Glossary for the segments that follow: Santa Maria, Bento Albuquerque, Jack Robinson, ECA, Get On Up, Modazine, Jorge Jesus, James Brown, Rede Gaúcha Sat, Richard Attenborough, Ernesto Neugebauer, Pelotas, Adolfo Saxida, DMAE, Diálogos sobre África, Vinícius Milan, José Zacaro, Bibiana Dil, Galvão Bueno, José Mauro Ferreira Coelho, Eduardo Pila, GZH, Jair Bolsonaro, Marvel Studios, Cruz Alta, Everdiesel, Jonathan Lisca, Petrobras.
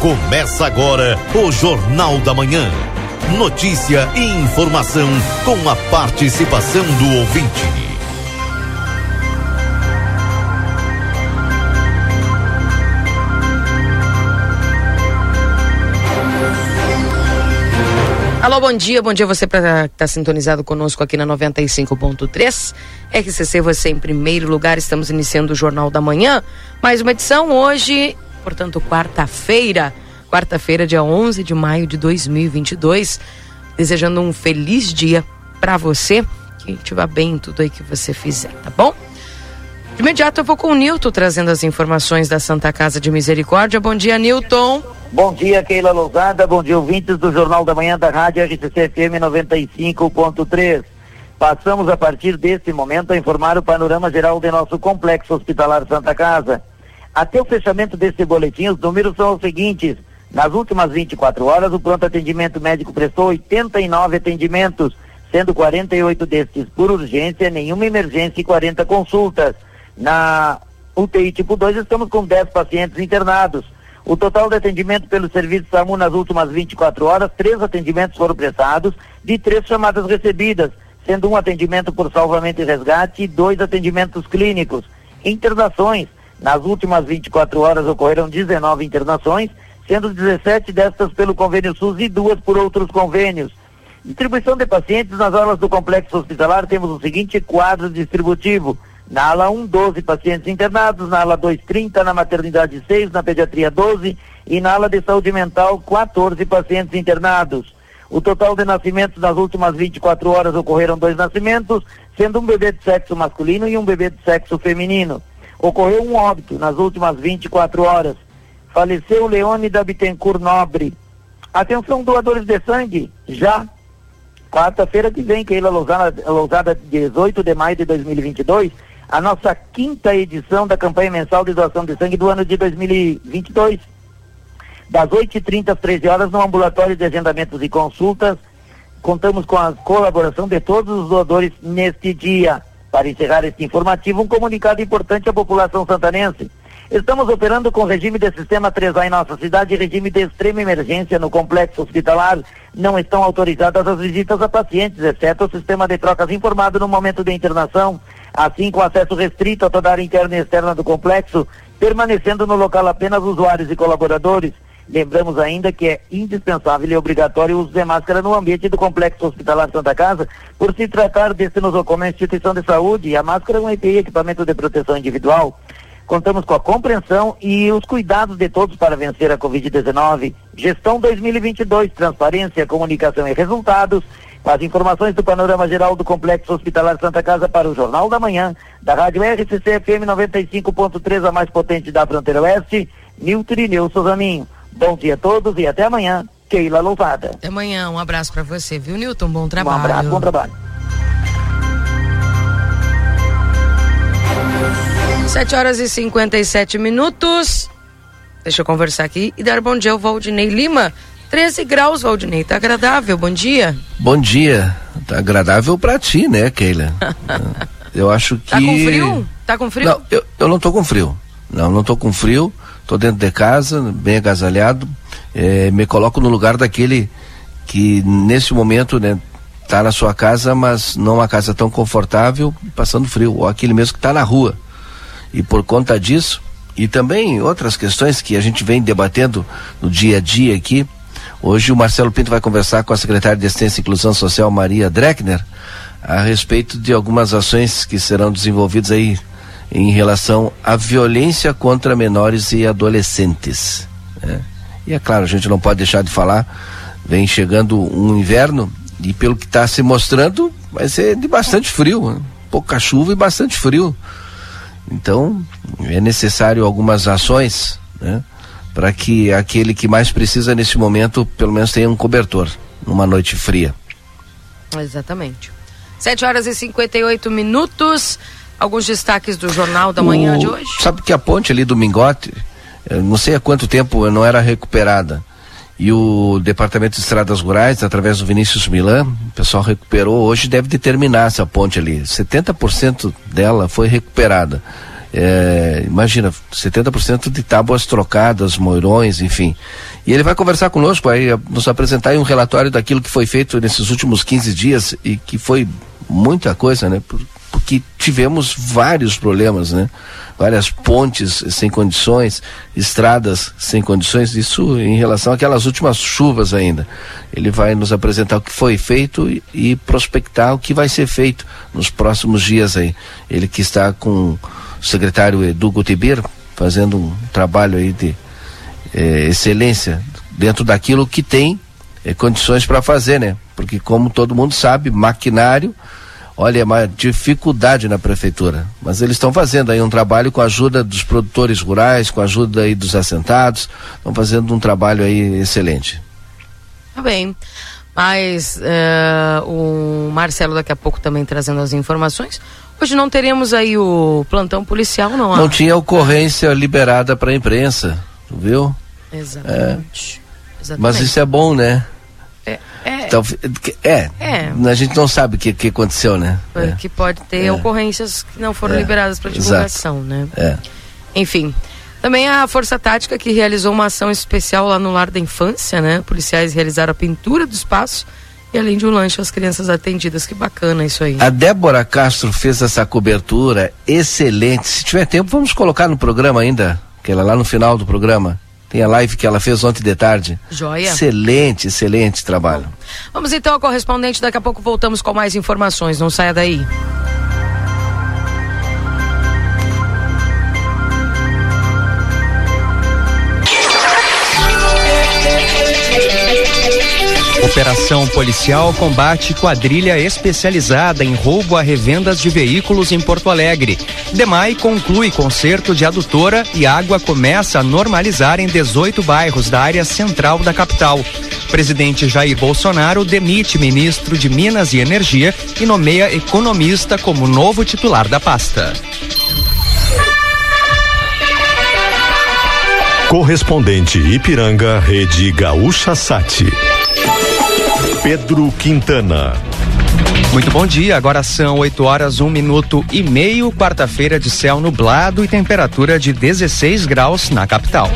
Começa agora o Jornal da Manhã. Notícia e informação com a participação do ouvinte. Alô, bom dia você que está sintonizado conosco aqui na 95.3. RCC, você em primeiro lugar, estamos iniciando o Jornal da Manhã. Mais uma edição hoje, portanto, quarta-feira, dia 11 de maio de 2022. Desejando um feliz dia para você, que te vá bem em tudo aí que você fizer, tá bom? De imediato eu vou com o Nilton, trazendo as informações da Santa Casa de Misericórdia. Bom dia, Nilton. Bom dia, Keila Lousada. Bom dia, ouvintes do Jornal da Manhã da Rádio RCC FM 95.3. Passamos a partir deste momento a informar o panorama geral de nosso complexo hospitalar Santa Casa. Até o fechamento deste boletim, os números são os seguintes. Nas últimas 24 horas, o pronto atendimento médico prestou 89 atendimentos, sendo 48 destes por urgência, nenhuma emergência e 40 consultas. Na UTI tipo 2, estamos com 10 pacientes internados. O total de atendimento pelo serviço SAMU nas últimas 24 horas, 3 atendimentos foram prestados, de 3 chamadas recebidas, sendo um atendimento por salvamento e resgate e 2 atendimentos clínicos. Internações. Nas últimas 24 horas ocorreram 19 internações, sendo 17 destas pelo convênio SUS e 2 por outros convênios. Distribuição de pacientes nas aulas do complexo hospitalar, temos o seguinte quadro distributivo. Na ala 1, 12 pacientes internados, na ala 2, 30, na maternidade 6, na pediatria 12 e na ala de saúde mental 14 pacientes internados. O total de nascimentos nas últimas 24 horas ocorreram 2 nascimentos, sendo um bebê de sexo masculino e um bebê de sexo feminino. Ocorreu um óbito nas últimas 24 horas. Faleceu Leone da Bittencourt Nobre. Atenção, doadores de sangue, já quarta-feira que vem, Keila Lousada, 18 de maio de 2022, a nossa 5ª edição da campanha mensal de doação de sangue do ano de 2022. Das 8h30 às 13h, no ambulatório de agendamentos e consultas, contamos com a colaboração de todos os doadores neste dia. Para encerrar este informativo, um comunicado importante à população santanense. Estamos operando com regime de sistema 3A em nossa cidade e regime de extrema emergência no complexo hospitalar. Não estão autorizadas as visitas a pacientes, exceto o sistema de trocas informado no momento da internação, assim com acesso restrito a toda a área interna e externa do complexo, permanecendo no local apenas usuários e colaboradores. Lembramos ainda que é indispensável e obrigatório o uso de máscara no ambiente do Complexo Hospitalar Santa Casa, por se tratar deste nosocomio é instituição de saúde, e a máscara é um EPI, equipamento de proteção individual. Contamos com a compreensão e os cuidados de todos para vencer a Covid-19. Gestão 2022, transparência, comunicação e resultados. Com as informações do panorama geral do Complexo Hospitalar Santa Casa para o Jornal da Manhã, da Rádio RCC FM 95.3, a mais potente da Fronteira Oeste, Nilton Irineu Suzaninho. Bom dia a todos e até amanhã, Keila Lousada. Até amanhã, um abraço pra você, viu, Nilton? Bom trabalho. Um abraço, bom trabalho. 7h57. Deixa eu conversar aqui e dar bom dia ao Valdinei Lima. 13 graus, Valdinei, tá agradável, bom dia. Bom dia, tá agradável pra ti, né, Keila? Eu acho que... Tá com frio? Não, eu não tô com frio. Não tô com frio. Tô dentro de casa, bem agasalhado, me coloco no lugar daquele que nesse momento, né, tá na sua casa, mas não uma casa tão confortável, passando frio, ou aquele mesmo que tá na rua. E por conta disso, e também outras questões que a gente vem debatendo no dia a dia aqui, hoje o Marcelo Pinto vai conversar com a secretária de Assistência e Inclusão Social, Maria Dreckner, a respeito de algumas ações que serão desenvolvidas aí em relação à violência contra menores e adolescentes, né? E é claro, a gente não pode deixar de falar, vem chegando um inverno e pelo que está se mostrando vai ser de bastante frio, né? Pouca chuva e bastante frio, então é necessário algumas ações, né, para que aquele que mais precisa nesse momento pelo menos tenha um cobertor numa noite fria. Exatamente. 7h58. Alguns destaques do Jornal da Manhã de hoje. Sabe que a ponte ali do Mingote, não sei há quanto tempo não era recuperada. E o Departamento de Estradas Rurais, através do Vinícius Milan, o pessoal recuperou. Hoje deve determinar essa ponte ali. 70% dela foi recuperada. Imagina, 70% de tábuas trocadas, moirões, enfim. E ele vai conversar conosco, aí, nos apresentar aí um relatório daquilo que foi feito nesses últimos 15 dias e que foi muita coisa, né? Porque tivemos vários problemas, né? Várias pontes sem condições, estradas sem condições, isso em relação àquelas últimas chuvas ainda. Ele vai nos apresentar o que foi feito e prospectar o que vai ser feito nos próximos dias aí. Ele que está com o secretário Edu Gutibir, fazendo um trabalho aí de excelência dentro daquilo que tem condições para fazer, né? Porque como todo mundo sabe, maquinário, olha, é uma dificuldade na prefeitura, mas eles estão fazendo aí um trabalho com a ajuda dos produtores rurais, com a ajuda aí dos assentados, estão fazendo um trabalho aí excelente. Tá bem, mas o Marcelo daqui a pouco também trazendo as informações. Hoje não teremos aí o plantão policial, não? Não tinha ocorrência liberada para a imprensa, viu? Exatamente. Exatamente. Mas isso é bom, né? A gente não sabe o que aconteceu, né? Que pode ter ocorrências que não foram liberadas para divulgação, né? Enfim, também a Força Tática, que realizou uma ação especial lá no Lar da Infância, né? Policiais realizaram a pintura do espaço e além de um lanche às crianças atendidas. Que bacana isso aí. A Débora Castro fez essa cobertura excelente. Se tiver tempo, vamos colocar no programa ainda, que ela lá no final do programa. Tem a live que ela fez ontem de tarde. Joia. Excelente, excelente trabalho. Bom, vamos então ao correspondente, daqui a pouco voltamos com mais informações, não saia daí. Operação policial combate quadrilha especializada em roubo a revendas de veículos em Porto Alegre. DMAE conclui conserto de adutora e água começa a normalizar em 18 bairros da área central da capital. Presidente Jair Bolsonaro demite ministro de Minas e Energia e nomeia economista como novo titular da pasta. Correspondente Ipiranga, Rede Gaúcha Sat. Pedro Quintana. Muito bom dia, agora são 8:01, quarta-feira de céu nublado e temperatura de 16 graus na capital.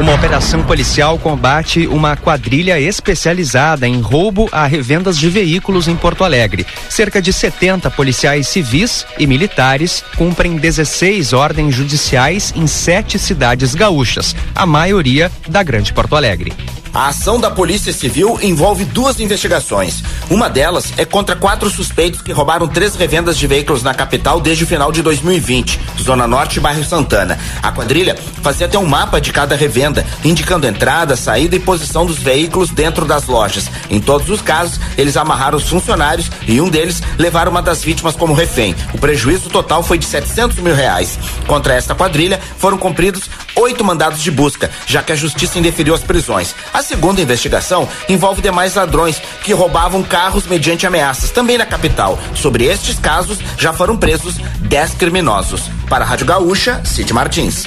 Uma operação policial combate uma quadrilha especializada em roubo a revendas de veículos em Porto Alegre. Cerca de 70 policiais civis e militares cumprem 16 ordens judiciais em 7 cidades gaúchas, a maioria da Grande Porto Alegre. A ação da Polícia Civil envolve 2 investigações. Uma delas é contra 4 suspeitos que roubaram 3 revendas de veículos na capital desde o final de 2020, Zona Norte e Bairro Santana. A quadrilha fazia até um mapa de cada revenda, indicando entrada, saída e posição dos veículos dentro das lojas. Em todos os casos, eles amarraram os funcionários e um deles levaram uma das vítimas como refém. O prejuízo total foi de R$700 mil. Contra esta quadrilha foram cumpridos 8 mandados de busca, já que a justiça indeferiu as prisões. A segunda investigação envolve demais ladrões que roubavam carros mediante ameaças, também na capital. Sobre estes casos, já foram presos 10 criminosos. Para a Rádio Gaúcha, Cid Martins.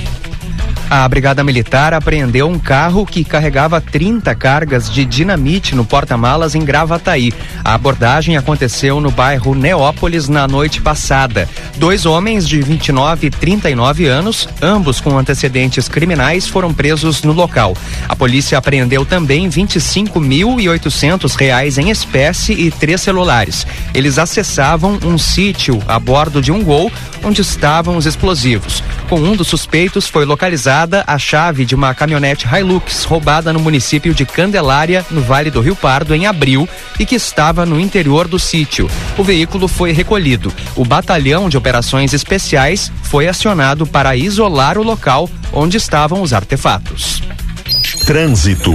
A Brigada Militar apreendeu um carro que carregava 30 cargas de dinamite no porta-malas em Gravataí. A abordagem aconteceu no bairro Neópolis na noite passada. 2 homens de 29 e 39 anos, ambos com antecedentes criminais, foram presos no local. A polícia apreendeu também R$25.800 em espécie e 3 celulares. Eles acessavam um sítio a bordo de um Gol, onde estavam os explosivos. Com um dos suspeitos foi localizado a chave de uma caminhonete Hilux roubada no município de Candelária, no Vale do Rio Pardo, em abril, e que estava no interior do sítio. O veículo foi recolhido. O batalhão de operações especiais foi acionado para isolar o local onde estavam os artefatos. Trânsito.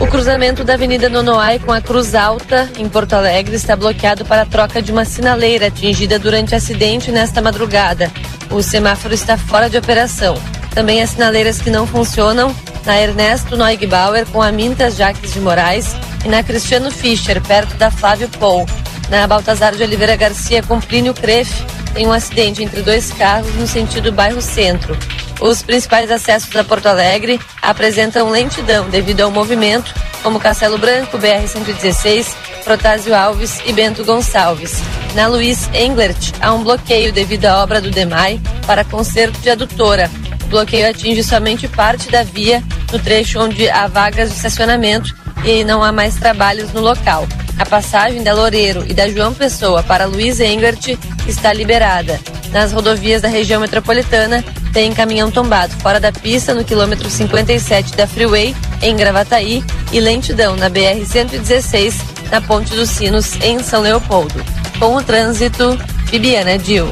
O cruzamento da Avenida Nonoai com a Cruz Alta, em Porto Alegre, está bloqueado para a troca de uma sinaleira atingida durante acidente nesta madrugada. O semáforo está fora de operação. Também as sinaleiras que não funcionam na Ernesto Neugebauer com a Mintas Jaques de Moraes e na Cristiano Fischer, perto da Flávio Pou. Na Baltazar de Oliveira Garcia com Plínio Creff, tem um acidente entre 2 carros no sentido bairro centro. Os principais acessos a Porto Alegre apresentam lentidão devido ao movimento, como Castelo Branco, BR-116, Protásio Alves e Bento Gonçalves. Na Luiz Englert, há um bloqueio devido à obra do DMAE para conserto de adutora. O bloqueio atinge somente parte da via, no trecho onde há vagas de estacionamento e não há mais trabalhos no local. A passagem da Loureiro e da João Pessoa para Luiz Englert está liberada. Nas rodovias da região metropolitana, tem caminhão tombado fora da pista no quilômetro 57 da Freeway, em Gravataí, e lentidão na BR-116, na Ponte dos Sinos, em São Leopoldo. Com o trânsito, Bibiana Dil.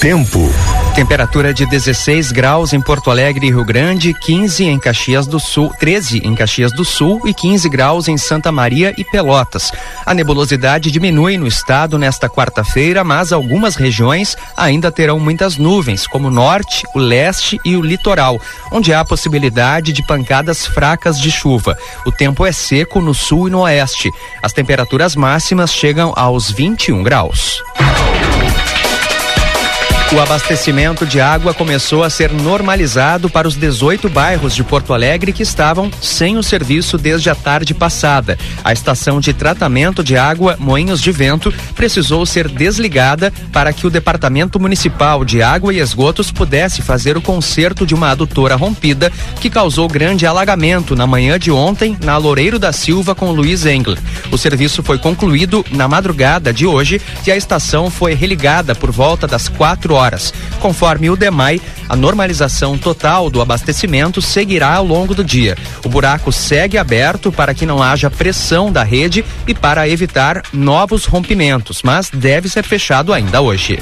Tempo. Temperatura de 16 graus em Porto Alegre e Rio Grande, 15 em Caxias do Sul, 13 em Caxias do Sul e 15 graus em Santa Maria e Pelotas. A nebulosidade diminui no estado nesta quarta-feira, mas algumas regiões ainda terão muitas nuvens, como o norte, o leste e o litoral, onde há possibilidade de pancadas fracas de chuva. O tempo é seco no sul e no oeste. As temperaturas máximas chegam aos 21 graus. O abastecimento de água começou a ser normalizado para os 18 bairros de Porto Alegre que estavam sem o serviço desde a tarde passada. A estação de tratamento de água Moinhos de Vento precisou ser desligada para que o Departamento Municipal de Água e Esgotos pudesse fazer o conserto de uma adutora rompida que causou grande alagamento na manhã de ontem na Loureiro da Silva com Luiz Englert. O serviço foi concluído na madrugada de hoje e a estação foi religada por volta das 4 horas. Conforme o DMAE, a normalização total do abastecimento seguirá ao longo do dia. O buraco segue aberto para que não haja pressão da rede e para evitar novos rompimentos, mas deve ser fechado ainda hoje.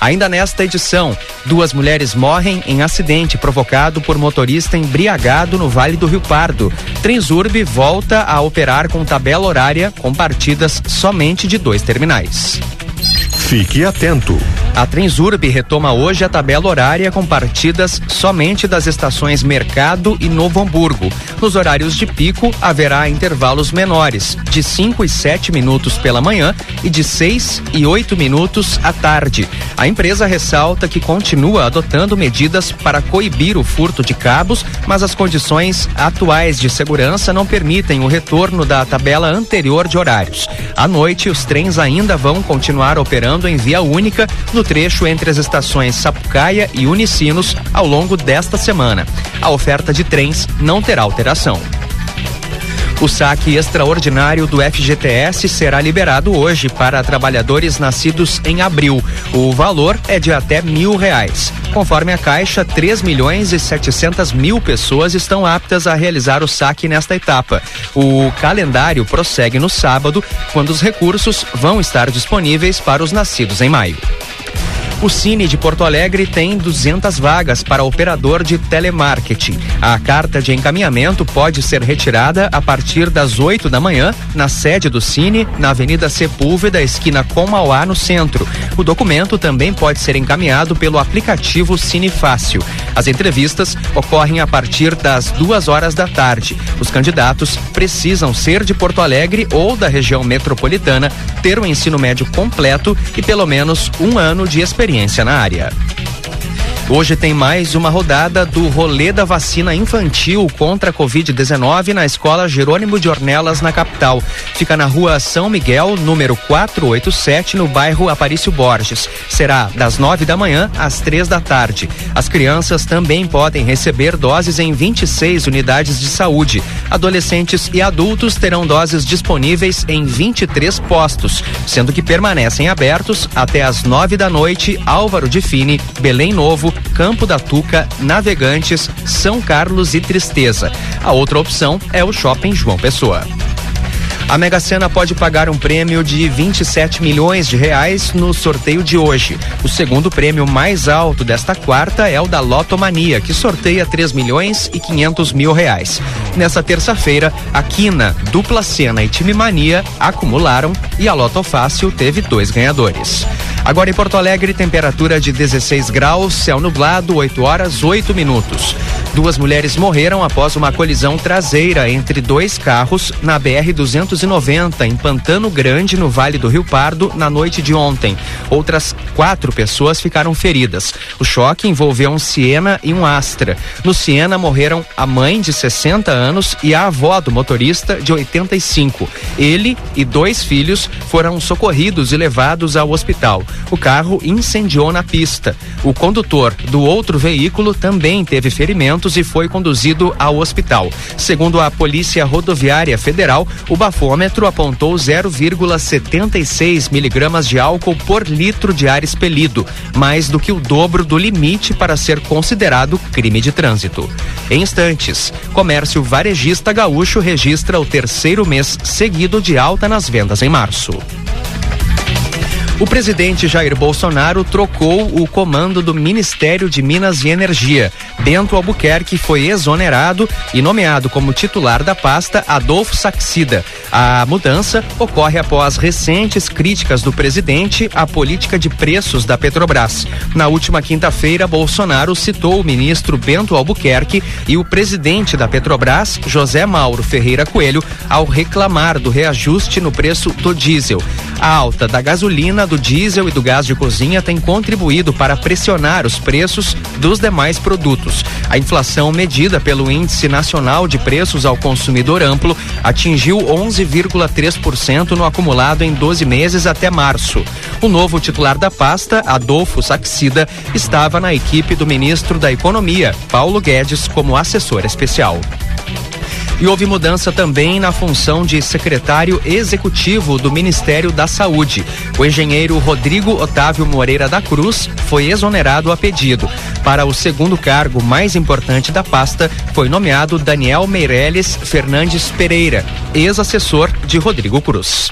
Ainda nesta edição, 2 mulheres morrem em acidente provocado por motorista embriagado no Vale do Rio Pardo. Trensurb volta a operar com tabela horária com partidas somente de 2 terminais. Fique atento. A Trensurb retoma hoje a tabela horária com partidas somente das estações Mercado e Novo Hamburgo. Nos horários de pico, haverá intervalos menores, de 5 e 7 minutos pela manhã e de 6 e 8 minutos à tarde. A empresa ressalta que continua adotando medidas para coibir o furto de cabos, mas as condições atuais de segurança não permitem o retorno da tabela anterior de horários. À noite, os trens ainda vão continuar operando em via única no trecho entre as estações Sapucaia e Unicinos ao longo desta semana. A oferta de trens não terá alteração. O saque extraordinário do FGTS será liberado hoje para trabalhadores nascidos em abril. O valor é de até R$1.000. Conforme a Caixa, 3.700.000 pessoas estão aptas a realizar o saque nesta etapa. O calendário prossegue no sábado, quando os recursos vão estar disponíveis para os nascidos em maio. O SINE de Porto Alegre tem 200 vagas para operador de telemarketing. A carta de encaminhamento pode ser retirada a partir das 8 da manhã na sede do SINE, na Avenida Sepúlveda, esquina Comauá, no centro. O documento também pode ser encaminhado pelo aplicativo SINE Fácil. As entrevistas ocorrem a partir das 2 horas da tarde. Os candidatos precisam ser de Porto Alegre ou da região metropolitana, ter o ensino médio completo e pelo menos 1 ano de experiência na área. Hoje tem mais uma rodada do rolê da vacina infantil contra a Covid-19 na Escola Jerônimo de Ornelas, na capital. Fica na rua São Miguel, número 487, no bairro Aparício Borges. Será das 9 da manhã às 3 da tarde. As crianças também podem receber doses em 26 unidades de saúde. Adolescentes e adultos terão doses disponíveis em 23 postos, sendo que permanecem abertos até às 9 da noite, Álvaro de Fini, Belém Novo, Campo da Tuca, Navegantes, São Carlos e Tristeza. A outra opção é o Shopping João Pessoa. A Mega Sena pode pagar um prêmio de R$27 milhões no sorteio de hoje. O segundo prêmio mais alto desta quarta é o da Lotomania, que sorteia R$3.500.000. Nessa terça-feira, a Quina, Dupla Sena e Time Mania acumularam e a Loto Fácil teve 2 ganhadores. Agora em Porto Alegre, temperatura de 16 graus, céu nublado, 8 horas, 8 minutos. Duas mulheres morreram após uma colisão traseira entre dois carros na BR-116 em Pantano Grande, no Vale do Rio Pardo, na noite de ontem. Outras 4 pessoas ficaram feridas. O choque envolveu um Siena e um Astra. No Siena morreram a mãe de 60 anos e a avó do motorista de 85. Ele e 2 filhos foram socorridos e levados ao hospital. O carro incendiou na pista. O condutor do outro veículo também teve ferimentos e foi conduzido ao hospital. Segundo a Polícia Rodoviária Federal, o bafômetro apontou 0,76 miligramas de álcool por litro de ar expelido, mais do que o dobro do limite para ser considerado crime de trânsito. Em instantes, comércio varejista gaúcho registra o 3º mês seguido de alta nas vendas em março. O presidente Jair Bolsonaro trocou o comando do Ministério de Minas e Energia. Bento Albuquerque foi exonerado e nomeado como titular da pasta Adolfo Saxida. A mudança ocorre após recentes críticas do presidente à política de preços da Petrobras. Na última quinta-feira, Bolsonaro citou o ministro Bento Albuquerque e o presidente da Petrobras, José Mauro Ferreira Coelho, ao reclamar do reajuste no preço do diesel. A alta da gasolina, do diesel e do gás de cozinha tem contribuído para pressionar os preços dos demais produtos. A inflação medida pelo Índice Nacional de Preços ao Consumidor Amplo atingiu 11,3% no acumulado em 12 meses até março. O novo titular da pasta, Adolfo Saxida, estava na equipe do ministro da Economia, Paulo Guedes, como assessor especial. E houve mudança também na função de secretário executivo do Ministério da Saúde. O engenheiro Rodrigo Otávio Moreira da Cruz foi exonerado a pedido. Para o segundo cargo mais importante da pasta, foi nomeado Daniel Meireles Fernandes Pereira, ex-assessor de Rodrigo Cruz.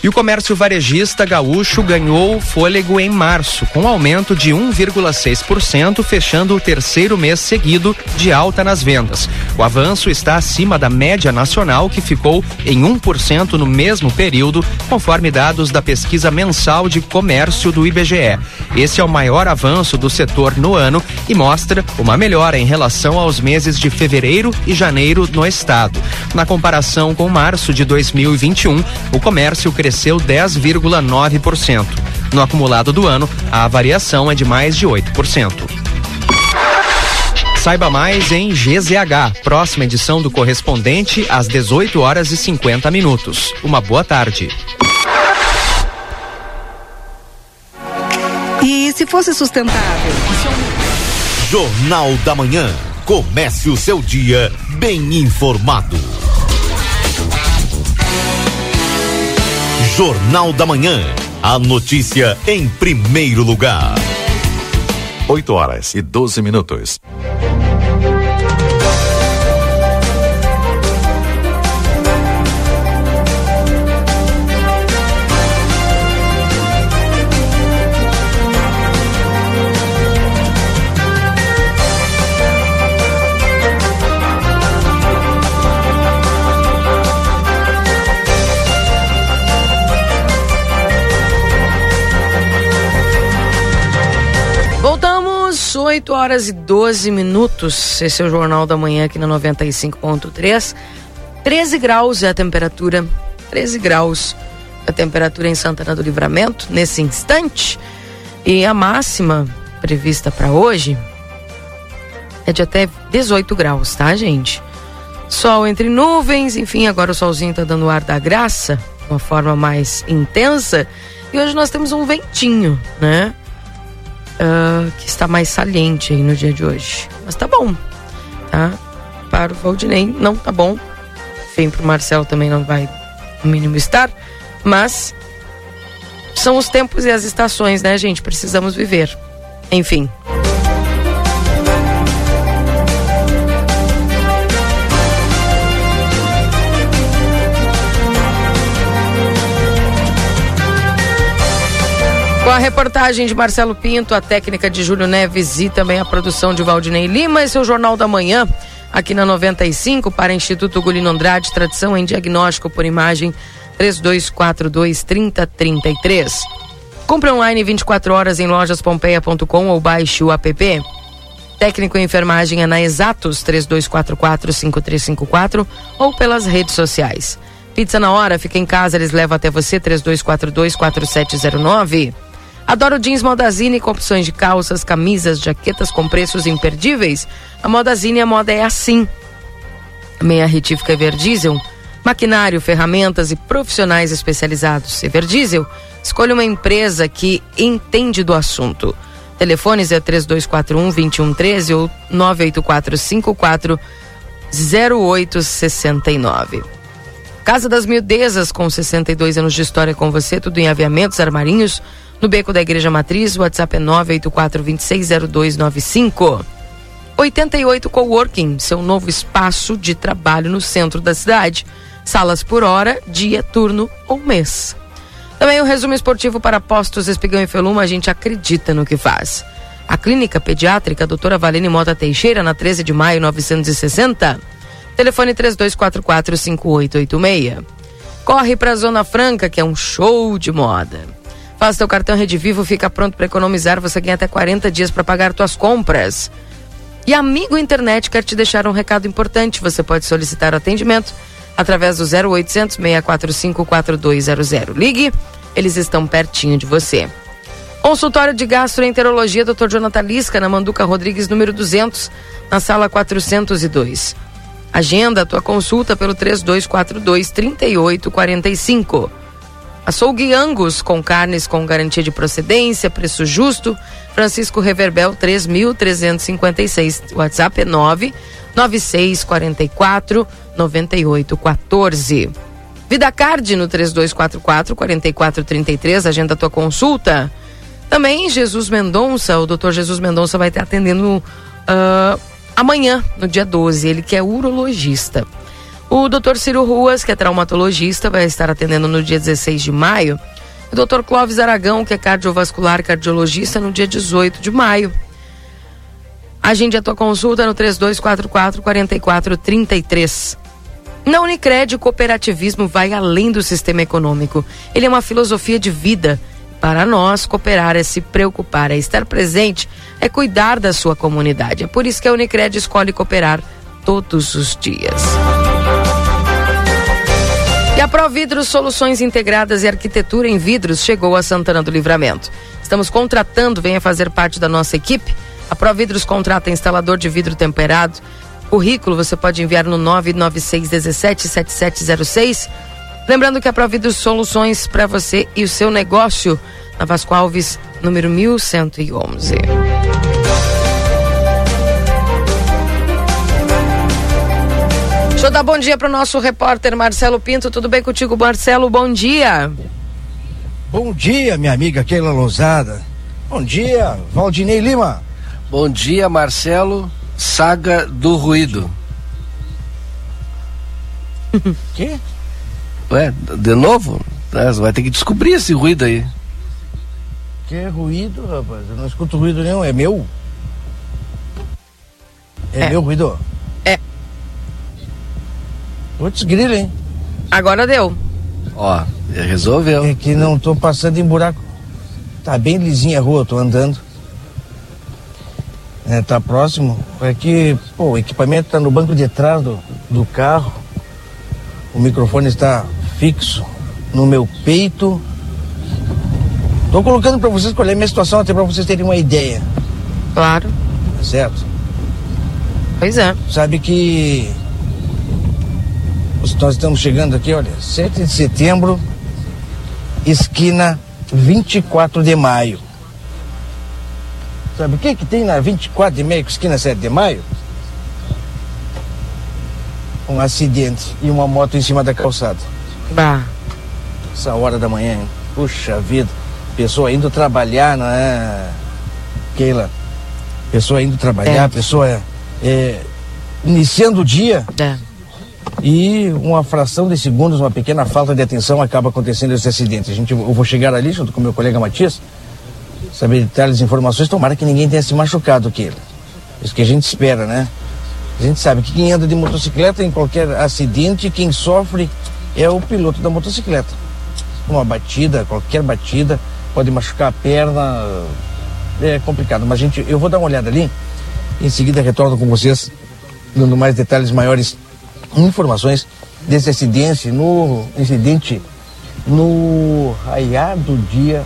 E o comércio varejista gaúcho ganhou fôlego em março, com aumento de 1,6%, fechando o 3º mês seguido de alta nas vendas. O avanço está acima da média nacional, que ficou em 1% no mesmo período, conforme dados da pesquisa mensal de comércio do IBGE. Esse é o maior avanço do setor no ano e mostra uma melhora em relação aos meses de fevereiro e janeiro no estado. Na comparação com março de 2021, o comércio cresceu 10,9%. No acumulado do ano, a variação é de mais de 8%. Saiba mais em GZH, próxima edição do Correspondente, às 18h50. Uma boa tarde. E se fosse sustentável? Jornal da Manhã. Comece o seu dia bem informado. Jornal da Manhã, a notícia em primeiro lugar. 8h12. Voltamos, 8h12. Esse é o Jornal da Manhã aqui na 95.3. 13 graus é a temperatura em Santana do Livramento nesse instante. E a máxima prevista para hoje é de até 18 graus, tá, gente? Sol entre nuvens, enfim, agora o solzinho tá dando o ar da graça de uma forma mais intensa. E hoje nós temos um ventinho, né? Que está mais saliente aí no dia de hoje. Mas tá bom, tá? Para o Valdinei não tá bom. Enfim, para o Marcelo também não vai no mínimo estar. Mas são os tempos e as estações, né, gente? Precisamos viver. Enfim. Com a reportagem de Marcelo Pinto, a técnica de Júlio Neves e também a produção de Valdinei Lima, esse é o Jornal da Manhã, aqui na 95, para Instituto Gulino Andrade, tradição em diagnóstico por imagem, 3242-3033. Compre online 24 horas em lojaspompeia.com ou baixe o app. Técnico em enfermagem é na Exatos, 3244-5354, ou pelas redes sociais. Pizza na hora, fica em casa, eles levam até você, 3242-4709. Adoro Jeans Modazine, com opções de calças, camisas, jaquetas com preços imperdíveis. A Modazine, a moda é assim. Meia retífica Everdiesel, maquinário, ferramentas e profissionais especializados. Everdiesel, escolha uma empresa que entende do assunto. Telefones é 3241-2113 ou 98454-0869. Casa das Miudezas, com 62 anos de história com você, tudo em aviamentos, armarinhos, no Beco da Igreja Matriz. O WhatsApp é 984260295. 88 Coworking, seu novo espaço de trabalho no centro da cidade. Salas por hora, dia, turno ou mês. Também o resumo esportivo para Postos Espigão e Feluma, a gente acredita no que faz. A Clínica Pediátrica Doutora Valene Mota Teixeira, na 13 de maio, 960. Telefone 3244-5886. Corre para a Zona Franca, que é um show de moda. Faz teu cartão Rede Vivo, fica pronto para economizar, você ganha até 40 dias para pagar tuas compras. E Amigo Internet quer te deixar um recado importante, você pode solicitar o atendimento através do 0800-645-4200. Ligue, eles estão pertinho de você. Consultório de Gastroenterologia, Dr. Jonathan Lisca, na Manduca Rodrigues, número 200, na sala 402. Agenda a tua consulta pelo 3242-3845. Açougue Angus, com carnes com garantia de procedência, preço justo. Francisco Reverbel, 3356. WhatsApp é 99644-9814. Vida Card no 3244-4433, agenda a tua consulta. Também Jesus Mendonça, o doutor Jesus Mendonça vai estar atendendo amanhã, no dia 12, ele que é urologista. O doutor Ciro Ruas, que é traumatologista, vai estar atendendo no dia 16 de maio. O doutor Clóvis Aragão, que é cardiovascular, cardiologista, no dia 18 de maio. Agende a tua consulta no 3244-4433. Na Unicred, o cooperativismo vai além do sistema econômico. Ele é uma filosofia de vida. Para nós, cooperar é se preocupar, é estar presente, é cuidar da sua comunidade. É por isso que a Unicred escolhe cooperar todos os dias. E a Providros Soluções Integradas e Arquitetura em Vidros chegou a Santana do Livramento. Estamos contratando, venha fazer parte da nossa equipe. A Providros contrata instalador de vidro temperado. Currículo você pode enviar no 996177706. Lembrando que a Providros Soluções para você e o seu negócio, na Vasco Alves, número 1111. Deixa eu dar bom dia para o nosso repórter Marcelo Pinto. Tudo bem contigo, Marcelo? Bom dia. Bom dia, minha amiga Keila Lousada. Bom dia, Valdinei Lima. Bom dia, Marcelo. Saga do ruído. Que? Ué, de novo? Vai ter que descobrir esse ruído aí. Que ruído, rapaz? Eu não escuto ruído nenhum, é meu? É meu ruído? É. Putz, grilo, hein? Agora deu. Ó, resolveu. É que não tô passando em buraco. Tá bem lisinha a rua, tô andando. É, tá próximo, é que o equipamento tá no banco de trás do carro, o microfone está fixo no meu peito. Tô colocando para vocês colher minha situação, até para vocês terem uma ideia. Claro. Tá certo? Pois é. Sabe que nós estamos chegando aqui, olha, 7 de setembro, esquina 24 de maio. Sabe o que tem na 24 de maio, esquina 7 de maio? Um acidente e uma moto em cima da calçada. Bah. Essa hora da manhã, hein? Puxa vida. Pessoa indo trabalhar, não é? Keila. Pessoa indo trabalhar, pessoa iniciando o dia. É. E uma fração de segundos, uma pequena falta de atenção acaba acontecendo esse acidente. Eu vou chegar ali junto com meu colega Matias. Saber detalhes, informações, tomara que ninguém tenha se machucado aqui. Isso que a gente espera, né? A gente sabe que quem anda de motocicleta em qualquer acidente, quem sofre é o piloto da motocicleta. Uma batida, qualquer batida, pode machucar a perna, é complicado. Mas eu vou dar uma olhada ali, Em seguida retorno com vocês, dando mais detalhes, maiores informações desse acidente no raiar do dia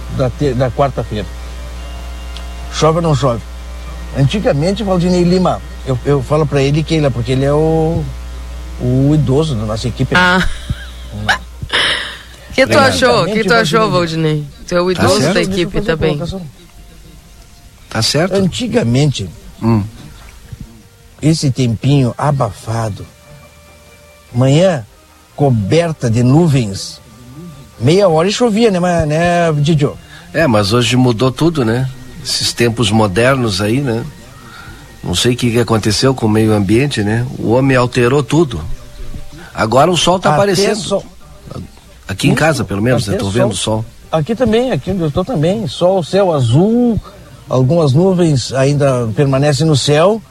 da quarta-feira. Chove ou não chove? Antigamente, Valdinei Lima, eu falo pra ele, Keila, porque ele é o idoso da nossa equipe. Ah. O que tu achou? Valdinei? Tu é o idoso da equipe também. Tá certo? Antigamente, esse tempinho abafado, manhã coberta de nuvens, meia hora e chovia, né, Didio? É, mas hoje mudou tudo, né? Esses tempos modernos aí, né? Não sei o que aconteceu com o meio ambiente, né? O homem alterou tudo. Agora o sol tá aparecendo. Sol. Aqui em casa, pelo menos, né? Tô vendo o sol. Aqui também, aqui eu estou também. Sol, céu azul, algumas nuvens ainda permanecem no céu.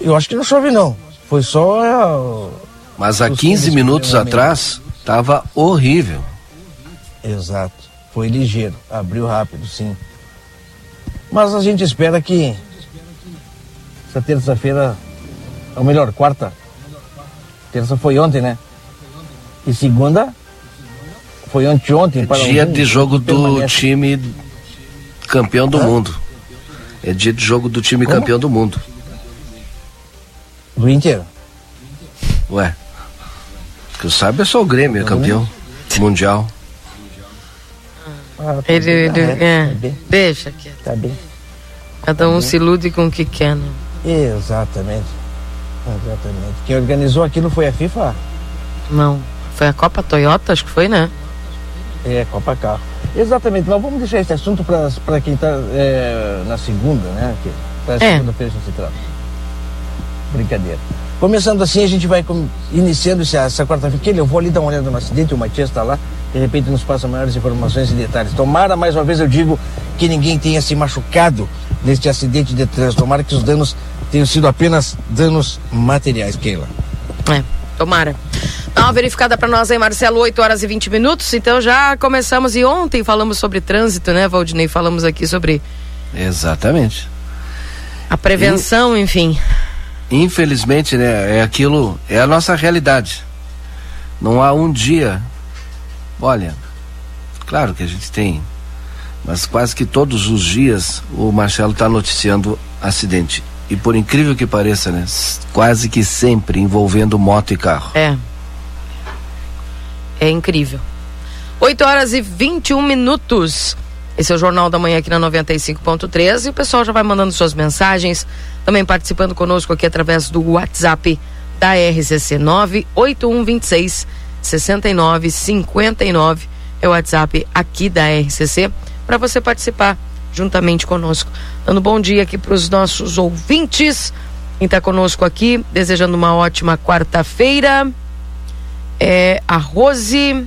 Eu acho que não chove, não. Foi só... Mas há 15 minutos atrás, tava horrível. Exato. Foi ligeiro. Abriu rápido, sim. Mas a gente espera que essa terça-feira, ou melhor, quarta. Terça foi ontem, né? E segunda foi anteontem. É dia de jogo do time campeão do mundo. É dia de jogo do time campeão do mundo. Do Inter? Ué. O que eu saiba é só o Grêmio, é campeão mundial. Ah, deixa quieto. Tá bem. Cada um se ilude com o que quer, né? Exatamente. Exatamente. Quem organizou aquilo foi a FIFA? Não. Foi a Copa Toyota, acho que foi, né? É, Copa Carro. Exatamente. Mas vamos deixar esse assunto para quem está na segunda, né? Para segunda-feira a gente trata. Brincadeira. Começando assim, a gente vai iniciando essa quarta-feira. Eu vou ali dar uma olhada no acidente, o Matias está lá. De repente nos passa maiores informações e detalhes. Tomara, mais uma vez eu digo, que ninguém tenha se machucado neste acidente de trânsito. Tomara que os danos tenham sido apenas danos materiais, Keila. Tomara. Dá uma verificada para nós aí, Marcelo, 8 horas e 20 minutos. Então já começamos, e ontem falamos sobre trânsito, né, Valdinei? Falamos aqui sobre... Exatamente. A prevenção, enfim. Infelizmente, né, é a nossa realidade. Não há um dia... Olha, claro que a gente tem, mas quase que todos os dias o Marcelo está noticiando acidente. E por incrível que pareça, né? Quase que sempre envolvendo moto e carro. É incrível. 8 horas e 21 minutos. Esse é o Jornal da Manhã aqui na 95.3. E o pessoal já vai mandando suas mensagens, também participando conosco aqui através do WhatsApp da RCC 98126-6959, é o WhatsApp aqui da RCC, para você participar juntamente conosco. Dando bom dia aqui para os nossos ouvintes, quem está conosco aqui, desejando uma ótima quarta-feira. A Rose,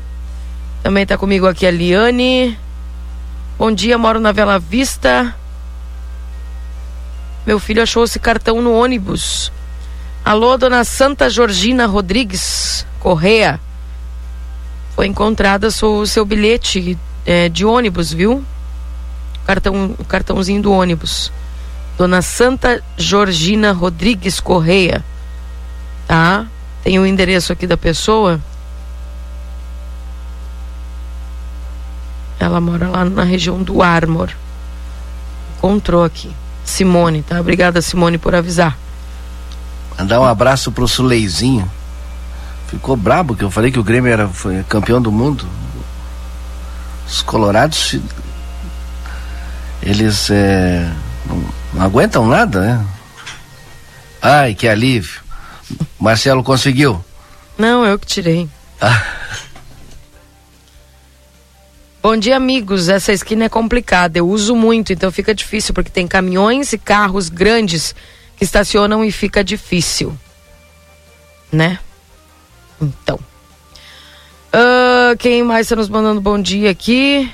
também está comigo aqui a Liane. Bom dia, moro na Bela Vista. Meu filho achou esse cartão no ônibus. Alô, dona Santa Georgina Rodrigues Correia. Foi encontrado o seu bilhete de ônibus, viu? O cartãozinho do ônibus. Dona Santa Georgina Rodrigues Correia. Tá? Tem o endereço aqui da pessoa. Ela mora lá na região do Armor. Encontrou aqui. Simone, tá? Obrigada, Simone, por avisar. Mandar um abraço pro Suleizinho. Ficou brabo que eu falei que o Grêmio foi campeão do mundo. Os colorados, eles não aguentam nada, né? Ai, que alívio. Marcelo conseguiu? Não, eu que tirei. Bom dia, amigos. Essa esquina é complicada, eu uso muito, então fica difícil, porque tem caminhões e carros grandes que estacionam e fica difícil, né? Então, quem mais está nos mandando bom dia aqui?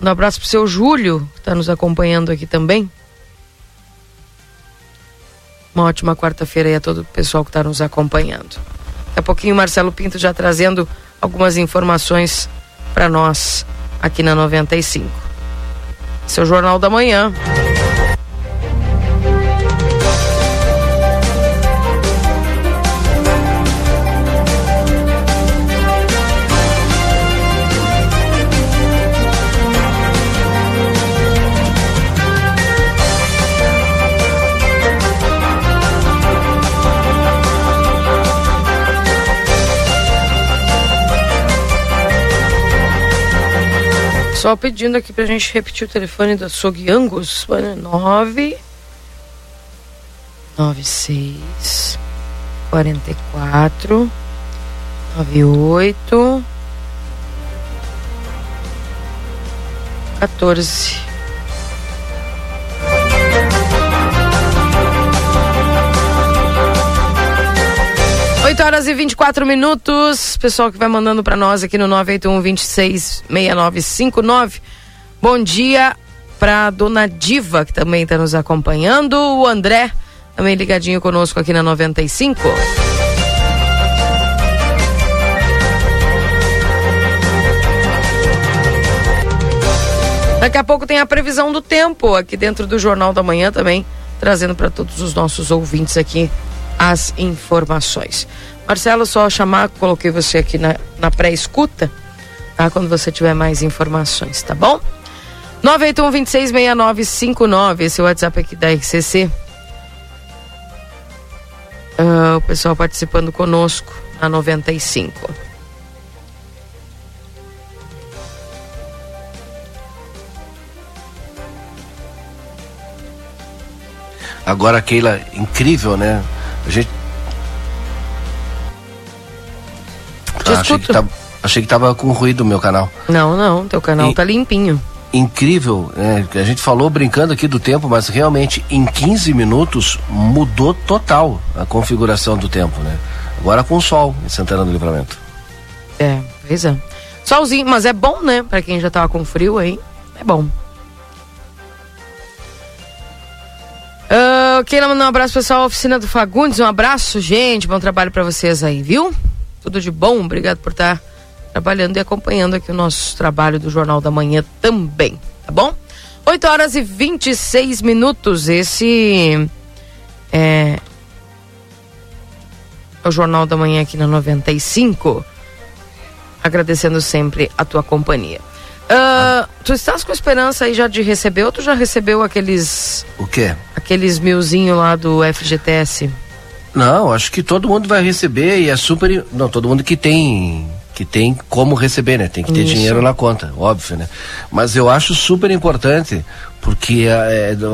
Um abraço pro seu Júlio, que está nos acompanhando aqui também. Uma ótima quarta-feira aí a todo o pessoal que está nos acompanhando. Daqui a pouquinho o Marcelo Pinto já trazendo algumas informações para nós aqui na 95. Esse é o Jornal da Manhã. Pessoal pedindo aqui pra gente repetir o telefone da Açougue Angus, 996 44 98 14. Horas e 24 minutos, pessoal que vai mandando pra nós aqui no 981-26-6959. Bom dia pra dona Diva, que também tá nos acompanhando, o André também ligadinho conosco aqui na 95. Daqui a pouco tem a previsão do tempo aqui dentro do Jornal da Manhã também, trazendo para todos os nossos ouvintes aqui as informações. Marcelo, só chamar, coloquei você aqui na pré-escuta, tá? Quando você tiver mais informações, tá bom? 981-26-6959, esse é o WhatsApp aqui da RCC. O pessoal participando conosco na 95. Agora, Keila, incrível, né? A gente... achei que tava com ruído o meu canal. Não, teu canal tá limpinho. Incrível, né? A gente falou brincando aqui do tempo, mas realmente em 15 minutos mudou total a configuração do tempo, né? Agora com sol em Santana do Livramento. É, pois é. Solzinho, mas é bom, né? Pra quem já tava com frio aí, é bom. Keila, mandar um abraço pessoal, oficina do Fagundes, um abraço, gente, bom trabalho pra vocês aí, viu? Tudo de bom, obrigado por estar trabalhando e acompanhando aqui o nosso trabalho do Jornal da Manhã também, tá bom? 8 horas e 26 minutos, esse é o Jornal da Manhã aqui na 95, agradecendo sempre a tua companhia. Tu estás com esperança aí já de receber, ou tu já recebeu aqueles... O quê? Aqueles milzinho lá do FGTS. Não, acho que todo mundo vai receber e é super... Não, todo mundo que tem como receber, né? Tem que ter dinheiro na conta, óbvio, né? Mas eu acho super importante, porque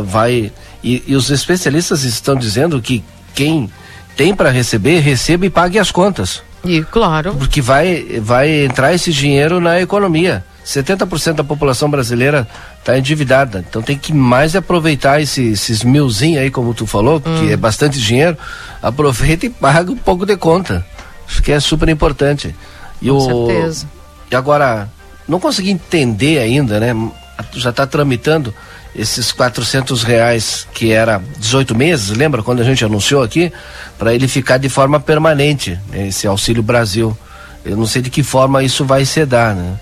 vai... E os especialistas estão dizendo que quem tem para receber, receba e pague as contas. E claro. Porque vai entrar esse dinheiro na economia. 70% da população brasileira está endividada, então tem que mais aproveitar esses milzinhos aí, como tu falou, que é bastante dinheiro. Aproveita e paga um pouco de conta, isso que é super importante. E certeza. E agora, não consegui entender ainda, né? Já está tramitando esses R$400, que era 18 meses, lembra quando a gente anunciou aqui? Para ele ficar de forma permanente, né? Esse Auxílio Brasil. Eu não sei de que forma isso vai se dar, né?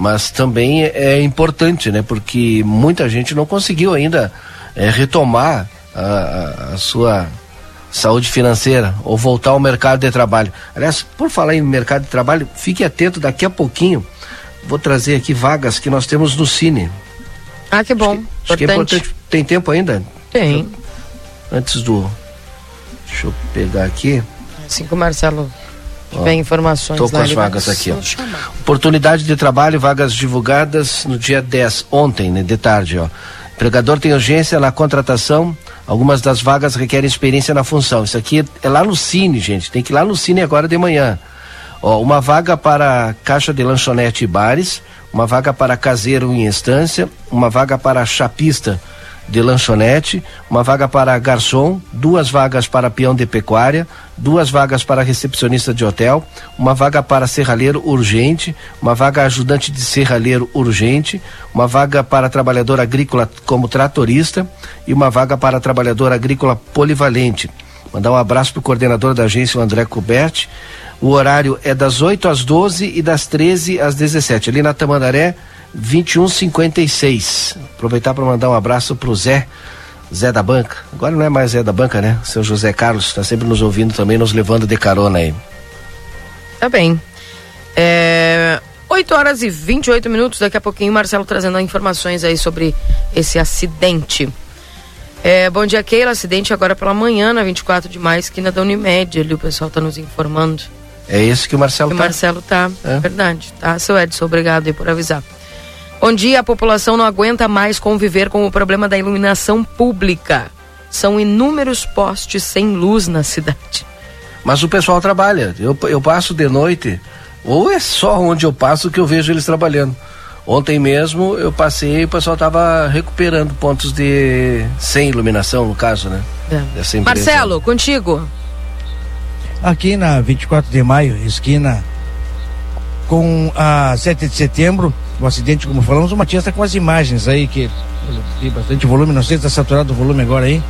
Mas também é importante, né? Porque muita gente não conseguiu ainda retomar a sua saúde financeira ou voltar ao mercado de trabalho. Aliás, por falar em mercado de trabalho, fique atento, daqui a pouquinho vou trazer aqui vagas que nós temos no SINE. Ah, que bom. Acho que é importante. Tem tempo ainda? Tem. Deixa eu pegar aqui. Assim que o Marcelo... Vem informações. Estou com as vagas aqui. Oportunidade de trabalho, vagas divulgadas no dia 10, ontem, né, de tarde. O empregador tem urgência na contratação, algumas das vagas requerem experiência na função. Isso aqui é lá no SINE, gente, tem que ir lá no SINE agora de manhã. Uma vaga para caixa de lanchonete e bares, uma vaga para caseiro em estância, uma vaga para chapista de lanchonete, uma vaga para garçom, duas vagas para peão de pecuária, duas vagas para recepcionista de hotel, uma vaga para serralheiro urgente, uma vaga ajudante de serralheiro urgente, uma vaga para trabalhador agrícola como tratorista e uma vaga para trabalhador agrícola polivalente. Mandar um abraço para o coordenador da agência, o André Coberti. O horário é das 8 às 12 e das 13 às 17, ali na Tamandaré 2156. Aproveitar para mandar um abraço pro Zé da Banca. Agora não é mais Zé da Banca, né? Seu José Carlos tá sempre nos ouvindo também, nos levando de carona aí. Tá bem. 8 horas e 28 minutos, daqui a pouquinho o Marcelo trazendo informações aí sobre esse acidente. Bom dia, Keila. Acidente agora pela manhã, na 24 de maio, esquina da Unimed. Ali o pessoal tá nos informando. É isso que o Marcelo tá. É verdade. Tá, seu Edson, obrigado aí por avisar. onde a população não aguenta mais conviver com o problema da iluminação pública. São inúmeros postes sem luz na cidade. Mas o pessoal trabalha. Eu passo de noite, ou é só onde eu passo que eu vejo eles trabalhando. Ontem mesmo eu passei e o pessoal estava recuperando pontos de sem iluminação, no caso, né? É. Marcelo, contigo. Aqui na 24 de maio, esquina com a 7 de setembro, o acidente, como falamos, o Matias está com as imagens aí, que tem bastante volume, não sei se está saturado o volume agora aí.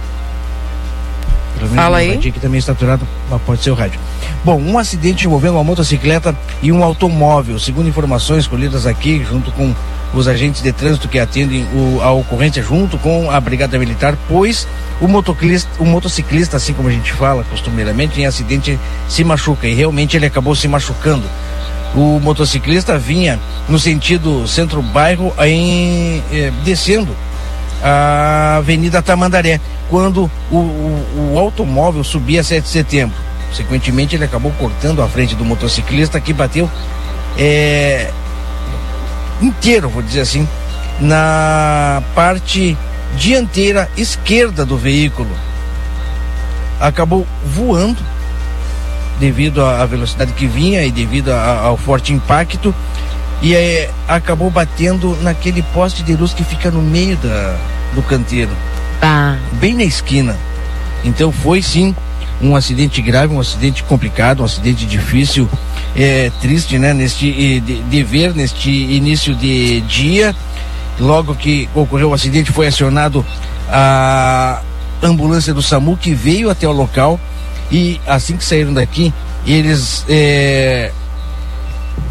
Pelo menos fala aí. Que também está saturado, mas pode ser o rádio. Bom, um acidente envolvendo uma motocicleta e um automóvel, segundo informações colhidas aqui, junto com os agentes de trânsito que atendem a ocorrência, junto com a Brigada Militar, pois o motociclista, assim como a gente fala costumeiramente, em acidente se machuca, e realmente ele acabou se machucando. O motociclista vinha no sentido centro-bairro, descendo a Avenida Tamandaré, quando o automóvel subia a 7 de setembro. Consequentemente, ele acabou cortando a frente do motociclista, que bateu inteiro, vou dizer assim, na parte dianteira esquerda do veículo. Acabou voando devido à velocidade que vinha e devido ao forte impacto, e acabou batendo naquele poste de luz que fica no meio do canteiro, bem na esquina. Então foi sim um acidente grave, um acidente complicado, um acidente difícil, triste, né? Neste início de dia, logo que ocorreu o acidente, foi acionado a ambulância do SAMU, que veio até o local. E assim que saíram daqui, eles... Deixa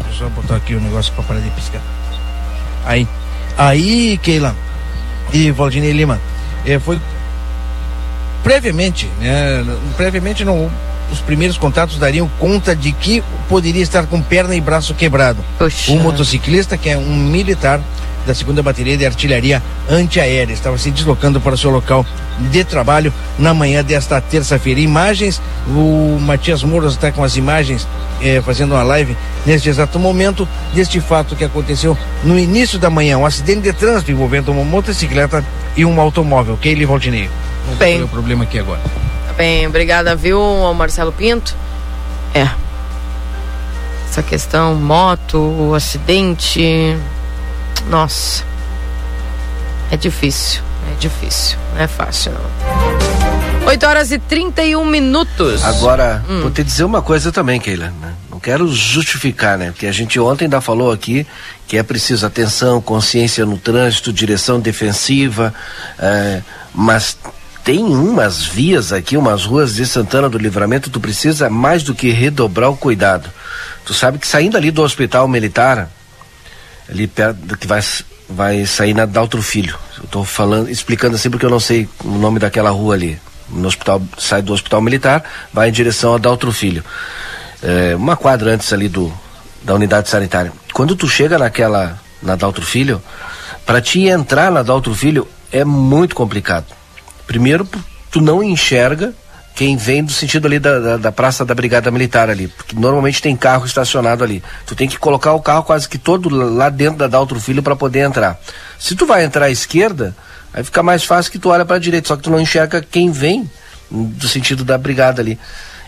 eu só botar aqui o negócio pra parar de piscar. Aí, Keila e Valdinei Lima, foi previamente, né? Previamente não, os primeiros contatos dariam conta de que poderia estar com perna e braço quebrado. Poxa. Um motociclista, que é um militar da 2ª Bateria de Artilharia Antiaérea, estava se deslocando para o seu local de trabalho na manhã desta terça-feira. Imagens, o Matias Moura está com as imagens, fazendo uma live neste exato momento, deste fato que aconteceu no início da manhã, um acidente de trânsito envolvendo uma motocicleta e um automóvel. Keila e Valdinei. Bem. Qual é o problema aqui agora? Bem, obrigada, viu, ao Marcelo Pinto. Essa questão, moto, acidente... Nossa, é difícil, não é fácil não. 8:31. Agora, vou te dizer uma coisa também, Keila, né? Não quero justificar, né? Porque a gente ontem ainda falou aqui que é preciso atenção, consciência no trânsito, direção defensiva, mas tem umas vias aqui, umas ruas de Santana do Livramento, tu precisa mais do que redobrar o cuidado. Tu sabe que saindo ali do Hospital Militar, ali perto, que vai sair na Daltro Filho. Eu estou explicando assim porque eu não sei o nome daquela rua ali. No hospital, sai do Hospital Militar, vai em direção a Daltro Filho. Uma quadra antes ali da unidade sanitária. Quando tu chega na Daltro Filho, para te entrar na Daltro Filho é muito complicado. Primeiro, tu não enxerga quem vem do sentido ali da Praça da Brigada Militar ali, porque normalmente tem carro estacionado ali. Tu tem que colocar o carro quase que todo lá dentro da Daltro Filho para poder entrar. Se tu vai entrar à esquerda, aí fica mais fácil que tu olha para a direita, só que tu não enxerga quem vem do sentido da brigada ali.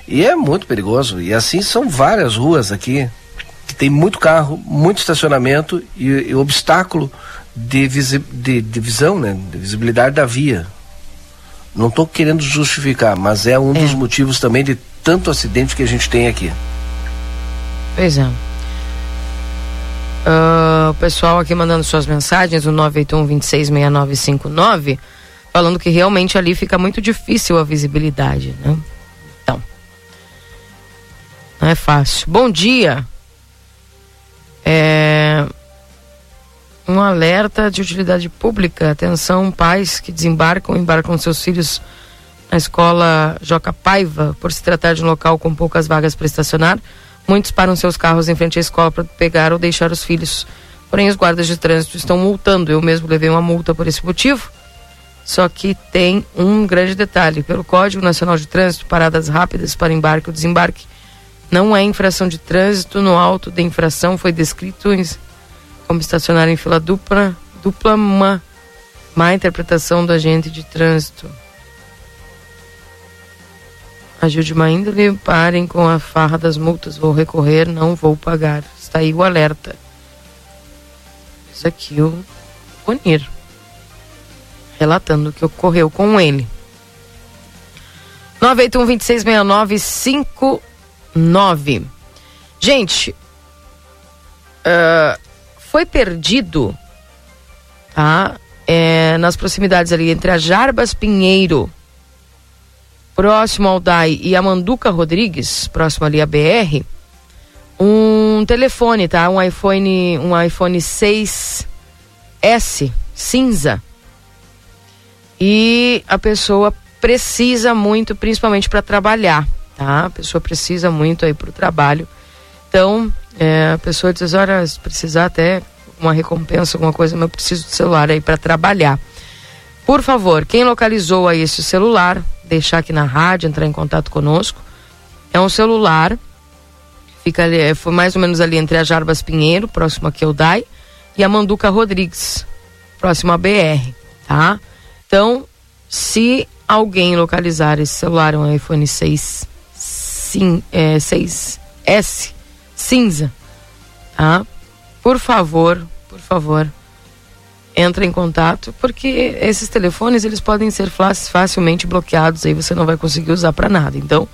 E é muito perigoso. E assim são várias ruas aqui que tem muito carro, muito estacionamento e obstáculo de visão, né? De visibilidade da via. Não estou querendo justificar, mas é um dos motivos também de tanto acidente que a gente tem aqui. Pois é. O pessoal aqui mandando suas mensagens, o 981-266959, falando que realmente ali fica muito difícil a visibilidade, né? Então, não é fácil. Bom dia. Um alerta de utilidade pública. Atenção, pais que embarcam seus filhos na escola Joca Paiva. Por se tratar de um local com poucas vagas para estacionar, muitos param seus carros em frente à escola para pegar ou deixar os filhos. Porém, os guardas de trânsito estão multando. Eu mesmo levei uma multa por esse motivo. Só que tem um grande detalhe. Pelo Código Nacional de Trânsito, paradas rápidas para embarque ou desembarque não é infração de trânsito. No auto de infração foi descrito como estacionar em fila dupla, uma má interpretação do agente de trânsito. Agiu de má índole, parem com a farra das multas, vou recorrer, não vou pagar. Está aí o alerta. Isso aqui o Conir, relatando o que ocorreu com ele. 981-2669-59. Gente, foi perdido, tá? Nas proximidades ali, entre a Jarbas Pinheiro, próximo ao DAI, e a Manduca Rodrigues, próximo ali à BR, um telefone, tá? Um iPhone 6S cinza. E a pessoa precisa muito, principalmente para trabalhar, tá? A pessoa precisa muito aí para o trabalho. Então, a pessoa diz, olha, se precisar até uma recompensa, alguma coisa, mas eu preciso do celular aí para trabalhar. Por favor, quem localizou aí esse celular, deixar aqui na rádio, entrar em contato conosco. É um celular, fica ali, foi mais ou menos ali entre a Jarbas Pinheiro, próximo aqui ao DAI, e a Manduca Rodrigues, próximo à BR, tá? Então, se alguém localizar esse celular, um iPhone 6S cinza, tá? Por favor, entra em contato, porque esses telefones, eles podem ser facilmente bloqueados, aí você não vai conseguir usar para nada. Então,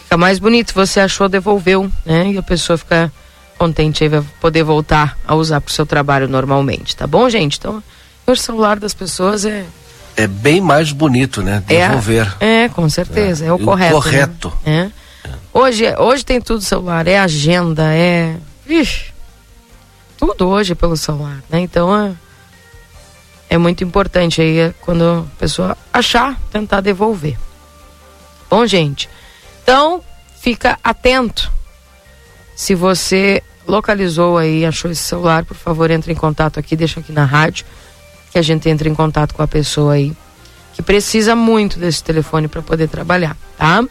fica mais bonito, você achou, devolveu, né? E a pessoa fica contente, aí vai poder voltar a usar pro seu trabalho normalmente, tá bom, gente? Então, o celular das pessoas é bem mais bonito, né? Devolver. Com certeza, é o correto. Correto. Né? Hoje tem tudo celular, é agenda, é... Vixe! Tudo hoje é pelo celular, né? Então é muito importante aí quando a pessoa achar, tentar devolver. Bom, gente, então fica atento. Se você localizou aí, achou esse celular, por favor, entre em contato aqui, deixa aqui na rádio, que a gente entre em contato com a pessoa aí que precisa muito desse telefone para poder trabalhar, tá?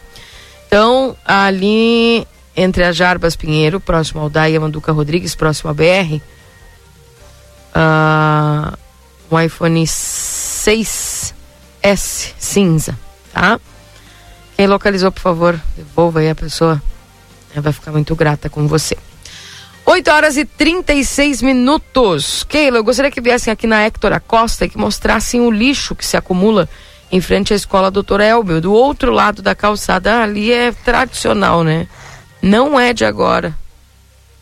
Então, ali entre a Jarbas Pinheiro, próximo ao DAI, e a Manduca Rodrigues, próximo à BR, um iPhone 6S cinza, tá? Quem localizou, por favor, devolva aí, a pessoa vai ficar muito grata com você. 8h36. Keila, eu gostaria que viessem aqui na Héctor Acosta e que mostrassem o lixo que se acumula em frente à escola Dr. Elbio, do outro lado da calçada. Ali é tradicional, né? Não é de agora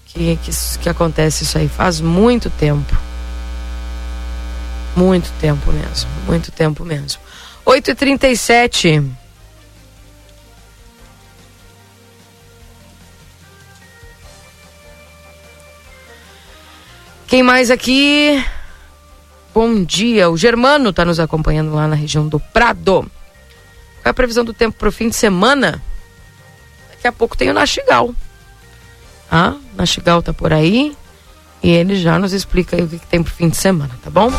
que acontece isso aí. Faz muito tempo. Muito tempo mesmo. 8h37. Quem mais aqui? Bom dia. O Germano está nos acompanhando lá na região do Prado. Qual é a previsão do tempo para o fim de semana? Daqui a pouco tem o Naxigal. Naxigal tá por aí e ele já nos explica aí o que tem pro fim de semana, tá bom?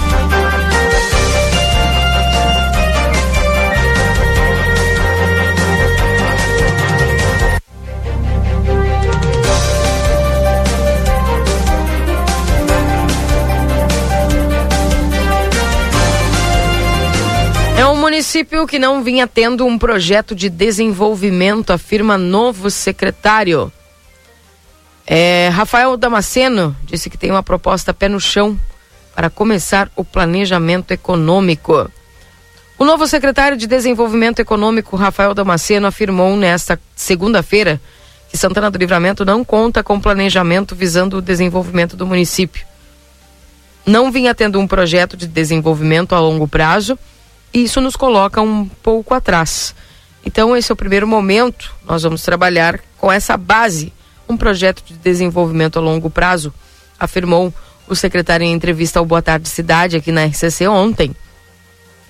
Município que não vinha tendo um projeto de desenvolvimento, afirma novo secretário. Rafael Damasceno disse que tem uma proposta pé no chão para começar o planejamento econômico. O novo secretário de Desenvolvimento Econômico, Rafael Damasceno, afirmou nesta segunda-feira que Santana do Livramento não conta com planejamento visando o desenvolvimento do município. Não vinha tendo um projeto de desenvolvimento a longo prazo. Isso nos coloca um pouco atrás. Então, esse é o primeiro momento. Nós vamos trabalhar com essa base, um projeto de desenvolvimento a longo prazo, afirmou o secretário em entrevista ao Boa Tarde Cidade, aqui na RCC ontem.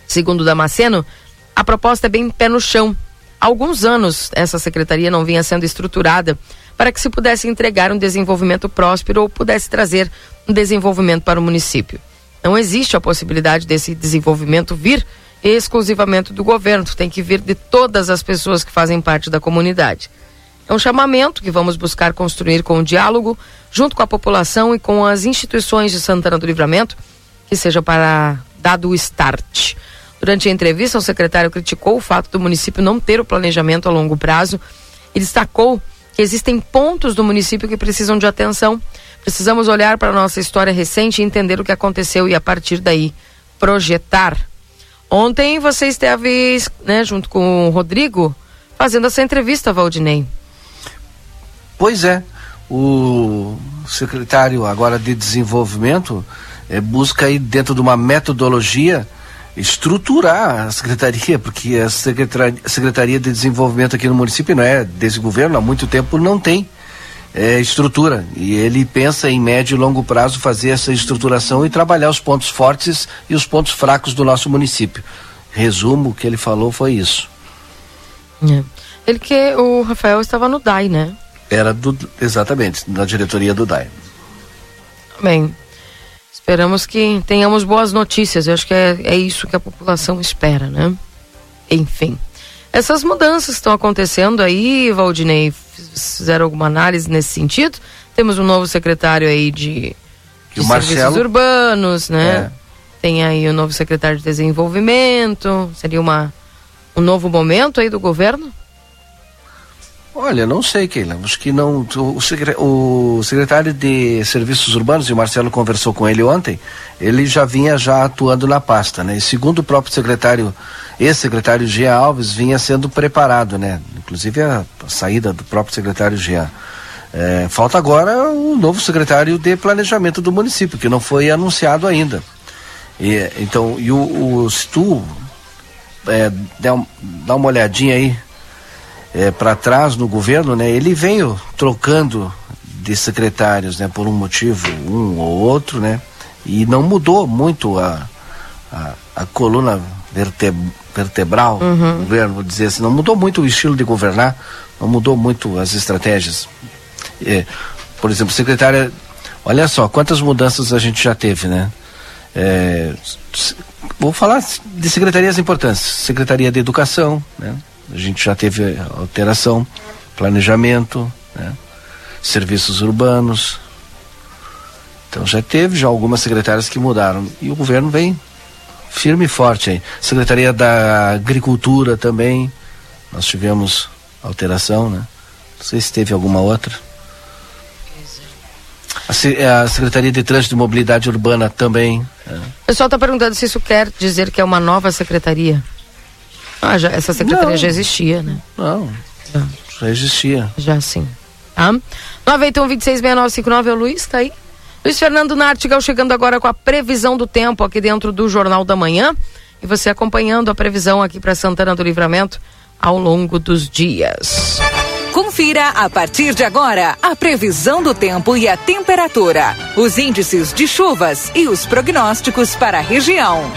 Segundo Damasceno, a proposta é bem pé no chão. Há alguns anos, essa secretaria não vinha sendo estruturada para que se pudesse entregar um desenvolvimento próspero ou pudesse trazer um desenvolvimento para o município. Não existe a possibilidade desse desenvolvimento vir exclusivamente do governo, tem que vir de todas as pessoas que fazem parte da comunidade. É um chamamento que vamos buscar construir com o diálogo, junto com a população e com as instituições de Santana do Livramento, que seja para dado o start. Durante a entrevista, o secretário criticou o fato do município não ter o planejamento a longo prazo e destacou que existem pontos do município que precisam de atenção. Precisamos olhar para a nossa história recente e entender o que aconteceu e, a partir daí, projetar. Ontem você esteve, né, junto com o Rodrigo, fazendo essa entrevista, Valdinei. Pois é, o secretário agora de desenvolvimento busca aí, dentro de uma metodologia, estruturar a secretaria, porque a secretaria de desenvolvimento aqui no município, não é desse governo, há muito tempo não tem estrutura, e ele pensa em médio e longo prazo fazer essa estruturação e trabalhar os pontos fortes e os pontos fracos do nosso município. Resumo, o que ele falou foi isso. Ele que o Rafael estava no DAI, né? Exatamente, na diretoria do DAI. Bem, esperamos que tenhamos boas notícias. Eu acho que é isso que a população espera, né? Enfim, essas mudanças estão acontecendo aí, Valdinei, fizeram alguma análise nesse sentido? Temos um novo secretário aí de serviços urbanos, né? É. Tem aí o novo secretário de desenvolvimento, seria um novo momento aí do governo? Olha, não sei, Keila, acho que não. O secretário de serviços urbanos, e o Marcelo conversou com ele ontem, ele já vinha atuando na pasta, né? E segundo o próprio secretário, ex-secretário Jean Alves, vinha sendo preparado, né? Inclusive a saída do próprio secretário Jean. Falta agora o novo secretário de planejamento do município, que não foi anunciado ainda. Se tu dá uma olhadinha aí, para trás no governo, né? Ele veio trocando de secretários, né? Por um motivo, um ou outro, né? E não mudou muito a coluna vertebral do governo, vou dizer assim, não mudou muito o estilo de governar, não mudou muito as estratégias. Por exemplo, secretária, olha só, quantas mudanças a gente já teve, né? Vou falar de secretarias importantes, Secretaria de Educação, né? A gente já teve alteração, planejamento, né? Serviços urbanos. Então já teve algumas secretárias que mudaram. E o governo vem firme e forte aí. Secretaria da Agricultura também. Nós tivemos alteração, né? Não sei se teve alguma outra. A Secretaria de Trânsito e Mobilidade Urbana também. Né? O pessoal está perguntando se isso quer dizer que é uma nova secretaria. Essa secretaria já existia, né? Não, já existia. Já sim. 981-266959 é o Luiz, tá aí? Luiz Fernando Nartigal chegando agora com a previsão do tempo aqui dentro do Jornal da Manhã. E você acompanhando a previsão aqui para Santana do Livramento ao longo dos dias. Confira a partir de agora a previsão do tempo e a temperatura, os índices de chuvas e os prognósticos para a região.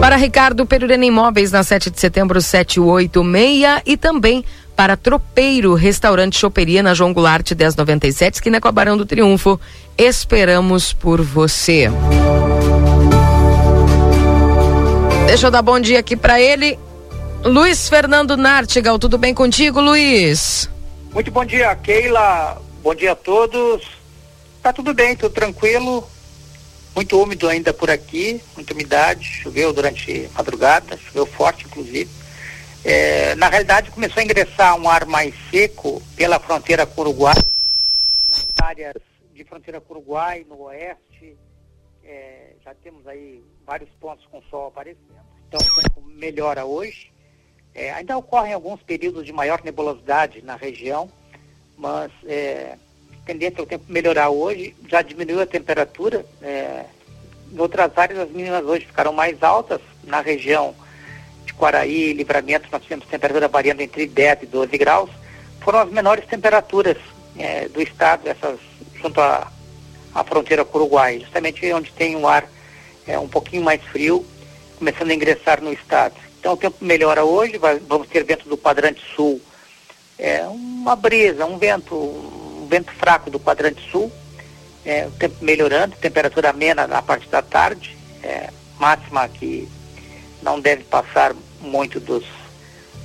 Para Ricardo Perurena Imóveis, na 7 de setembro, 786, e também para Tropeiro, Restaurante Choperia, na João Goulart, 1097, esquina com a Barão do Triunfo. Esperamos por você. Deixa eu dar bom dia aqui para ele, Luiz Fernando Nartigal. Tudo bem contigo, Luiz? Muito bom dia, Keila. Bom dia a todos. Tá tudo bem, tudo tranquilo. Muito úmido ainda por aqui, muita umidade, choveu durante a madrugada, choveu forte inclusive. Na realidade começou a ingressar um ar mais seco pela fronteira com o Uruguai, nas áreas de fronteira com o Uruguai, no oeste, já temos aí vários pontos com sol aparecendo. Então o tempo melhora hoje. Ainda ocorrem alguns períodos de maior nebulosidade na região, mas... tendência ao tempo melhorar hoje, já diminuiu a temperatura, em outras áreas as mínimas hoje ficaram mais altas, na região de Quaraí, Livramento, nós tivemos temperatura variando entre 10 e 12 graus, foram as menores temperaturas do estado, essas junto à fronteira com o Uruguai, justamente onde tem um ar um pouquinho mais frio, começando a ingressar no estado. Então o tempo melhora hoje, vamos ter vento do quadrante sul, uma brisa, um vento fraco do quadrante sul, o tempo melhorando, temperatura amena na parte da tarde, máxima que não deve passar muito dos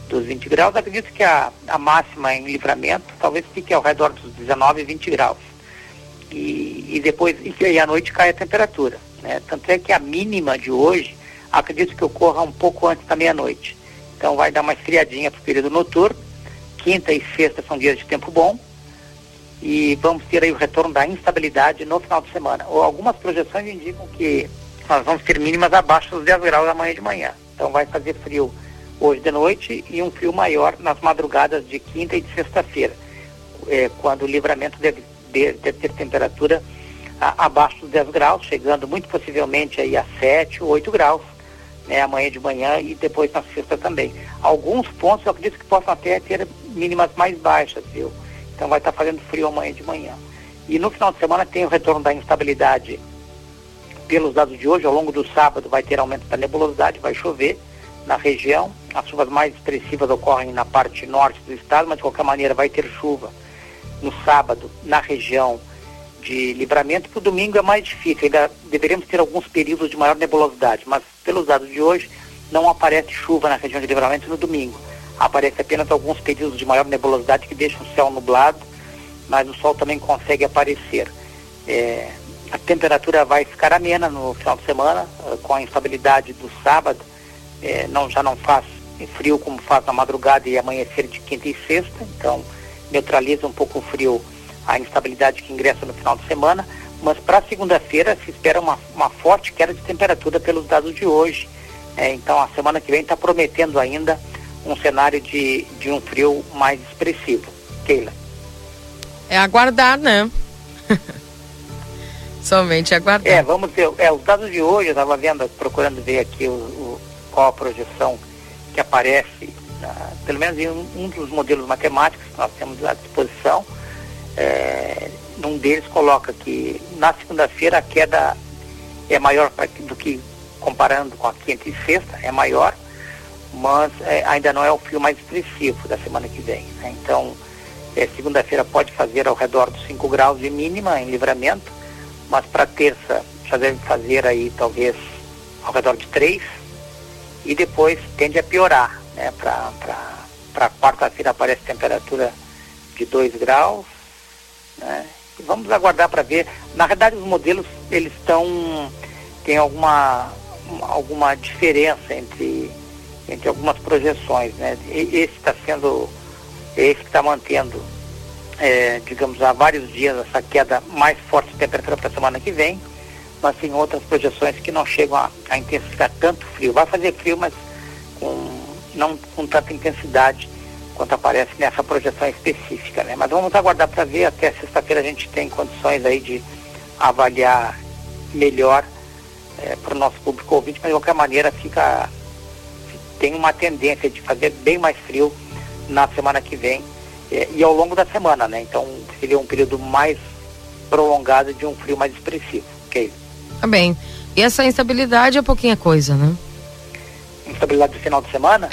dos 20 graus. Acredito que a máxima em Livramento talvez fique ao redor dos 19, 20 graus. E depois, e à noite cai a temperatura, né? Tanto é que a mínima de hoje, acredito que ocorra um pouco antes da meia-noite. Então vai dar uma esfriadinha para o período noturno. Quinta e sexta são dias de tempo bom. E vamos ter aí o retorno da instabilidade no final de semana. Ou algumas projeções indicam que nós vamos ter mínimas abaixo dos 10 graus amanhã de manhã. Então vai fazer frio hoje de noite e um frio maior nas madrugadas de quinta e de sexta-feira, quando o Livramento deve ter temperatura abaixo dos 10 graus, chegando muito possivelmente aí a 7 ou 8 graus, né, amanhã de manhã e depois na sexta também. Alguns pontos eu acredito que possam até ter mínimas mais baixas, viu? Então vai estar fazendo frio amanhã de manhã. E no final de semana tem o retorno da instabilidade pelos dados de hoje. Ao longo do sábado vai ter aumento da nebulosidade, vai chover na região. As chuvas mais expressivas ocorrem na parte norte do estado, mas de qualquer maneira vai ter chuva no sábado na região de Livramento. Para o domingo é mais difícil, ainda deveremos ter alguns períodos de maior nebulosidade, mas pelos dados de hoje não aparece chuva na região de Livramento no domingo. Aparece apenas alguns períodos de maior nebulosidade que deixam o céu nublado, mas o sol também consegue aparecer. A temperatura vai ficar amena no final de semana, com a instabilidade do sábado. Já não faz frio como faz na madrugada e amanhecer de quinta e sexta, então neutraliza um pouco o frio, a instabilidade que ingressa no final de semana. Mas para segunda-feira se espera uma forte queda de temperatura pelos dados de hoje. Então a semana que vem está prometendo ainda um cenário de um frio mais expressivo. Keila. É aguardar, né? Somente aguardar. Vamos ver. Os dados de hoje, eu estava vendo, procurando ver aqui qual a projeção que aparece, pelo menos em um dos modelos matemáticos que nós temos à disposição. Num deles coloca que na segunda-feira a queda é maior do que, comparando com a quinta e sexta, é maior, mas ainda não é o frio mais expressivo da semana que vem, né? Então, segunda-feira pode fazer ao redor dos 5 graus de mínima em Livramento, mas para terça já deve fazer aí talvez ao redor de 3, e depois tende a piorar, né? Para quarta-feira aparece temperatura de 2 graus, né? E vamos aguardar para ver. Na verdade, os modelos eles têm alguma diferença entre algumas projeções, né? Esse que está mantendo, digamos, há vários dias essa queda mais forte de temperatura para a semana que vem, mas tem outras projeções que não chegam a intensificar tanto frio. Vai fazer frio, mas não com tanta intensidade quanto aparece nessa projeção específica, né? Mas vamos aguardar para ver. Até sexta-feira a gente tem condições aí de avaliar melhor para o nosso público ouvinte, mas de qualquer maneira tem uma tendência de fazer bem mais frio na semana que vem e ao longo da semana, né? Então seria um período mais prolongado de um frio mais expressivo, ok? Tá bem. E essa instabilidade é pouquinha coisa, né? Instabilidade do final de semana?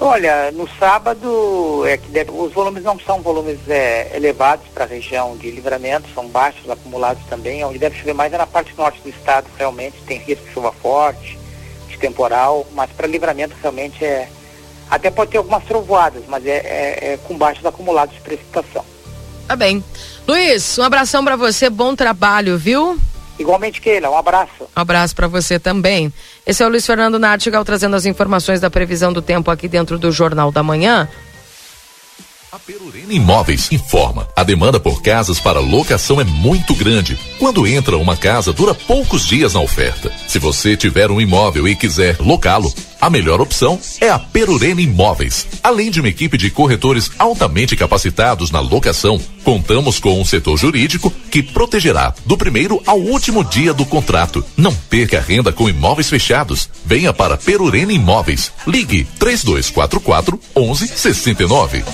Olha, no sábado os volumes não são volumes elevados para a região de Livramento, são baixos, acumulados também. Onde deve chover mais é na parte norte do estado, realmente tem risco de chuva forte, temporal, mas para Livramento realmente até pode ter algumas trovoadas, mas é com baixos acumulados de precipitação. Tá bem. Luiz, um abração para você, bom trabalho, viu? Igualmente, Keila, um abraço. Um abraço para você também. Esse é o Luiz Fernando Nartigal trazendo as informações da previsão do tempo aqui dentro do Jornal da Manhã. A Perurena Imóveis informa: a demanda por casas para locação é muito grande. Quando entra uma casa, dura poucos dias na oferta. Se você tiver um imóvel e quiser locá-lo, a melhor opção é a Perurena Imóveis. Além de uma equipe de corretores altamente capacitados na locação, contamos com um setor jurídico que protegerá do primeiro ao último dia do contrato. Não perca renda com imóveis fechados. Venha para Perurena Imóveis. Ligue 3244 1169.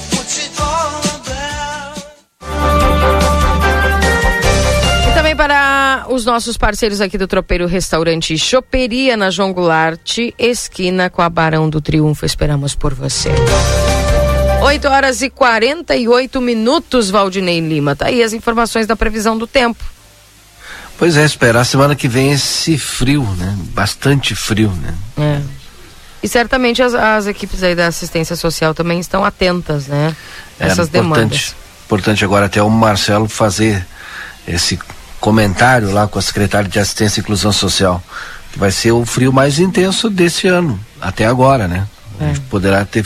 Para os nossos parceiros aqui do Tropeiro Restaurante Choperia, na João Goulart, esquina com a Barão do Triunfo. Esperamos por você. 8h48, Valdinei Lima. Tá aí as informações da previsão do tempo. Pois é, esperar semana que vem esse frio, né? Bastante frio, né? E certamente as equipes aí da assistência social também estão atentas, né? Essas demandas. Importante agora até o Marcelo fazer esse comentário lá com a secretária de Assistência e Inclusão Social, que vai ser o frio mais intenso desse ano, até agora, né? A gente poderá ter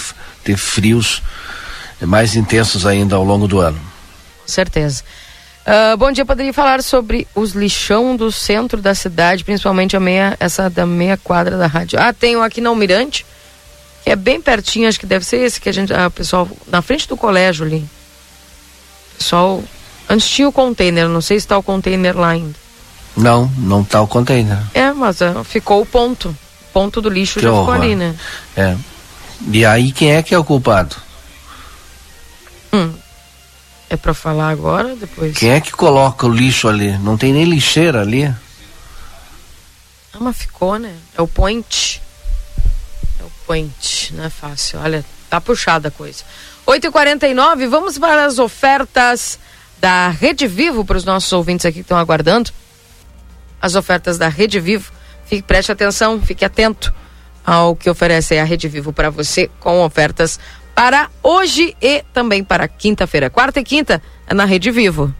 frios mais intensos ainda ao longo do ano. Com certeza. Bom dia, poderia falar sobre os lixão do centro da cidade, principalmente essa da meia quadra da rádio. Tem um aqui na Almirante, que é bem pertinho, acho que deve ser esse que a pessoal, na frente do colégio ali. Pessoal, antes tinha o container, não sei se tá o container lá ainda. Não, não tá o container. Mas ficou o ponto. O ponto do lixo que já ficou ali, né? E aí quem é o culpado? É pra falar agora, depois? Quem é que coloca o lixo ali? Não tem nem lixeira ali. Mas ficou, né? É o point, não é fácil. Olha, tá puxada a coisa. 8h49, vamos para as ofertas da Rede Vivo, para os nossos ouvintes aqui que estão aguardando. As ofertas da Rede Vivo. Preste atenção, fique atento ao que oferece a Rede Vivo para você, com ofertas para hoje e também para quinta-feira. Quarta e quinta é na Rede Vivo.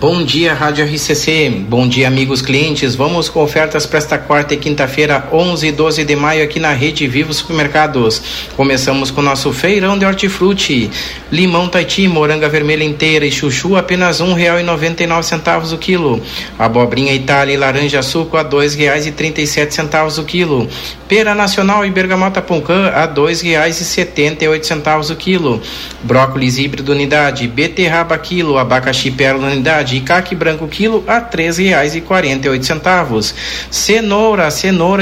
Bom dia, Rádio RCC. Bom dia, amigos clientes. Vamos com ofertas para esta quarta e quinta-feira, 11 e 12 de maio, aqui na Rede Vivo Supermercados. Começamos com o nosso feirão de hortifruti. Limão Taiti, moranga vermelha inteira e chuchu, apenas R$ 1,99 o quilo. Abobrinha Itália e laranja suco a R$ 2,37 o quilo. Pera nacional e bergamota poncã a R$ 2,78 o quilo. Brócolis híbrido unidade, beterraba quilo, abacaxi pérola unidade e caqui branco quilo a R$ 13,48. Cenoura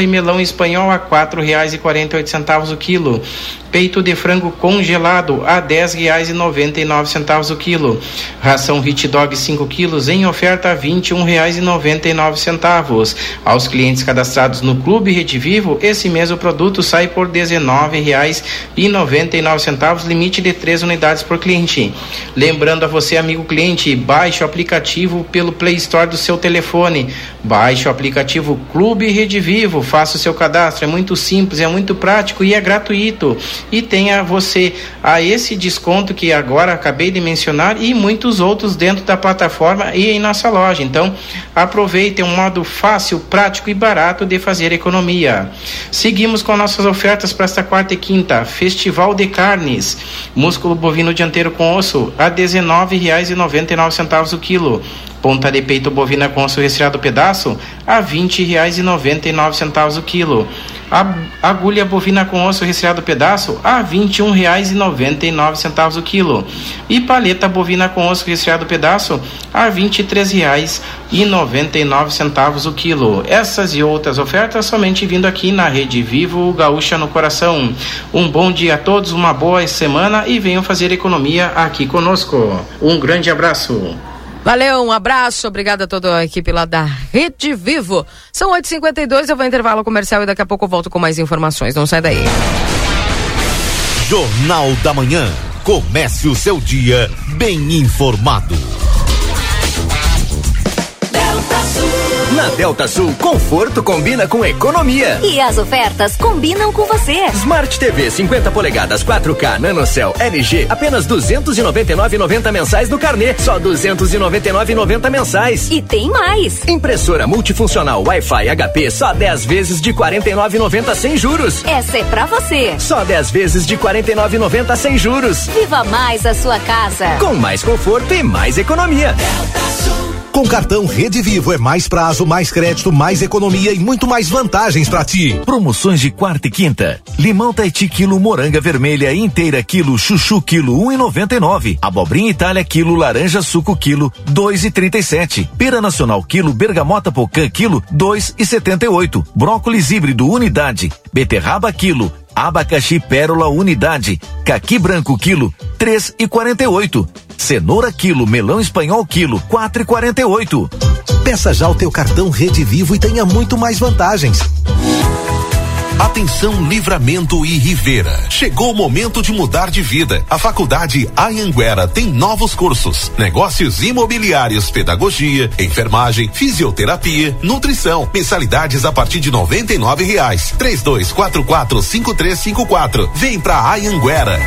e melão espanhol a R$ 4,48 o quilo. Peito de frango congelado a R$ 10,99 o quilo. Ração Hit Dog 5 quilos em oferta a R$ 21,99. Aos clientes cadastrados no Clube Rede Vivo, esse mesmo produto sai por R$ 19,99, limite de 3 unidades por cliente. Lembrando a você, amigo cliente, baixe o aplicativo pelo Play Store do seu telefone. Baixe o aplicativo Clube Rede Vivo, faça o seu cadastro, é muito simples, é muito prático e é gratuito. E tenha você a esse desconto que agora acabei de mencionar e muitos outros dentro da plataforma e em nossa loja. Então, aproveite, um modo fácil, prático e barato de fazer economia. Seguimos com nossas ofertas para esta quarta e quinta. Festival de Carnes, músculo bovino dianteiro com osso a R$ 19,99 o quilo. Ponta de peito bovina com osso resfriado pedaço a R$ 20,99 o quilo. Agulha bovina com osso resfriado pedaço a R$ 21,99 o quilo. E paleta bovina com osso resfriado pedaço a R$ 23,99 o quilo. Essas e outras ofertas somente vindo aqui na Rede Vivo, gaúcha no coração. Um bom dia a todos, uma boa semana e venham fazer economia aqui conosco. Um grande abraço. Valeu, um abraço, obrigada a toda a equipe lá da Rede Vivo. São 8h52, eu vou intervalo comercial e daqui a pouco eu volto com mais informações, não sai daí. Jornal da Manhã, comece o seu dia bem informado. Na Delta Sul, conforto combina com economia. E as ofertas combinam com você. Smart TV 50 polegadas 4K NanoCell LG, apenas R$ 299,90 mensais no carnê, só R$ 299,90 mensais. E tem mais. Impressora multifuncional Wi-Fi HP, só 10 vezes de R$ 49,90 sem juros. Essa é pra você. Só 10 vezes de R$ 49,90 sem juros. Viva mais a sua casa. Com mais conforto e mais economia. Delta Sul. Com cartão Rede Vivo é mais prazo, mais crédito, mais economia e muito mais vantagens pra ti. Promoções de quarta e quinta. Limão Taiti quilo, moranga vermelha inteira quilo, chuchu quilo 1,99. Abobrinha Itália quilo, laranja suco quilo 2,37. Pera nacional quilo, bergamota pocã quilo 2,78. Brócolis híbrido unidade, beterraba quilo, abacaxi pérola unidade, caqui branco quilo 3,48. Cenoura quilo, melão espanhol quilo 4,48. Peça já o teu cartão Rede Vivo e tenha muito mais vantagens. Atenção Livramento e Rivera. Chegou o momento de mudar de vida. A Faculdade Anhanguera tem novos cursos: negócios imobiliários, pedagogia, enfermagem, fisioterapia, nutrição. Mensalidades a partir de R$99. 32445354. Vem pra Anhanguera.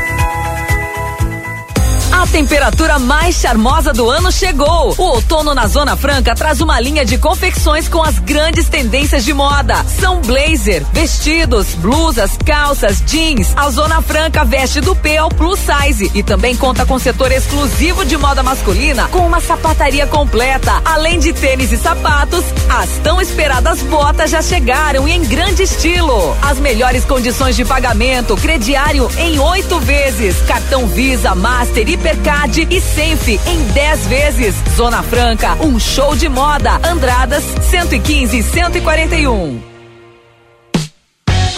A temperatura mais charmosa do ano chegou. O outono na Zona Franca traz uma linha de confecções com as grandes tendências de moda. São blazer, vestidos, blusas, calças, jeans. A Zona Franca veste do P ao plus size e também conta com setor exclusivo de moda masculina com uma sapataria completa. Além de tênis e sapatos, as tão esperadas botas já chegaram e em grande estilo. As melhores condições de pagamento, crediário em 8 vezes, cartão Visa, Master, Hipercard e Senfe em 10 vezes. Zona Franca, um show de moda. Andradas 115 e 141.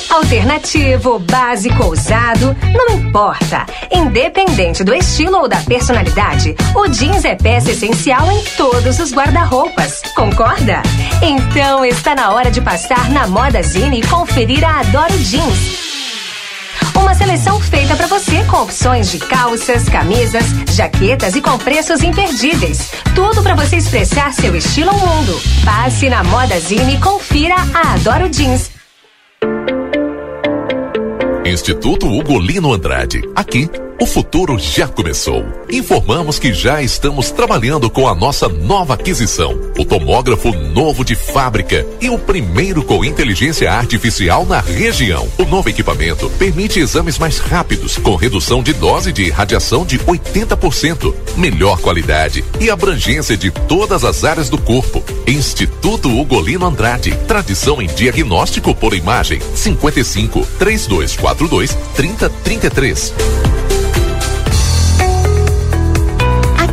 Alternativo, básico, ousado, não importa. Independente do estilo ou da personalidade, o jeans é peça essencial em todos os guarda-roupas. Concorda? Então está na hora de passar na Moda Zine e conferir a Adoro Jeans. Uma seleção feita para você com opções de calças, camisas, jaquetas e com preços imperdíveis. Tudo para você expressar seu estilo ao mundo. Passe na Moda Zine e confira a Adoro Jeans. Instituto Ugolino Andrade. Aqui, o futuro já começou. Informamos que já estamos trabalhando com a nossa nova aquisição, o tomógrafo novo de fábrica e o primeiro com inteligência artificial na região. O novo equipamento permite exames mais rápidos, com redução de dose de radiação de 80%, melhor qualidade e abrangência de todas as áreas do corpo. Instituto Ugolino Andrade, tradição em diagnóstico por imagem. 55-3242-3033.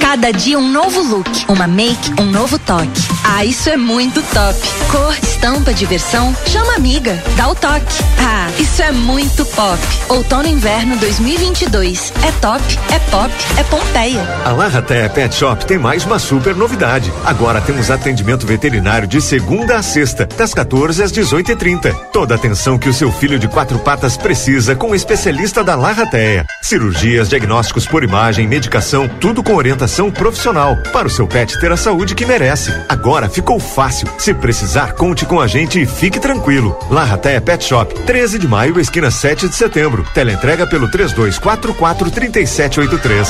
Cada dia um novo look, uma make, um novo toque. Ah, isso é muito top. Cor, estampa, diversão, chama amiga, dá o toque. Ah, isso é muito pop. Outono e inverno 2022. É top, é pop, é Pompeia. A Larraté Pet Shop tem mais uma super novidade. Agora temos atendimento veterinário de segunda a sexta, das 14 às 18h30. Toda a atenção que o seu filho de 4 patas precisa com o especialista da Larraté. Cirurgias, diagnósticos por imagem, medicação, tudo com orientação profissional, para o seu pet ter a saúde que merece. Agora ficou fácil. Se precisar, conte com a gente e fique tranquilo. Larratea Pet Shop, 13 de maio, esquina 7 de setembro. Teleentrega pelo 3244-3783.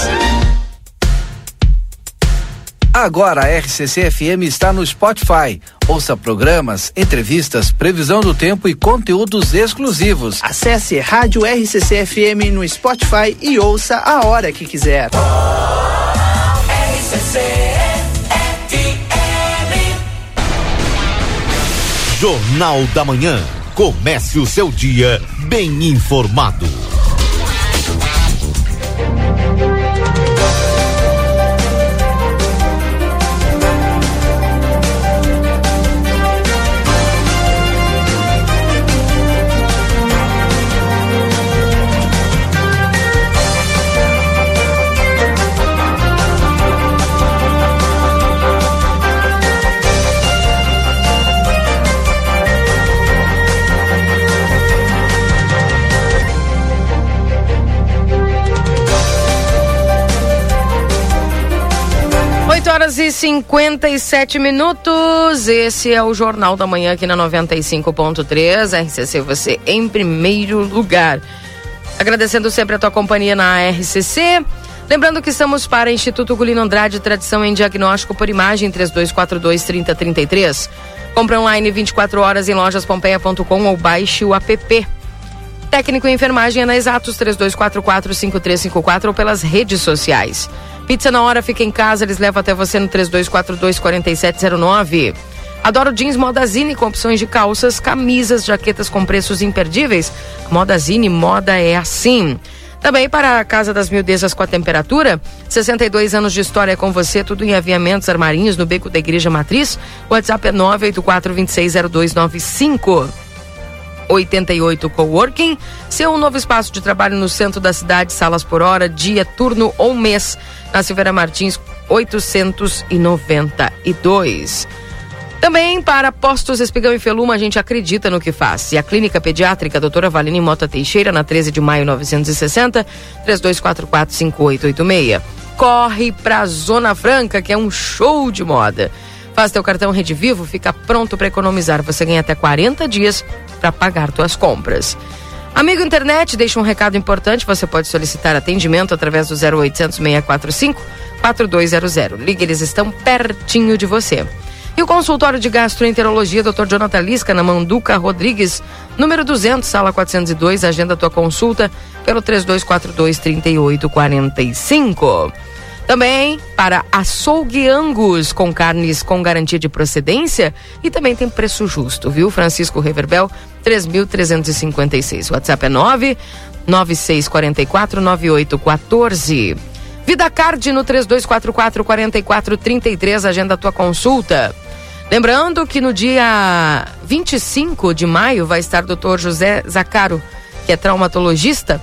Agora a RCC FM está no Spotify. Ouça programas, entrevistas, previsão do tempo e conteúdos exclusivos. Acesse Rádio RCC FM no Spotify e ouça a hora que quiser. Jornal da Manhã. Comece o seu dia bem informado. E 57 minutos, esse é o Jornal da Manhã aqui na 95.3, RCC, você em primeiro lugar. Agradecendo sempre a tua companhia na RCC. Lembrando que estamos para Instituto Ugolino Andrade, tradição em diagnóstico por imagem, 3242-3033. Compra online 24 horas em lojaspompeia.com ou baixe o app. Técnico em enfermagem é na Exatos, 3244-5354 ou pelas redes sociais. Pizza na hora, fica em casa, eles levam até você no 3242-4709. Adoro Jeans Moda Zine, com opções de calças, camisas, jaquetas com preços imperdíveis. Moda Zine, moda é assim. Também para a Casa das Miudezas com a Temperatura, 62 anos de história com você, tudo em aviamentos, armarinhos, no Beco da Igreja Matriz. O WhatsApp é 984260295. 88 Coworking, seu novo espaço de trabalho no centro da cidade, salas por hora, dia, turno ou mês, na Silveira Martins 892. Também para Postos Espigão e Feluma, a gente acredita no que faz. E a Clínica Pediátrica Doutora Valine Mota Teixeira, na 13 de maio 960, 32445886. Corre pra Zona Franca, que é um show de moda. Faz teu cartão Rede Vivo, fica pronto para economizar. Você ganha até 40 dias para pagar tuas compras. Amigo Internet, deixa um recado importante. Você pode solicitar atendimento através do 0800 645 4200. Liga, eles estão pertinho de você. E o consultório de gastroenterologia, Dr. Jonathan Lisca, na Manduca Rodrigues, número 200, sala 402. Agenda tua consulta pelo 3242-3845. Também para Açougue Angus, com carnes com garantia de procedência e também tem preço justo, viu? Francisco Reverbel, 3.356. WhatsApp é 996449814. Vida Card no 3244-4433, agenda a tua consulta. Lembrando que no dia 25 de maio vai estar o Dr. José Zacaro, que é traumatologista,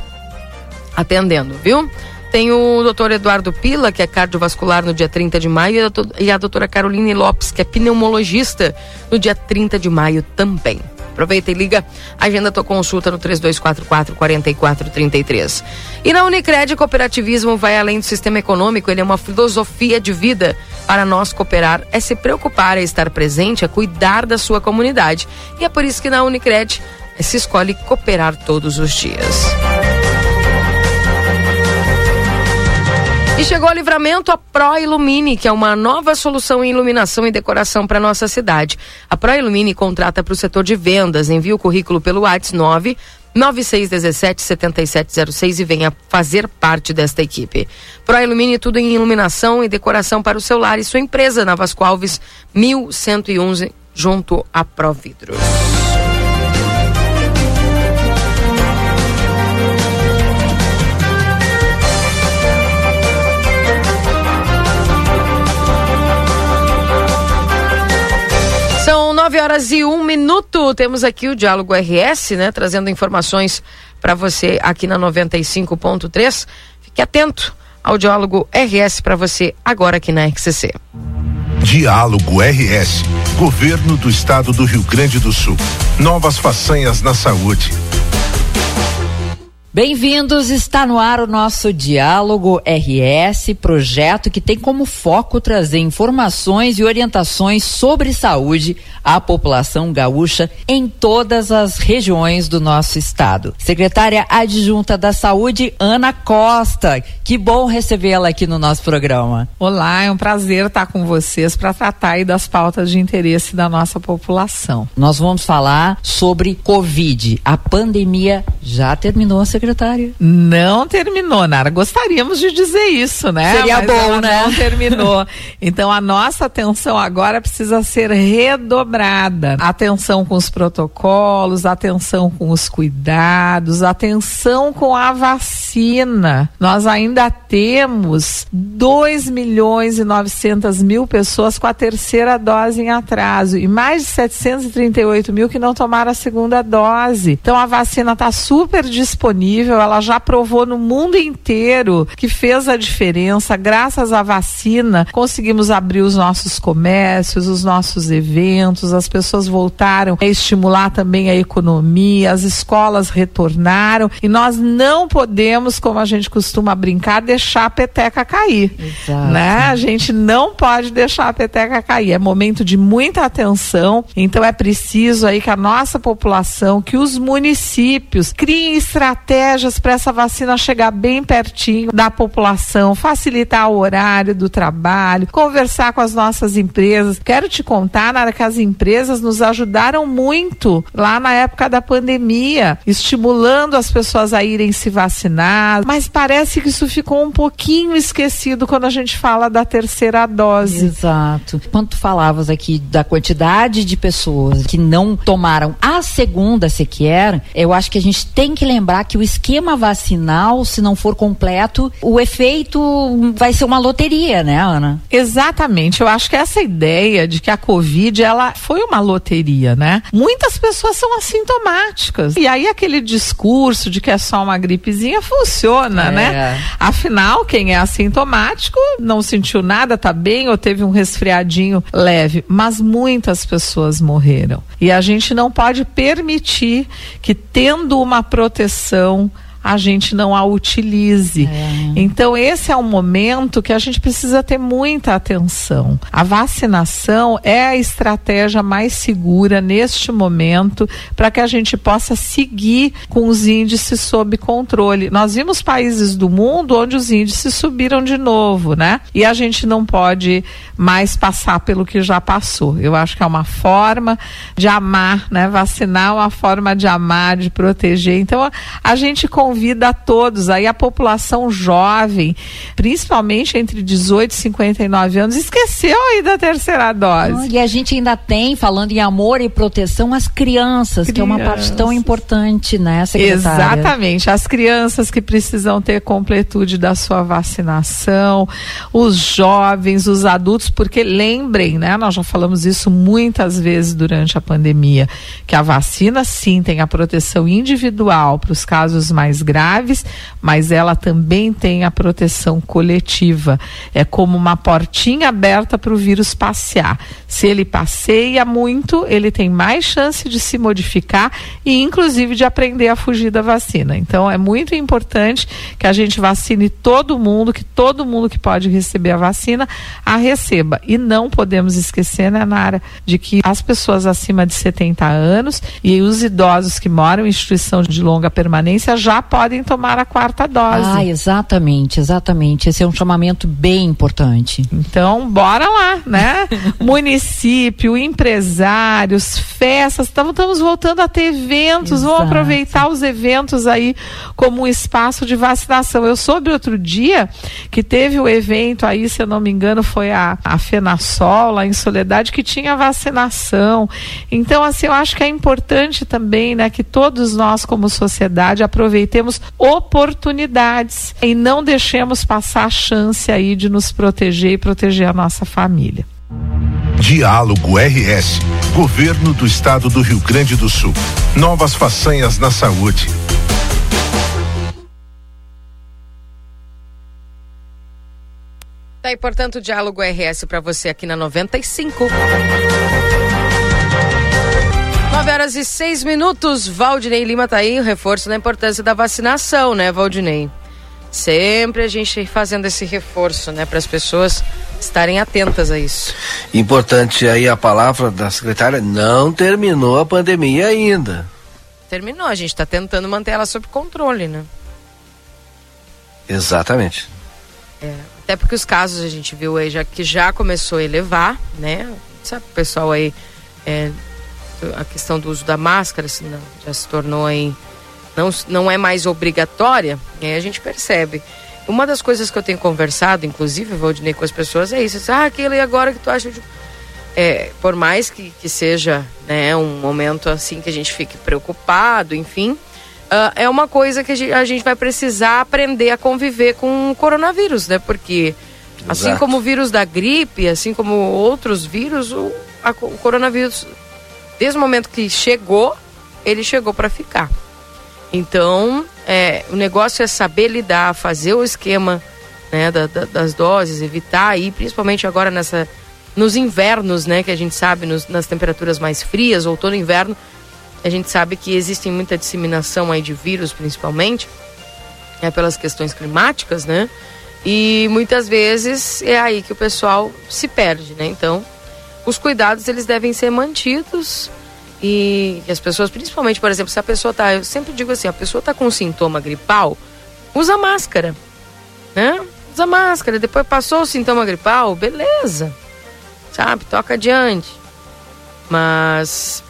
atendendo, viu? Tem o doutor Eduardo Pila, que é cardiovascular, no dia 30 de maio, e a doutora Caroline Lopes, que é pneumologista, no dia 30 de maio também. Aproveita e liga, agenda tua consulta no 3244-4433. E na Unicred, cooperativismo vai além do sistema econômico, ele é uma filosofia de vida. Para nós, cooperar é se preocupar, é estar presente, é cuidar da sua comunidade. E é por isso que na Unicred se escolhe cooperar todos os dias. E chegou a Livramento a Proilumine, que é uma nova solução em iluminação e decoração para nossa cidade. A Proilumine contrata para o setor de vendas, envia o currículo pelo WhatsApp 996177706 e venha fazer parte desta equipe. Proilumine, tudo em iluminação e decoração para o seu lar e sua empresa, na Vasco Alves 1111, junto a Providros. São 9h01, temos aqui o Diálogo RS, né? Trazendo informações para você aqui na 95.3. Fique atento ao Diálogo RS para você agora aqui na RCC. Diálogo RS, Governo do Estado do Rio Grande do Sul. Novas façanhas na saúde. Bem-vindos, está no ar o nosso Diálogo RS, projeto que tem como foco trazer informações e orientações sobre saúde à população gaúcha em todas as regiões do nosso estado. Secretária Adjunta da Saúde, Ana Costa, que bom recebê-la aqui no nosso programa. Olá, é um prazer estar com vocês para tratar aí das pautas de interesse da nossa população. Nós vamos falar sobre Covid. A pandemia já terminou, secretária? Não terminou, Nara. Gostaríamos de dizer isso, né? Seria mas bom, né? Não terminou. Então, a nossa atenção agora precisa ser redobrada. Atenção com os protocolos, atenção com os cuidados, atenção com a vacina. Nós ainda temos 2.900.000 pessoas com a terceira dose em atraso e mais de 738.000 que não tomaram a segunda dose. Então, a vacina está super disponível. Ela já provou no mundo inteiro que fez a diferença. Graças à vacina, conseguimos abrir os nossos comércios, os nossos eventos, as pessoas voltaram a estimular também a economia, as escolas retornaram e nós não podemos, como a gente costuma brincar, deixar a peteca cair. Exato. Né? A gente não pode deixar a peteca cair. É momento de muita atenção, então é preciso aí que a nossa população, que os municípios criem estratégias para essa vacina chegar bem pertinho da população, facilitar o horário do trabalho, conversar com as nossas empresas. Quero te contar, Nara, que as empresas nos ajudaram muito lá na época da pandemia, estimulando as pessoas a irem se vacinar, mas parece que isso ficou um pouquinho esquecido quando a gente fala da terceira dose. Exato. Quando tu falavas aqui da quantidade de pessoas que não tomaram a segunda sequer, eu acho que a gente tem que lembrar que o esquema vacinal, se não for completo, o efeito vai ser uma loteria, né, Ana? Exatamente, eu acho que essa ideia de que a Covid, ela foi uma loteria, né? Muitas pessoas são assintomáticas, e aí aquele discurso de que é só uma gripezinha funciona, né? Afinal, quem é assintomático não sentiu nada, tá bem, ou teve um resfriadinho leve, mas muitas pessoas morreram, e a gente não pode permitir que, tendo uma proteção, a gente não a utilize. Então esse é um momento que a gente precisa ter muita atenção. A vacinação é a estratégia mais segura neste momento para que a gente possa seguir com os índices sob controle. Nós vimos países do mundo onde os índices subiram de novo, né? E a gente não pode mais passar pelo que já passou. Eu acho que é uma forma de amar, né? Vacinar é uma forma de amar, de proteger. Então a gente convida a todos, aí a população jovem, principalmente entre 18 e 59 anos, esqueceu aí da terceira dose. E a gente ainda tem, falando em amor e proteção, as crianças, que é uma parte tão importante, né, secretária? Exatamente, as crianças que precisam ter completude da sua vacinação, os jovens, os adultos, porque lembrem, né, nós já falamos isso muitas vezes durante a pandemia, que a vacina sim tem a proteção individual para os casos mais graves, mas ela também tem a proteção coletiva. É como uma portinha aberta para o vírus passear. Se ele passeia muito, ele tem mais chance de se modificar e inclusive de aprender a fugir da vacina. Então é muito importante que a gente vacine todo mundo, que todo mundo que pode receber a vacina, a receba. E não podemos esquecer, né, Nara, de que as pessoas acima de 70 anos e os idosos que moram em instituição de longa permanência já podem tomar a quarta dose. Ah, exatamente, exatamente. Esse é um chamamento bem importante. Então, bora lá, né? Município, empresários, festas, estamos voltando a ter eventos. Exato. Vamos aproveitar os eventos aí como um espaço de vacinação. Eu soube outro dia que teve o evento aí, se eu não me engano, foi a FENASOL, lá em Soledade, que tinha vacinação. Então, assim, eu acho que é importante também, né, que todos nós, como sociedade, aproveitemos oportunidades e não deixemos passar a chance aí de nos proteger e proteger a nossa família. Diálogo RS, Governo do Estado do Rio Grande do Sul. Novas façanhas na saúde. Tá aí, portanto, o Diálogo RS para você aqui na 95. 9h06, Valdinei Lima tá aí, o reforço da importância da vacinação, né, Valdinei? Sempre a gente fazendo esse reforço, né, para as pessoas estarem atentas a isso. Importante aí a palavra da secretária, não terminou a pandemia ainda. Terminou, a gente está tentando manter ela sob controle, né? Exatamente. Até porque os casos a gente viu aí, já que já começou a elevar, né? Sabe, o pessoal aí... a questão do uso da máscara, assim, já se tornou aí, não é mais obrigatória, e aí a gente percebe. Uma das coisas que eu tenho conversado, inclusive, Valdinei, com as pessoas, é isso, aquilo, e agora que tu acha de... por mais que seja, né, um momento assim que a gente fique preocupado, enfim, é uma coisa que a gente vai precisar aprender a conviver com o coronavírus, né, porque assim, exato, como o vírus da gripe, assim como outros vírus, o coronavírus, desde o momento que chegou, ele chegou para ficar. Então, o negócio é saber lidar, fazer o esquema, né, das doses, evitar aí, principalmente agora nos invernos, né, que a gente sabe, nas temperaturas mais frias, outono e inverno, a gente sabe que existe muita disseminação aí de vírus, principalmente, pelas questões climáticas, né, e muitas vezes é aí que o pessoal se perde, né, então... Os cuidados, eles devem ser mantidos e as pessoas, principalmente, por exemplo, se a pessoa tá, eu sempre digo assim, a pessoa tá com um sintoma gripal, usa máscara, né? Usa máscara, depois passou o sintoma gripal, beleza, sabe? Toca adiante. Mas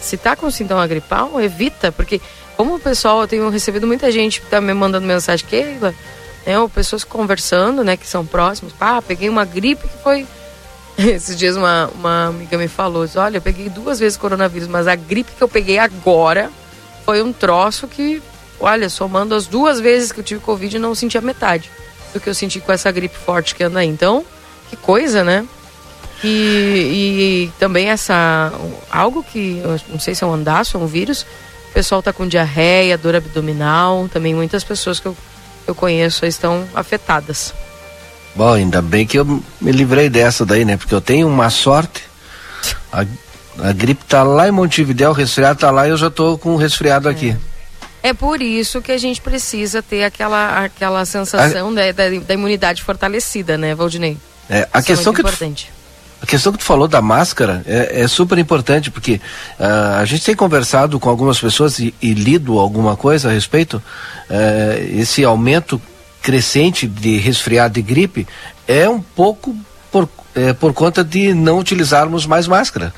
se tá com sintoma gripal, evita, porque como o pessoal, eu tenho recebido muita gente que tá me mandando mensagem, Keila, né? Ou pessoas conversando, né, que são próximos, peguei uma gripe que foi... Esses dias uma amiga me falou, olha, eu peguei 2 vezes coronavírus, mas a gripe que eu peguei agora foi um troço que Olha, somando as duas vezes que eu tive Covid, não senti a metade do que eu senti com essa gripe forte que anda aí. Então, que coisa, né? E também essa... algo que... eu não sei se é um andaço, é um vírus. O pessoal tá com diarreia, dor abdominal. Também muitas pessoas que eu conheço estão afetadas. Bom, ainda bem que eu me livrei dessa daí, né? Porque eu tenho uma sorte... A gripe tá lá em Montevidéu, o resfriado tá lá e eu já tô com o resfriado aqui. É por isso que a gente precisa ter aquela sensação da imunidade fortalecida, né, Valdinei? A questão que tu falou da máscara é super importante, porque a gente tem conversado com algumas pessoas e lido alguma coisa a respeito. Esse aumento crescente de resfriado e gripe é um pouco por conta de não utilizarmos mais máscara.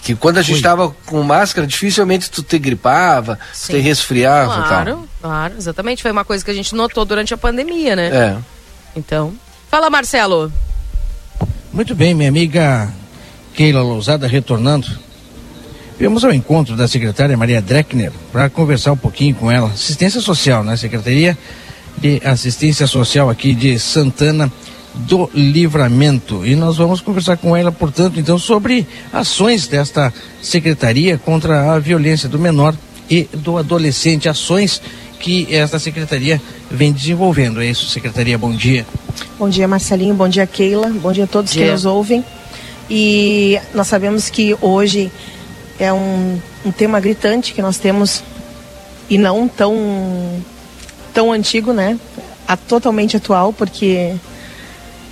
Que quando a gente estava com máscara, dificilmente tu te gripava, sim, tu te resfriava. Claro, tal. Claro, exatamente. Foi uma coisa que a gente notou durante a pandemia, né? É. Então, fala, Marcelo. Muito bem, minha amiga Keila Lousada retornando. Viemos ao encontro da secretária Maria Dreckner para conversar um pouquinho com ela. Assistência Social, né? Secretaria de Assistência Social aqui de Santana do Livramento, e nós vamos conversar com ela, portanto, então, sobre ações desta secretaria contra a violência do menor e do adolescente, ações que esta secretaria vem desenvolvendo. É isso, secretaria, bom dia. Bom dia, Marcelinho, bom dia, Keila, bom dia a todos que nos ouvem. E nós sabemos que hoje é um tema gritante que nós temos, e não tão antigo, né? Totalmente atual, porque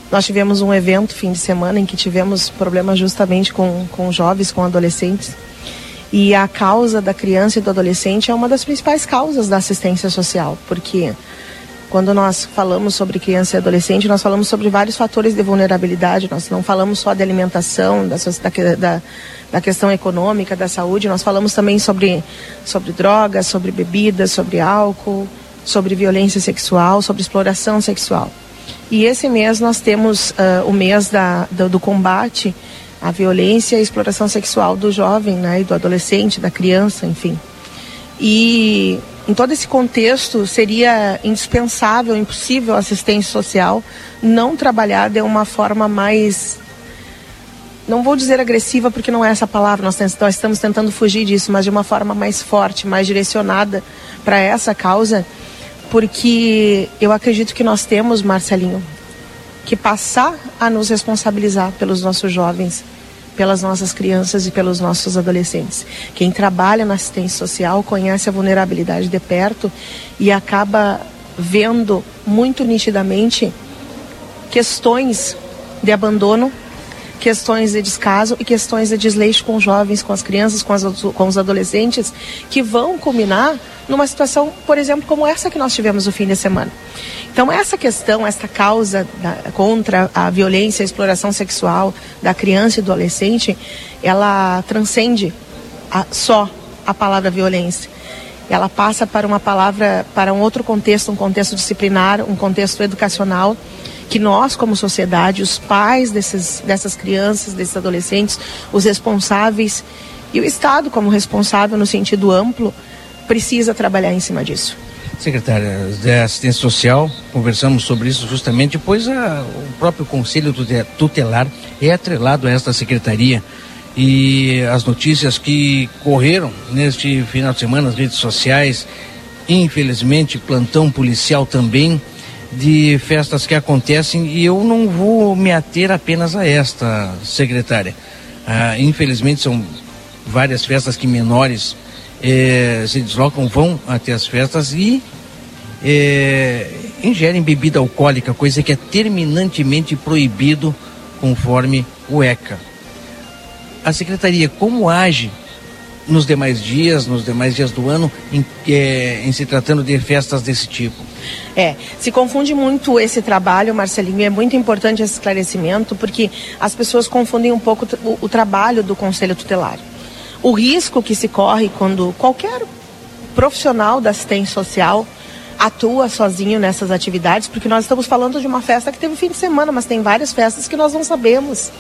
nós tivemos um evento fim de semana em que tivemos problemas justamente com jovens, com adolescentes. E a causa da criança e do adolescente é uma das principais causas da assistência social, porque quando nós falamos sobre criança e adolescente, nós falamos sobre vários fatores de vulnerabilidade. Nós não falamos só de alimentação, da questão econômica, da saúde. Nós falamos também sobre drogas, sobre bebidas, sobre álcool, sobre violência sexual, sobre exploração sexual. E esse mês nós temos o mês do combate à violência e exploração sexual do jovem, né, e do adolescente, da criança, enfim. E em todo esse contexto seria indispensável, impossível a assistência social não trabalhar de uma forma mais... não vou dizer agressiva, porque não é essa palavra, nós estamos tentando fugir disso, mas de uma forma mais forte, mais direcionada para essa causa. Porque eu acredito que nós temos, Marcelinho, que passar a nos responsabilizar pelos nossos jovens, pelas nossas crianças e pelos nossos adolescentes. Quem trabalha na assistência social conhece a vulnerabilidade de perto e acaba vendo muito nitidamente questões de abandono, questões de descaso e questões de desleixo com os jovens, com as crianças, com os adolescentes, que vão culminar numa situação, por exemplo, como essa que nós tivemos no fim de semana. Então, essa questão, essa causa contra a violência, a exploração sexual da criança e do adolescente, ela transcende só a palavra violência. Ela passa para um outro contexto, um contexto disciplinar, um contexto educacional, que nós, como sociedade, os pais dessas crianças, desses adolescentes, os responsáveis e o Estado como responsável no sentido amplo, precisa trabalhar em cima disso. Secretária da Assistência Social, conversamos sobre isso justamente, pois o próprio Conselho Tutelar é atrelado a esta secretaria, e as notícias que correram neste final de semana nas redes sociais, infelizmente plantão policial também, de festas que acontecem, e eu não vou me ater apenas a esta, secretária. Infelizmente são várias festas que menores se deslocam, vão até as festas e ingerem bebida alcoólica, coisa que é terminantemente proibido conforme o ECA. A secretaria como age nos demais dias do ano em se tratando de festas desse tipo? Se confunde muito esse trabalho, Marcelinho, é muito importante esse esclarecimento, porque as pessoas confundem um pouco o trabalho do Conselho Tutelar. O risco que se corre quando qualquer profissional da assistência social atua sozinho nessas atividades, porque nós estamos falando de uma festa que teve fim de semana, mas tem várias festas que nós não sabemos.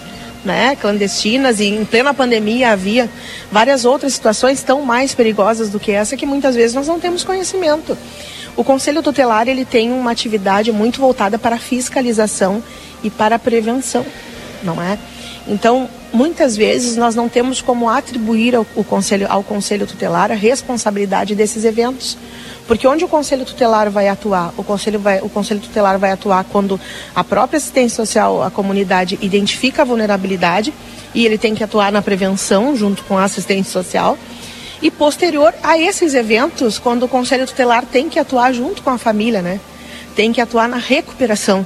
né, clandestinas, e em plena pandemia havia várias outras situações tão mais perigosas do que essa, que muitas vezes nós não temos conhecimento. O Conselho Tutelar, ele tem uma atividade muito voltada para a fiscalização e para a prevenção, não é? Então, muitas vezes nós não temos como atribuir ao Conselho Tutelar a responsabilidade desses eventos. Porque onde o Conselho Tutelar vai atuar? O Conselho Tutelar vai atuar quando a própria assistência social, a comunidade, identifica a vulnerabilidade, e ele tem que atuar na prevenção junto com a assistência social. E posterior a esses eventos, quando o Conselho Tutelar tem que atuar junto com a família, né? Tem que atuar na recuperação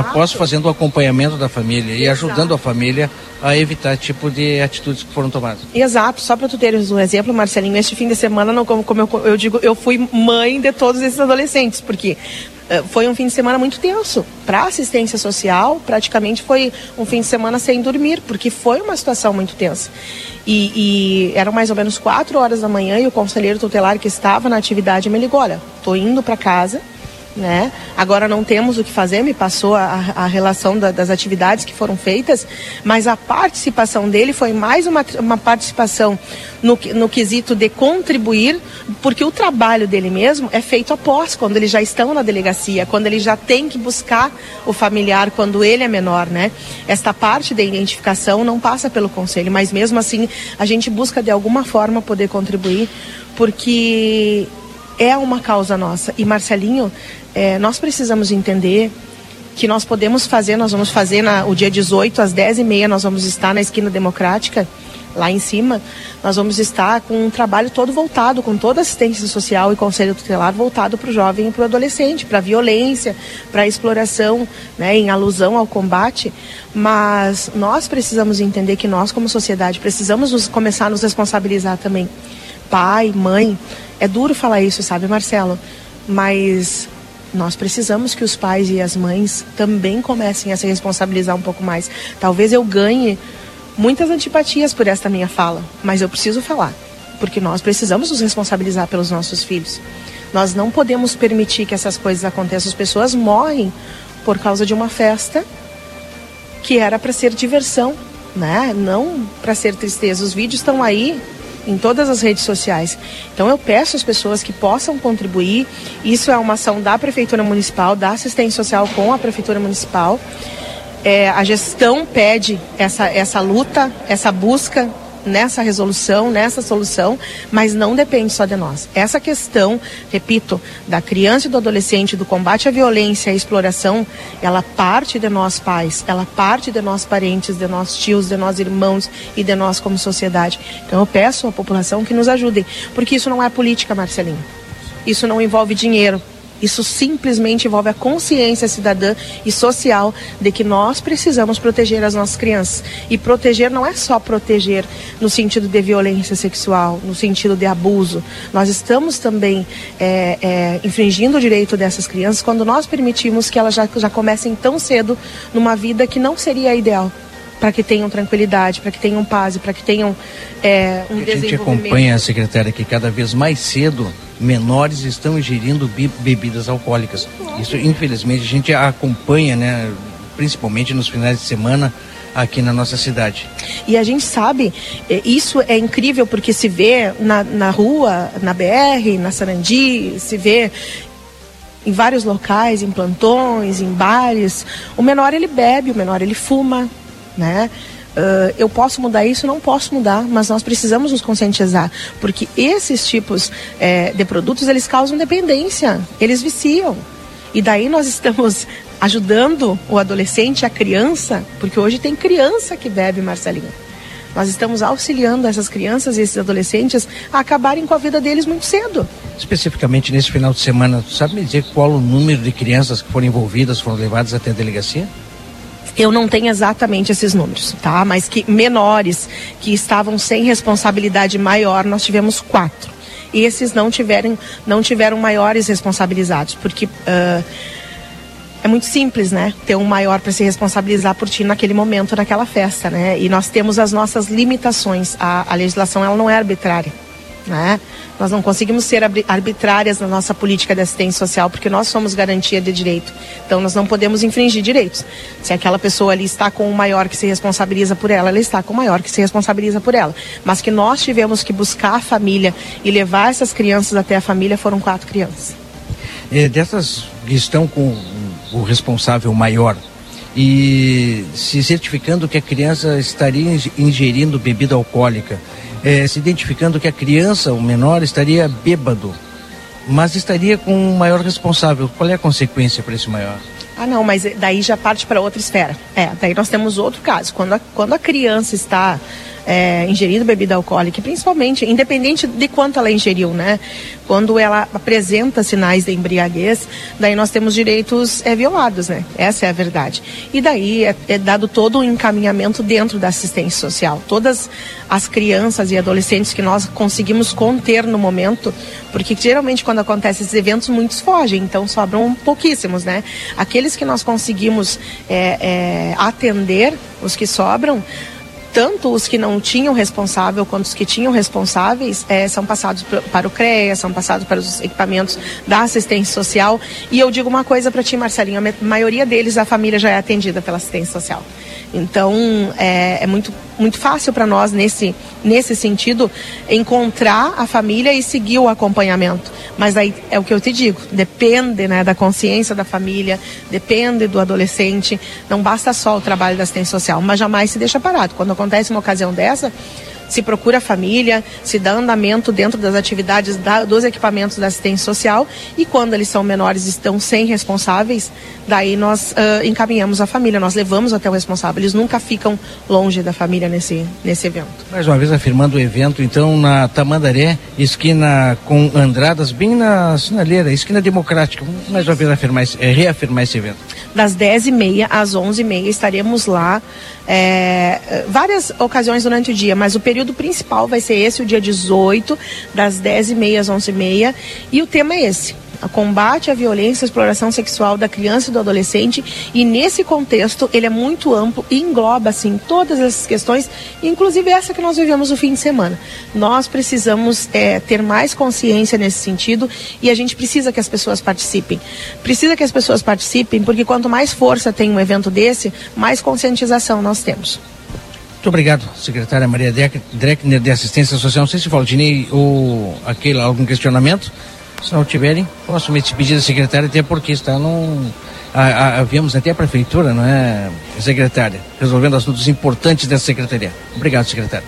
após fazendo o acompanhamento da família. Exato. E ajudando a família a evitar tipo de atitudes que foram tomadas. Exato, só para tu teres um exemplo, Marcelinho, este fim de semana, eu fui mãe de todos esses adolescentes, porque foi um fim de semana muito tenso para assistência social, praticamente foi um fim de semana sem dormir, porque foi uma situação muito tensa. E eram mais ou menos 4 horas da manhã, e o conselheiro tutelar que estava na atividade me ligou: olha, tô indo para casa, né? Agora não temos o que fazer. Me passou a relação das atividades que foram feitas, mas a participação dele foi mais uma participação no quesito de contribuir, porque o trabalho dele mesmo é feito após, quando eles já estão na delegacia, quando ele já tem que buscar o familiar, quando ele é menor, né? Esta parte da identificação não passa pelo conselho, mas mesmo assim a gente busca de alguma forma poder contribuir, porque é uma causa nossa. E, Marcelinho, nós precisamos entender que nós podemos fazer, nós vamos fazer o dia 18, às 10h30, nós vamos estar na Esquina Democrática, lá em cima. Nós vamos estar com um trabalho todo voltado, com toda assistência social e conselho tutelar voltado para o jovem e para o adolescente, para a violência, para a exploração, né, em alusão ao combate. Mas nós precisamos entender que nós, como sociedade, precisamos começar a nos responsabilizar também. Pai, mãe, é duro falar isso, sabe, Marcelo? Mas nós precisamos que os pais e as mães também comecem a se responsabilizar um pouco mais. Talvez eu ganhe muitas antipatias por esta minha fala, mas eu preciso falar, porque nós precisamos nos responsabilizar pelos nossos filhos. Nós não podemos permitir que essas coisas aconteçam. As pessoas morrem por causa de uma festa que era para ser diversão, né? Não para ser tristeza. Os vídeos estão aí em todas as redes sociais. Então eu peço às pessoas que possam contribuir. Isso é uma ação da Prefeitura Municipal, da assistência social com a Prefeitura Municipal. A gestão pede essa luta, essa busca nessa resolução, nessa solução, mas não depende só de nós. Essa questão, repito, da criança e do adolescente, do combate à violência e à exploração, ela parte de nós pais, ela parte de nós parentes, de nós tios, de nós irmãos e de nós como sociedade. Então eu peço à população que nos ajudem, porque isso não é política, Marcelinho. Isso não envolve dinheiro. Isso simplesmente envolve a consciência cidadã e social de que nós precisamos proteger as nossas crianças. E proteger não é só proteger no sentido de violência sexual, no sentido de abuso. Nós estamos também infringindo o direito dessas crianças quando nós permitimos que elas já comecem tão cedo numa vida que não seria a ideal, para que tenham tranquilidade, para que tenham paz, para que tenham um desenvolvimento. A gente acompanha, secretária, que cada vez mais cedo menores estão ingerindo bebidas alcoólicas. Isso, infelizmente, a gente acompanha, né, principalmente nos finais de semana, aqui na nossa cidade. E a gente sabe, isso é incrível, porque se vê na rua, na BR, na Sarandi, se vê em vários locais, em plantões, em bares. O menor, ele bebe, o menor, ele fuma, né? Eu posso mudar isso? Não posso mudar, mas nós precisamos nos conscientizar, porque esses tipos de produtos, eles causam dependência, eles viciam, e daí nós estamos ajudando o adolescente, a criança, porque hoje tem criança que bebe, Marcelinho. Nós estamos auxiliando essas crianças e esses adolescentes a acabarem com a vida deles muito cedo. Especificamente nesse final de semana, sabe me dizer qual o número de crianças que foram envolvidas, foram levadas até a delegacia? Eu não tenho exatamente esses números, tá? Mas que menores que estavam sem responsabilidade maior, nós tivemos 4. E esses não tiveram maiores responsabilizados, porque é muito simples, né? Ter um maior para se responsabilizar por ti naquele momento, naquela festa, né? E nós temos as nossas limitações. A legislação, ela não é arbitrária. né? Nós não conseguimos ser arbitrárias na nossa política de assistência social, porque nós somos garantia de direito. Então, nós não podemos infringir direitos. Se aquela pessoa ali está com o maior que se responsabiliza por ela, ela está com o maior que se responsabiliza por ela. Mas que nós tivemos que buscar a família e levar essas crianças até a família, foram 4 crianças. É, dessas que estão com o responsável maior e se certificando que a criança estaria ingerindo bebida alcoólica, se identificando que a criança, o menor, estaria bêbado, mas estaria com o maior responsável. Qual é a consequência para esse maior? Ah, não, mas daí já parte para outra esfera. Daí nós temos outro caso. Quando a criança está ingerindo bebida alcoólica, principalmente, independente de quanto ela ingeriu, né? Quando ela apresenta sinais de embriaguez, daí nós temos direitos violados, né? Essa é a verdade. E daí é dado todo o encaminhamento dentro da assistência social. Todas as crianças e adolescentes que nós conseguimos conter no momento, porque geralmente quando acontecem esses eventos, muitos fogem, então sobram pouquíssimos, né? Aqueles que nós conseguimos atender, os que sobram, tanto os que não tinham responsável quanto os que tinham responsáveis, são passados para o CREA, são passados para os equipamentos da assistência social. E eu digo uma coisa para ti, Marcelinho, a maioria deles, a família já é atendida pela assistência social. Então, é muito, muito fácil para nós, nesse sentido, encontrar a família e seguir o acompanhamento. Mas aí é o que eu te digo, depende, né, da consciência da família, depende do adolescente. Não basta só o trabalho da assistência social, mas jamais se deixa parado. Quando acontece uma ocasião dessa, se procura a família, se dá andamento dentro das atividades dos equipamentos da assistência social, e quando eles são menores e estão sem responsáveis, daí nós encaminhamos a família, nós levamos até o responsável. Eles nunca ficam longe da família nesse evento. Mais uma vez afirmando o evento, então, na Tamandaré, esquina com Andradas, bem na sinaleira, esquina Democrática. Vamos mais uma vez reafirmar esse evento. Das 10h30 às 11h30 estaremos lá, várias ocasiões durante o dia, mas o período principal vai ser esse, o dia 18, das 10h30 às 11h30, e o tema é esse: o combate à violência e exploração sexual da criança e do adolescente. E nesse contexto, ele é muito amplo e engloba, assim, todas essas questões, inclusive essa que nós vivemos no fim de semana. Nós precisamos ter mais consciência nesse sentido, e a gente precisa que as pessoas participem. Precisa que as pessoas participem, porque quanto mais força tem um evento desse, mais conscientização nós temos. Muito obrigado, secretária Maria Dreckner, de Assistência Social. Não sei se Valdinei ou aquele algum questionamento. Se não tiverem, posso me despedir da secretária, até porque está num... Viemos até a prefeitura, não é, secretária? Resolvendo assuntos importantes dessa secretaria. Obrigado, secretária.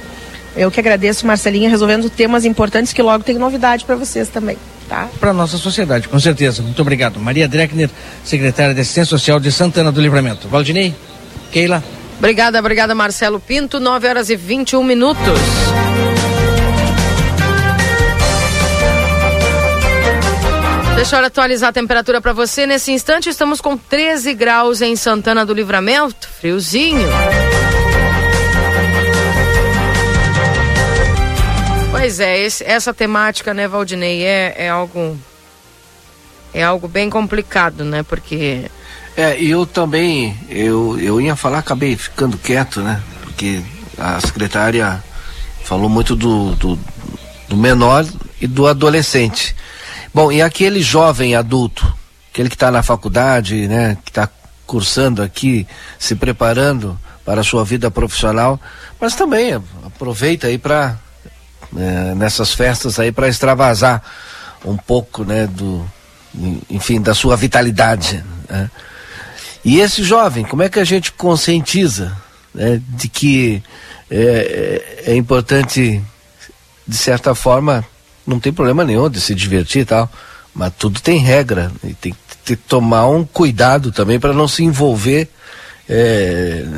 Eu que agradeço, Marcelinha, resolvendo temas importantes, que logo tem novidade para vocês também, tá? Para a nossa sociedade, com certeza. Muito obrigado. Maria Dreckner, secretária de Assistência Social de Santana do Livramento. Valdinei, Keila. Obrigada, Marcelo Pinto. 9h21. Deixa eu atualizar a temperatura para você. Nesse instante, estamos com 13 graus em Santana do Livramento. Friozinho. Pois é, essa temática, né, Valdinei, é algo bem complicado, né? Porque... Eu ia falar, acabei ficando quieto, né? Porque a secretária falou muito do menor e do adolescente. Bom, e aquele jovem adulto, aquele que está na faculdade, né, que está cursando aqui, se preparando para a sua vida profissional, mas também aproveita aí para, nessas festas aí, para extravasar um pouco, né, da sua vitalidade, né? E esse jovem, como é que a gente conscientiza, né, de que é importante, de certa forma, não tem problema nenhum de se divertir e tal, mas tudo tem regra, e tem que tomar um cuidado também para não se envolver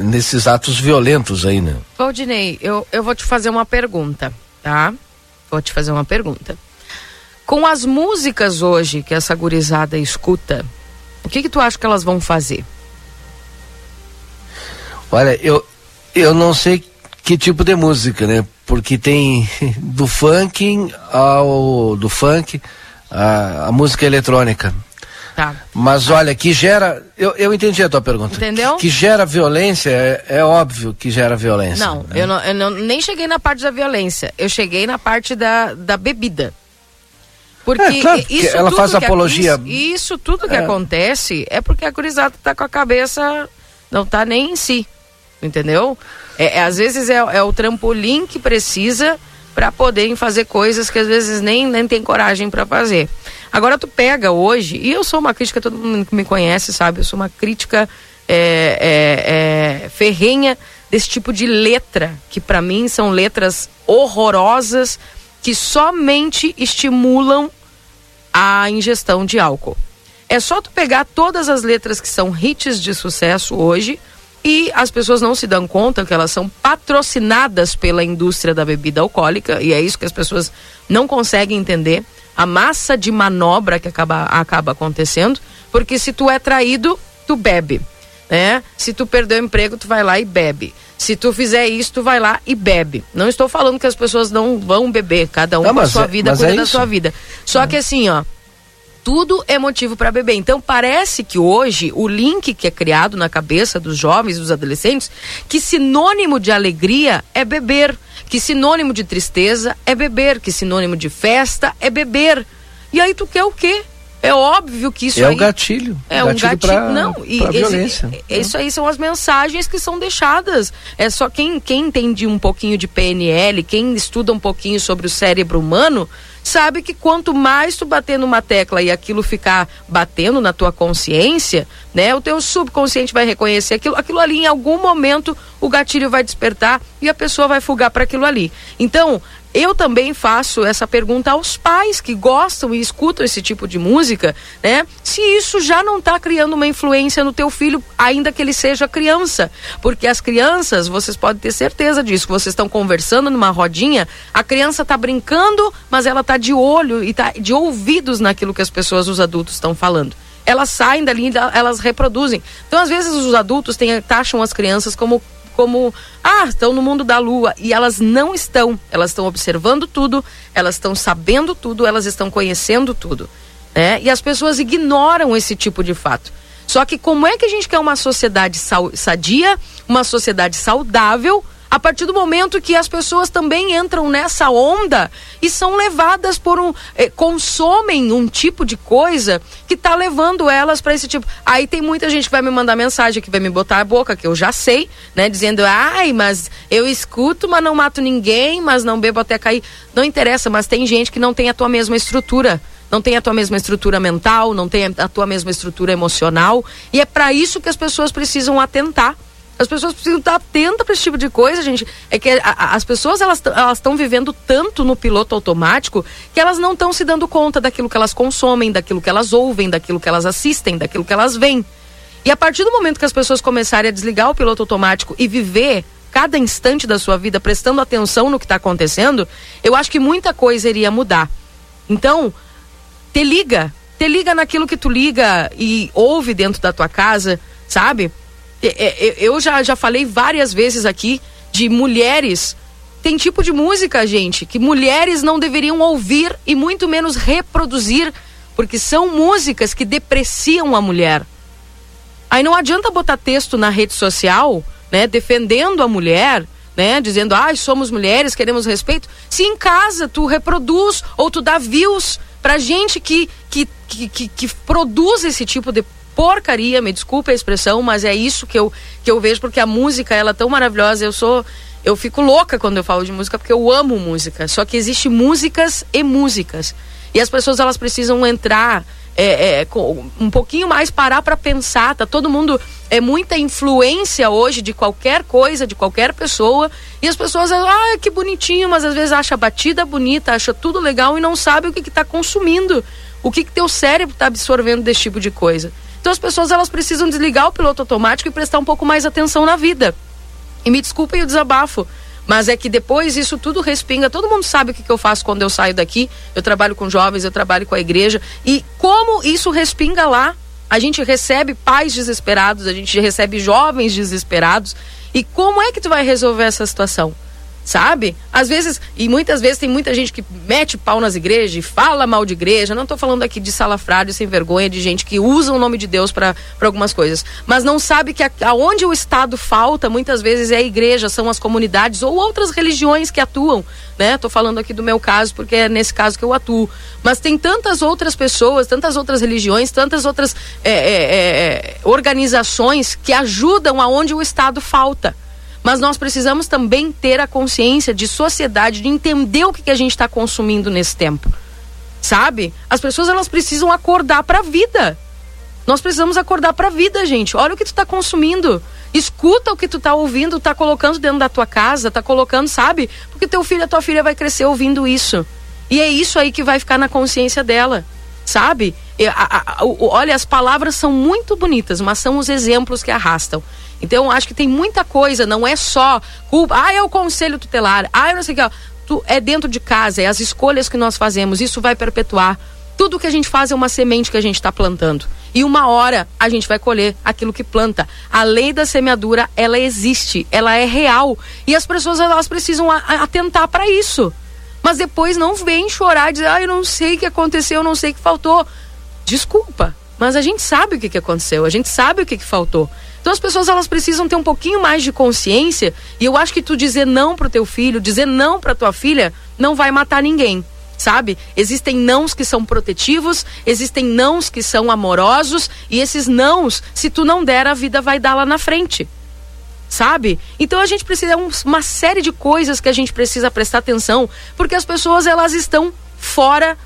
nesses atos violentos aí, né? Valdinei, eu vou te fazer uma pergunta, tá? Com as músicas hoje que essa gurizada escuta, o que tu acha que elas vão fazer? Olha, eu não sei que tipo de música, né? Porque tem do funk à música eletrônica. Tá. Mas olha, que gera... Eu entendi a tua pergunta. Entendeu? Que gera violência, é óbvio que gera violência. Não, né? eu não nem cheguei na parte da violência. Eu cheguei na parte da bebida. Porque claro, isso ela faz apologia. Isso tudo que acontece é porque a gurizada tá com a cabeça, não tá nem em si. Entendeu? Às vezes é o trampolim que precisa para poderem fazer coisas que às vezes nem tem coragem para fazer. Agora tu pega hoje, e eu sou uma crítica, todo mundo que me conhece sabe, eu sou uma crítica ferrenha desse tipo de letra, que para mim são letras horrorosas que somente estimulam a ingestão de álcool. É só tu pegar todas as letras que são hits de sucesso hoje, e as pessoas não se dão conta que elas são patrocinadas pela indústria da bebida alcoólica, e é isso que as pessoas não conseguem entender, a massa de manobra que acaba acontecendo, porque se tu é traído, tu bebe, né? Se tu perdeu o emprego, tu vai lá e bebe. Se tu fizer isso, tu vai lá e bebe. Não estou falando que as pessoas não vão beber, cada um com a sua vida, cuida da sua vida. Só que assim, ó, tudo é motivo para beber. Então parece que hoje o link que é criado na cabeça dos jovens, dos adolescentes, que sinônimo de alegria é beber, que sinônimo de tristeza é beber, que sinônimo de festa é beber. E aí tu quer o quê? É óbvio que isso é aí... É o gatilho. É um gatilho pra, não, e pra violência. Isso aí são as mensagens que são deixadas. É só quem entende um pouquinho de PNL, quem estuda um pouquinho sobre o cérebro humano, sabe que quanto mais tu bater numa tecla e aquilo ficar batendo na tua consciência, né, o teu subconsciente vai reconhecer aquilo ali, em algum momento o gatilho vai despertar e a pessoa vai fugar para aquilo ali. Então, eu também faço essa pergunta aos pais que gostam e escutam esse tipo de música, né? Se isso já não está criando uma influência no teu filho, ainda que ele seja criança. Porque as crianças, vocês podem ter certeza disso, que vocês estão conversando numa rodinha, a criança está brincando, mas ela está de olho e está de ouvidos naquilo que as pessoas, os adultos, estão falando. Elas saem dali, elas reproduzem. Então, às vezes, os adultos taxam as crianças como estão no mundo da lua, e elas não estão, elas estão observando tudo, elas estão sabendo tudo, elas estão conhecendo tudo, né? E as pessoas ignoram esse tipo de fato. Só que como é que a gente quer uma sociedade sadia, uma sociedade saudável, a partir do momento que as pessoas também entram nessa onda e são levadas por consomem um tipo de coisa que tá levando elas para esse tipo. Aí tem muita gente que vai me mandar mensagem, que vai me botar a boca, que eu já sei, né? Dizendo, ai, mas eu escuto, mas não mato ninguém, mas não bebo até cair. Não interessa, mas tem gente que não tem a tua mesma estrutura. Não tem a tua mesma estrutura mental, não tem a tua mesma estrutura emocional. E é para isso que as pessoas precisam atentar. As pessoas precisam estar atentas para esse tipo de coisa, gente. É que as pessoas, elas estão vivendo tanto no piloto automático que elas não estão se dando conta daquilo que elas consomem, daquilo que elas ouvem, daquilo que elas assistem, daquilo que elas veem. E a partir do momento que as pessoas começarem a desligar o piloto automático e viver cada instante da sua vida prestando atenção no que está acontecendo, eu acho que muita coisa iria mudar. Então, te liga naquilo que tu liga e ouve dentro da tua casa, sabe? Eu já falei várias vezes aqui de mulheres. Tem tipo de música, gente, que mulheres não deveriam ouvir e muito menos reproduzir, porque são músicas que depreciam a mulher. Aí não adianta botar texto na rede social, né, defendendo a mulher, né, dizendo, somos mulheres, queremos respeito. Se em casa tu reproduz ou tu dá views pra gente que produz esse tipo de porcaria, me desculpa a expressão, mas é isso que eu vejo, porque a música, ela é tão maravilhosa. Eu fico louca quando eu falo de música, porque eu amo música, só que existe músicas e músicas, e as pessoas, elas precisam entrar um pouquinho mais, parar pra pensar. Tá todo mundo, é muita influência hoje de qualquer coisa, de qualquer pessoa, e as pessoas, que bonitinho, mas às vezes acha a batida bonita, acha tudo legal e não sabe o que tá consumindo, o que teu cérebro tá absorvendo desse tipo de coisa. Então as pessoas, elas precisam desligar o piloto automático e prestar um pouco mais atenção na vida. E me desculpem o desabafo, mas é que depois isso tudo respinga. Todo mundo sabe o que eu faço quando eu saio daqui. Eu trabalho com jovens, eu trabalho com a igreja. E como isso respinga lá? A gente recebe pais desesperados, a gente recebe jovens desesperados. E como é que tu vai resolver essa situação? sabe? Às vezes, e muitas vezes tem muita gente que mete pau nas igrejas e fala mal de igreja. Não tô falando aqui de salafrário, sem vergonha, de gente que usa o nome de Deus para algumas coisas, mas não sabe que aonde o Estado falta, muitas vezes é a igreja, são as comunidades ou outras religiões que atuam, né? Tô falando aqui do meu caso, porque é nesse caso que eu atuo, mas tem tantas outras pessoas, tantas outras religiões, tantas outras organizações que ajudam aonde o Estado falta. Mas nós precisamos também ter a consciência de sociedade, de entender o que a gente está consumindo nesse tempo, sabe? As pessoas, elas precisam acordar para a vida. Nós precisamos acordar para a vida, gente. Olha o que tu está consumindo, escuta o que tu está ouvindo, está colocando dentro da tua casa, está colocando, sabe? Porque teu filho, a tua filha vai crescer ouvindo isso, e é isso aí que vai ficar na consciência dela, sabe? Olha, as palavras são muito bonitas, mas são os exemplos que arrastam. Então, acho que tem muita coisa, não é só culpa, é o conselho tutelar, eu não sei o que, é dentro de casa, é as escolhas que nós fazemos, isso vai perpetuar. Tudo que a gente faz é uma semente que a gente está plantando, e uma hora a gente vai colher aquilo que planta. A lei da semeadura, ela existe, ela é real, e as pessoas, elas precisam atentar para isso. Mas depois não vem chorar e dizer, eu não sei o que aconteceu, eu não sei o que faltou. Desculpa, mas a gente sabe o que aconteceu, a gente sabe o que faltou. Então as pessoas, elas precisam ter um pouquinho mais de consciência, e eu acho que tu dizer não pro teu filho, dizer não pra tua filha, não vai matar ninguém, sabe? Existem nãos que são protetivos, existem nãos que são amorosos, e esses nãos, se tu não der, a vida vai dar lá na frente, sabe? Então a gente precisa, uma série de coisas que a gente precisa prestar atenção, porque as pessoas, elas estão fora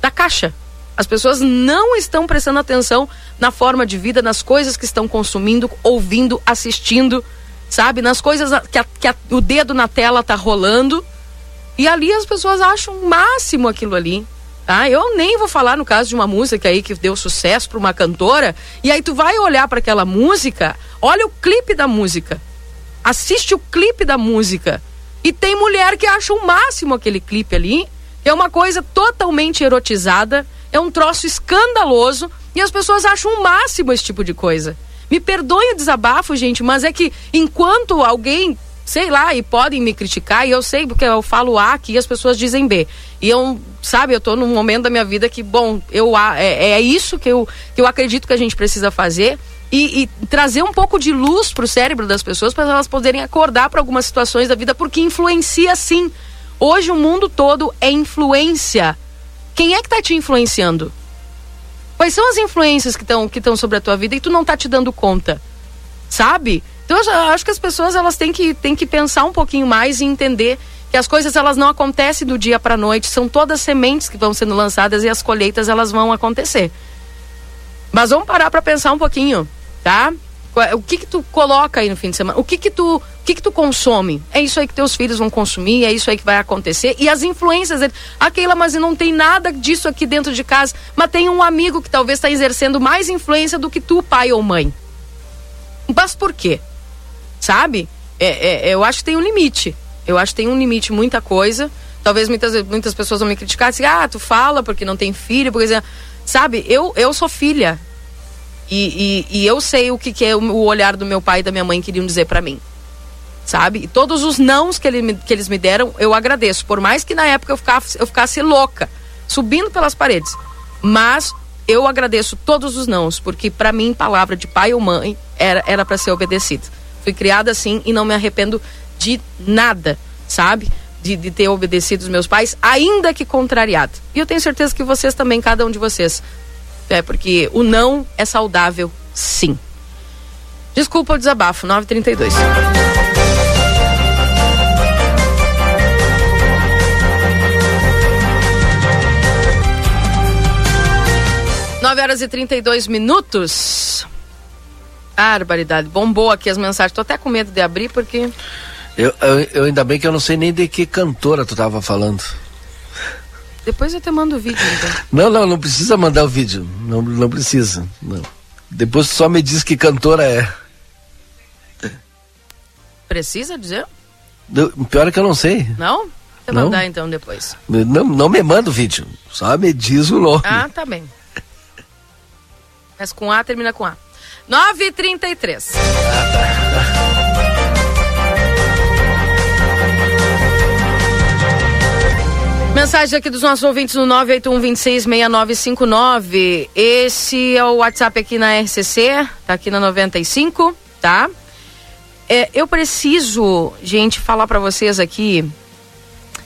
da caixa. As pessoas não estão prestando atenção na forma de vida, nas coisas que estão consumindo, ouvindo, assistindo, sabe? Nas coisas que o dedo na tela tá rolando. E ali as pessoas acham o máximo aquilo ali, tá? Eu nem vou falar no caso de uma música aí que deu sucesso para uma cantora. E aí tu vai olhar para aquela música, olha o clipe da música, assiste o clipe da música. E tem mulher que acha o máximo aquele clipe ali. É uma coisa totalmente erotizada, é um troço escandaloso, e as pessoas acham o máximo esse tipo de coisa. Me perdoem o desabafo, gente, mas é que enquanto alguém, sei lá, e podem me criticar, e eu sei porque eu falo A aqui e as pessoas dizem B. E eu, sabe, eu tô num momento da minha vida que, é isso que eu acredito que a gente precisa fazer, e trazer um pouco de luz pro cérebro das pessoas, para elas poderem acordar para algumas situações da vida, porque influencia sim. Hoje o mundo todo é influência. Quem é que tá te influenciando? Quais são as influências que estão sobre a tua vida e tu não tá te dando conta, sabe? Então eu acho que as pessoas, elas têm que pensar um pouquinho mais e entender que as coisas, elas não acontecem do dia pra noite, são todas sementes que vão sendo lançadas, e as colheitas, elas vão acontecer. Mas vamos parar pra pensar um pouquinho, tá? O que tu coloca aí no fim de semana? O que tu consome? É isso aí que teus filhos vão consumir, é isso aí que vai acontecer. E as influências, Keila, mas não tem nada disso aqui dentro de casa. Mas tem um amigo que talvez está exercendo mais influência do que tu, pai ou mãe. Mas por quê? Sabe? Eu acho que tem um limite. Eu acho que tem um limite, muita coisa. Talvez muitas pessoas vão me criticar, assim, tu fala porque não tem filho, porque... Sabe? Eu sou filha. E eu sei o que é o olhar do meu pai e da minha mãe queriam dizer pra mim, sabe? E todos os nãos que eles me deram, eu agradeço, por mais que na época eu ficasse louca, subindo pelas paredes, mas eu agradeço todos os nãos, porque pra mim, palavra de pai ou mãe era pra ser obedecida. Fui criada assim e não me arrependo de nada, sabe? De ter obedecido os meus pais, ainda que contrariada. E eu tenho certeza que vocês também, cada um de vocês. É porque o não é saudável, sim. Desculpa o desabafo, 9h32. Nove horas e 9h32. Barbaridade, bombou aqui as mensagens. Tô até com medo de abrir porque... Eu ainda bem que eu não sei nem de que cantora tu tava falando. Depois eu te mando o vídeo, então. Não precisa mandar o vídeo. Não precisa, não. Depois só me diz que cantora é. Precisa dizer? Pior é que eu não sei. Não? Vou te mandar então depois. Não me manda o vídeo, só me diz o nome. Tá bem. Mas com A, termina com A. 9h33. Mensagem aqui dos nossos ouvintes no 981266959. Esse é o WhatsApp aqui na RCC, tá aqui na 95, tá? É, eu preciso, gente, falar pra vocês aqui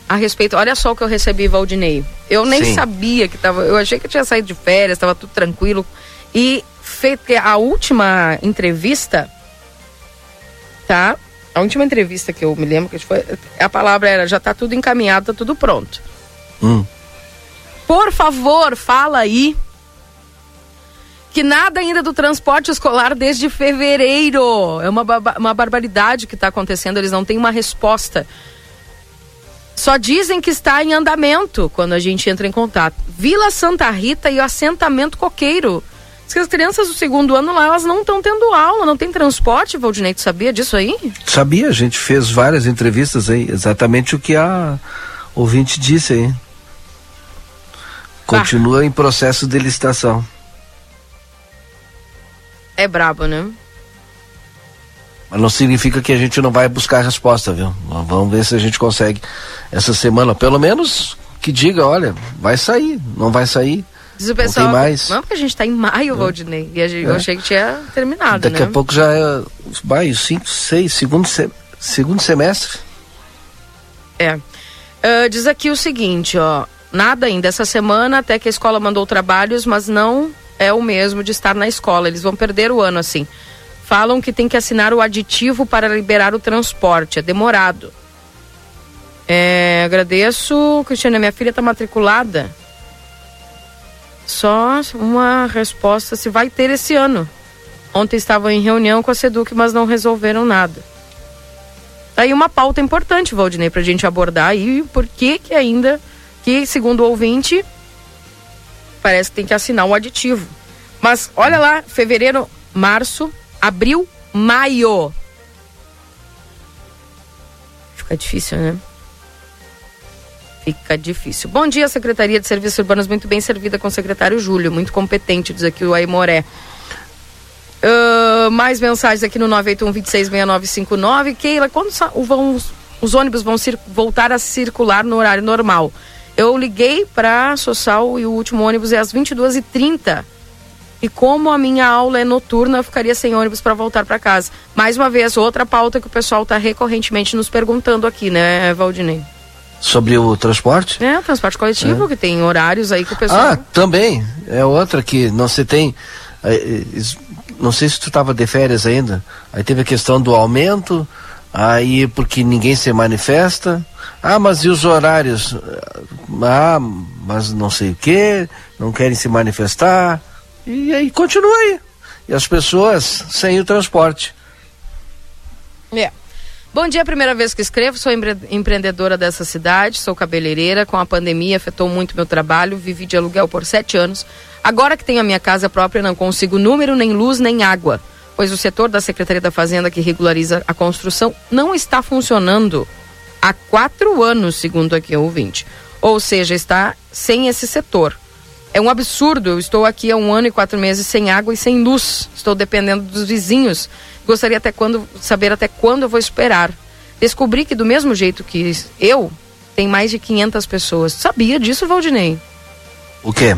a respeito, olha só o que eu recebi, Valdinei. Eu nem sabia que tava, eu achei que eu tinha saído de férias, tava tudo tranquilo. E a última entrevista, tá? A última entrevista que eu me lembro que foi, a palavra era, já tá tudo encaminhado, tá tudo pronto. Por favor, fala aí que nada ainda do transporte escolar desde fevereiro. É uma barbaridade que tá acontecendo, eles não têm uma resposta. Só dizem que está em andamento quando a gente entra em contato. Vila Santa Rita e o assentamento Coqueiro. Diz que as crianças do segundo ano lá, elas não estão tendo aula, não tem transporte, Valdinei, tu sabia disso aí? Sabia, a gente fez várias entrevistas aí, exatamente o que a ouvinte disse aí. Continua em processo de licitação. É brabo, né? Mas não significa que a gente não vai buscar a resposta, viu? Vamos ver se a gente consegue essa semana, pelo menos que diga, olha, vai sair, não vai sair. Diz o pessoal, não tem mais. Não, porque a gente tá em maio, Valdinei, e eu achei que tinha terminado, daqui a pouco já é maio, 5, 6, segundo semestre. Diz aqui o seguinte, ó, nada ainda essa semana, até que a escola mandou trabalhos, mas não é o mesmo de estar na escola, eles vão perder o ano assim. Falam que tem que assinar o aditivo para liberar o transporte, é demorado. Agradeço, Cristina, minha filha tá matriculada. Só uma resposta se vai ter esse ano. Ontem estavam em reunião com a SEDUC, mas não resolveram nada. Tá aí uma pauta importante, Valdinei, pra gente abordar aí, porque que ainda, que segundo o ouvinte, parece que tem que assinar um aditivo. Mas olha lá, fevereiro, março, abril, maio. Fica difícil, né? Fica difícil. Bom dia, Secretaria de Serviços Urbanos, muito bem servida com o secretário Júlio, muito competente, diz aqui o Aimoré. Mais mensagens aqui no 981266959. Keila, quando os ônibus vão voltar a circular no horário normal? Eu liguei para a Social e o último ônibus é às 22h30. E como a minha aula é noturna, eu ficaria sem ônibus para voltar para casa. Mais uma vez, outra pauta que o pessoal está recorrentemente nos perguntando aqui, né, Valdinei? Sobre o transporte? É, o transporte coletivo, que tem horários aí que o pessoal... Ah, também, é outra que não se tem, não sei se tu estava de férias ainda, aí teve a questão do aumento, aí porque ninguém se manifesta, ah, mas e os horários? Ah, mas não sei o que, não querem se manifestar, e aí continua aí, e as pessoas sem o transporte. Bom dia, primeira vez que escrevo, sou empreendedora dessa cidade, sou cabeleireira, com a pandemia afetou muito meu trabalho, vivi de aluguel por 7 anos. Agora que tenho a minha casa própria, não consigo número, nem luz, nem água, pois o setor da Secretaria da Fazenda que regulariza a construção não está funcionando há 4 anos, segundo aqui o ouvinte. Ou seja, está sem esse setor. É um absurdo, eu estou aqui há 1 ano e 4 meses sem água e sem luz, estou dependendo dos vizinhos. Gostaria saber até quando eu vou esperar. Descobri que do mesmo jeito que eu, tem mais de 500 pessoas. Sabia disso, Valdinei? O quê?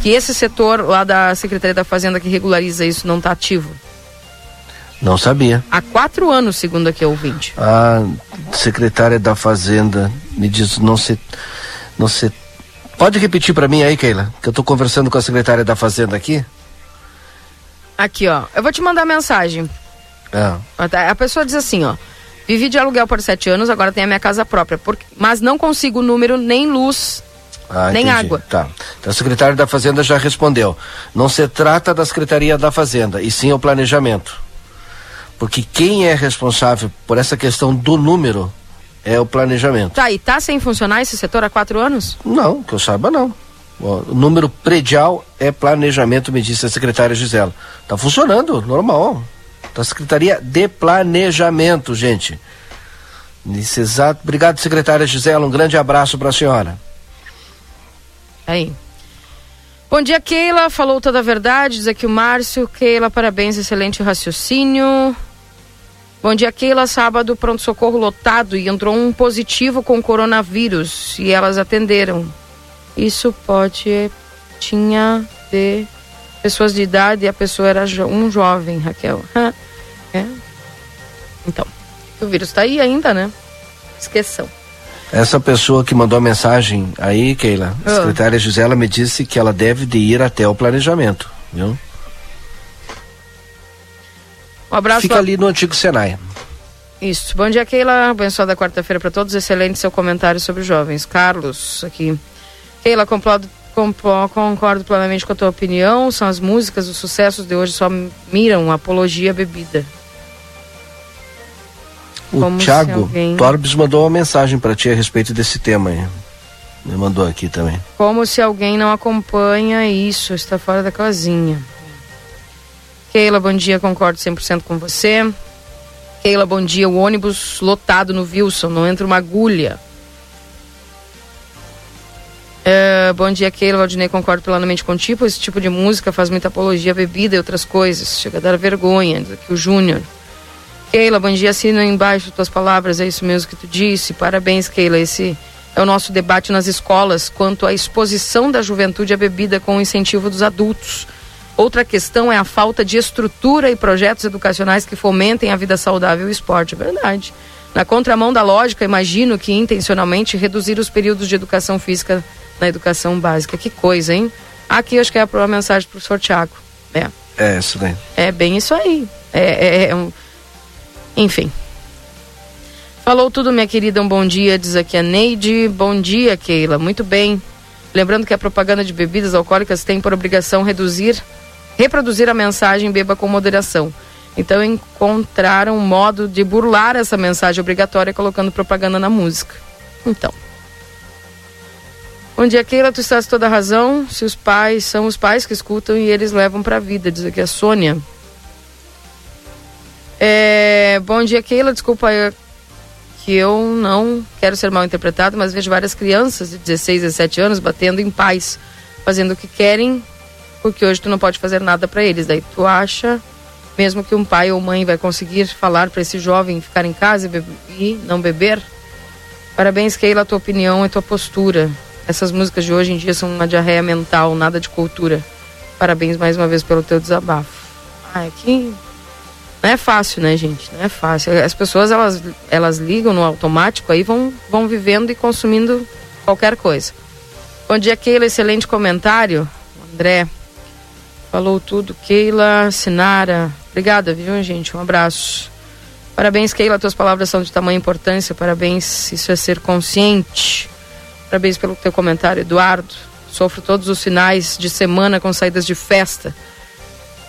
Que esse setor lá da Secretaria da Fazenda que regulariza isso não está ativo. Não sabia. Há 4 anos, segundo aqui o ouvinte. A secretária da Fazenda me diz, não se... Pode repetir para mim aí, Keila, que eu estou conversando com a secretária da Fazenda aqui. Aqui, ó, eu vou te mandar mensagem. A pessoa diz assim, ó: vivi de aluguel por 7 anos, agora tenho a minha casa própria, mas não consigo número, nem luz, nem água. Tá. Então, a secretária da Fazenda já respondeu. Não se trata da Secretaria da Fazenda, e sim o planejamento. Porque quem é responsável por essa questão do número é o planejamento. Tá, e tá sem funcionar esse setor há 4 anos? Não, que eu saiba não. O número predial é planejamento, me disse a secretária Gisela. Tá funcionando, normal. Da Secretaria de Planejamento, gente. Nesse exato. Obrigado, secretária Gisela. Um grande abraço para a senhora. Aí. Bom dia, Keila. Falou toda a verdade. Diz aqui o Márcio. Keila, parabéns, excelente raciocínio. Bom dia, Keila. Sábado, pronto-socorro lotado e entrou um positivo com coronavírus e elas atenderam. Isso pode... Tinha de pessoas de idade e a pessoa era um jovem, Raquel. É. Então, o vírus tá aí ainda, né? Esqueçam. Essa pessoa que mandou a mensagem aí, Keila, a secretária Gisela me disse que ela deve de ir até o planejamento, viu? Um abraço. Fica ali no antigo Senai. Isso. Bom dia, Keila. Abençoada quarta-feira para todos. Excelente seu comentário sobre os jovens. Carlos, aqui. Keila, concordo plenamente com a tua opinião. São as músicas, os sucessos de hoje só miram apologia à bebida. O como Thiago Torbes mandou uma mensagem para ti a respeito desse tema aí. Me mandou aqui também. Como se alguém não acompanha isso, está fora da casinha. Keila, bom dia, concordo 100% com você. Keila, bom dia, o ônibus lotado no Wilson, não entra uma agulha. Bom dia, Keila, Valdinei, concordo plenamente contigo. Esse tipo de música faz muita apologia à bebida e outras coisas, chega a dar vergonha. Aqui o Júnior. Keila, bom dia, assina embaixo tuas palavras, é isso mesmo que tu disse. Parabéns, Keila, esse é o nosso debate nas escolas quanto à exposição da juventude à bebida com o incentivo dos adultos. Outra questão é a falta de estrutura e projetos educacionais que fomentem a vida saudável e o esporte. É verdade. Na contramão da lógica, imagino que intencionalmente reduzir os períodos de educação física na educação básica. Que coisa, hein? Aqui acho que é a própria mensagem do professor Tiago. É isso bem. É bem isso aí. Enfim. Falou tudo, minha querida, um bom dia, diz aqui a Neide. Bom dia, Keila, muito bem. Lembrando que a propaganda de bebidas alcoólicas tem por obrigação reproduzir a mensagem beba com moderação. Então encontraram um modo de burlar essa mensagem obrigatória colocando propaganda na música. Então. Bom dia, Keila, tu estás toda a razão. Se os pais, são os pais que escutam e eles levam pra vida, diz aqui a Sônia. Bom dia, Keila, desculpa que eu não quero ser mal interpretado, mas vejo várias crianças de 16, 17 anos batendo em paz, fazendo o que querem, porque hoje tu não pode fazer nada pra eles. Daí tu acha mesmo que um pai ou mãe vai conseguir falar pra esse jovem ficar em casa e não beber? Parabéns, Keila, a tua opinião e tua postura. Essas músicas de hoje em dia são uma diarreia mental, nada de cultura. Parabéns mais uma vez pelo teu desabafo. Aqui... Não é fácil, né, gente? Não é fácil. As pessoas, elas ligam no automático, aí vão vivendo e consumindo qualquer coisa. Bom dia, Keila. Excelente comentário. André, falou tudo. Keila, Sinara. Obrigada, viu, gente? Um abraço. Parabéns, Keila. Tuas palavras são de tamanha importância. Parabéns. Isso é ser consciente. Parabéns pelo teu comentário, Eduardo. Sofro todos os finais de semana com saídas de festa.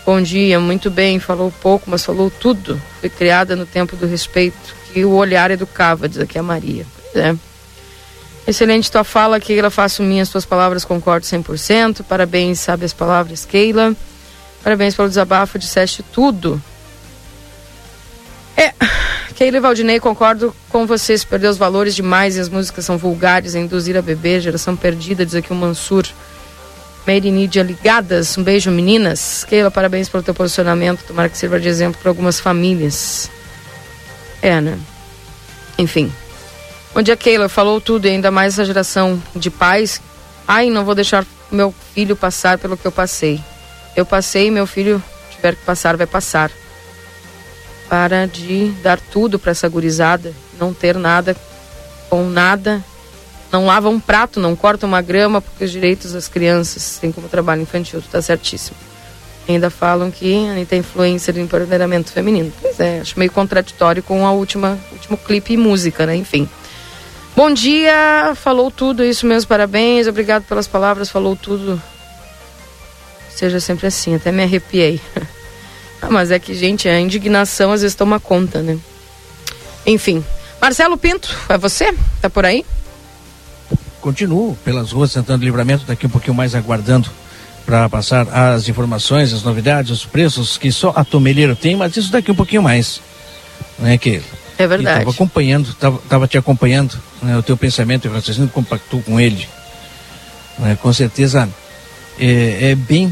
Bom dia, muito bem, falou pouco, mas falou tudo. Fui criada no tempo do respeito que o olhar educava, diz aqui a Maria. Excelente tua fala, Keila, faço minhas tuas palavras, concordo 100%. Parabéns, sabe as palavras, Keila. Parabéns pelo desabafo, disseste tudo. Keila e Valdinei, concordo com vocês, perdeu os valores demais e as músicas são vulgares, a induzir a beber, geração perdida, diz aqui o Mansur. Meirinídia, ligadas, um beijo, meninas. Keila, parabéns pelo teu posicionamento, tomara que sirva de exemplo para algumas famílias. Né? Enfim. Bom dia, Keila, falou tudo, e ainda mais essa geração de pais. Ai, não vou deixar meu filho passar pelo que eu passei. Eu passei, meu filho tiver que passar, vai passar. Para de dar tudo para essa gurizada, não ter nada com nada. Não lava um prato, não corta uma grama, porque os direitos das crianças têm como trabalho infantil, tu tá certíssimo. Ainda falam que a Anitta é influencer do empoderamento feminino. Pois é, acho meio contraditório com a último clipe e música, né? Enfim. Bom dia, falou tudo, isso mesmo, parabéns, obrigado pelas palavras, falou tudo. Seja sempre assim, até me arrepiei. Mas é que, gente, a indignação às vezes toma conta, né? Enfim. Marcelo Pinto, é você? Tá por aí? Continuo pelas ruas tentando livramento, daqui um pouquinho mais aguardando para passar as informações, as novidades, os preços que só a Tomeleiro tem, mas isso daqui um pouquinho mais, né, que é verdade. Estava acompanhando, estava te acompanhando, né, o teu pensamento e raciocínio compactou com ele, né, com certeza é bem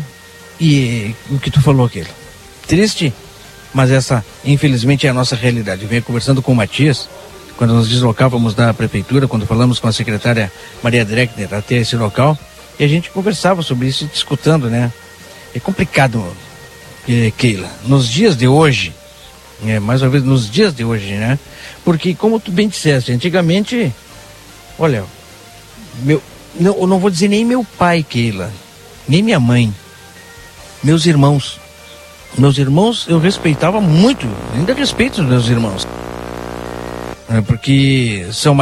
o que tu falou, aquele triste mas essa, infelizmente, é a nossa realidade. Eu venho conversando com o Matias, quando nos deslocávamos da prefeitura, quando falamos com a secretária Maria Dreckner até esse local, e a gente conversava sobre isso, discutindo, né? É complicado, Keila, nos dias de hoje, mais uma vez, nos dias de hoje, né? Porque, como tu bem disseste, antigamente, olha, eu não vou dizer nem meu pai, Keila, nem minha mãe, meus irmãos eu respeitava muito, ainda respeito os meus irmãos, porque são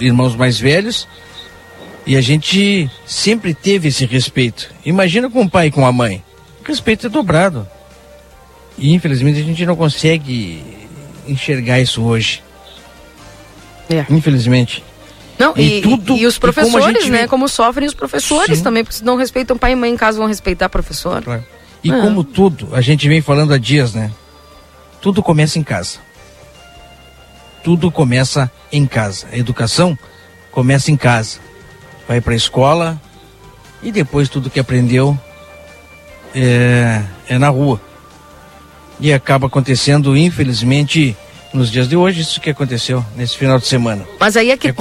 irmãos mais velhos, e a gente sempre teve esse respeito. Imagina com o pai e com a mãe, o respeito é dobrado, e infelizmente a gente não consegue enxergar isso hoje, infelizmente. Não, e os professores, como gente... né? Como sofrem os professores. Sim. Também, porque se não respeitam pai e mãe em casa, vão respeitar professor. Claro. E como tudo, a gente vem falando há dias, né? Tudo começa em casa. Tudo começa em casa. A educação começa em casa. Vai para a escola e depois tudo que aprendeu é na rua. E acaba acontecendo, infelizmente... nos dias de hoje, isso que aconteceu nesse final de semana. Mas aí é que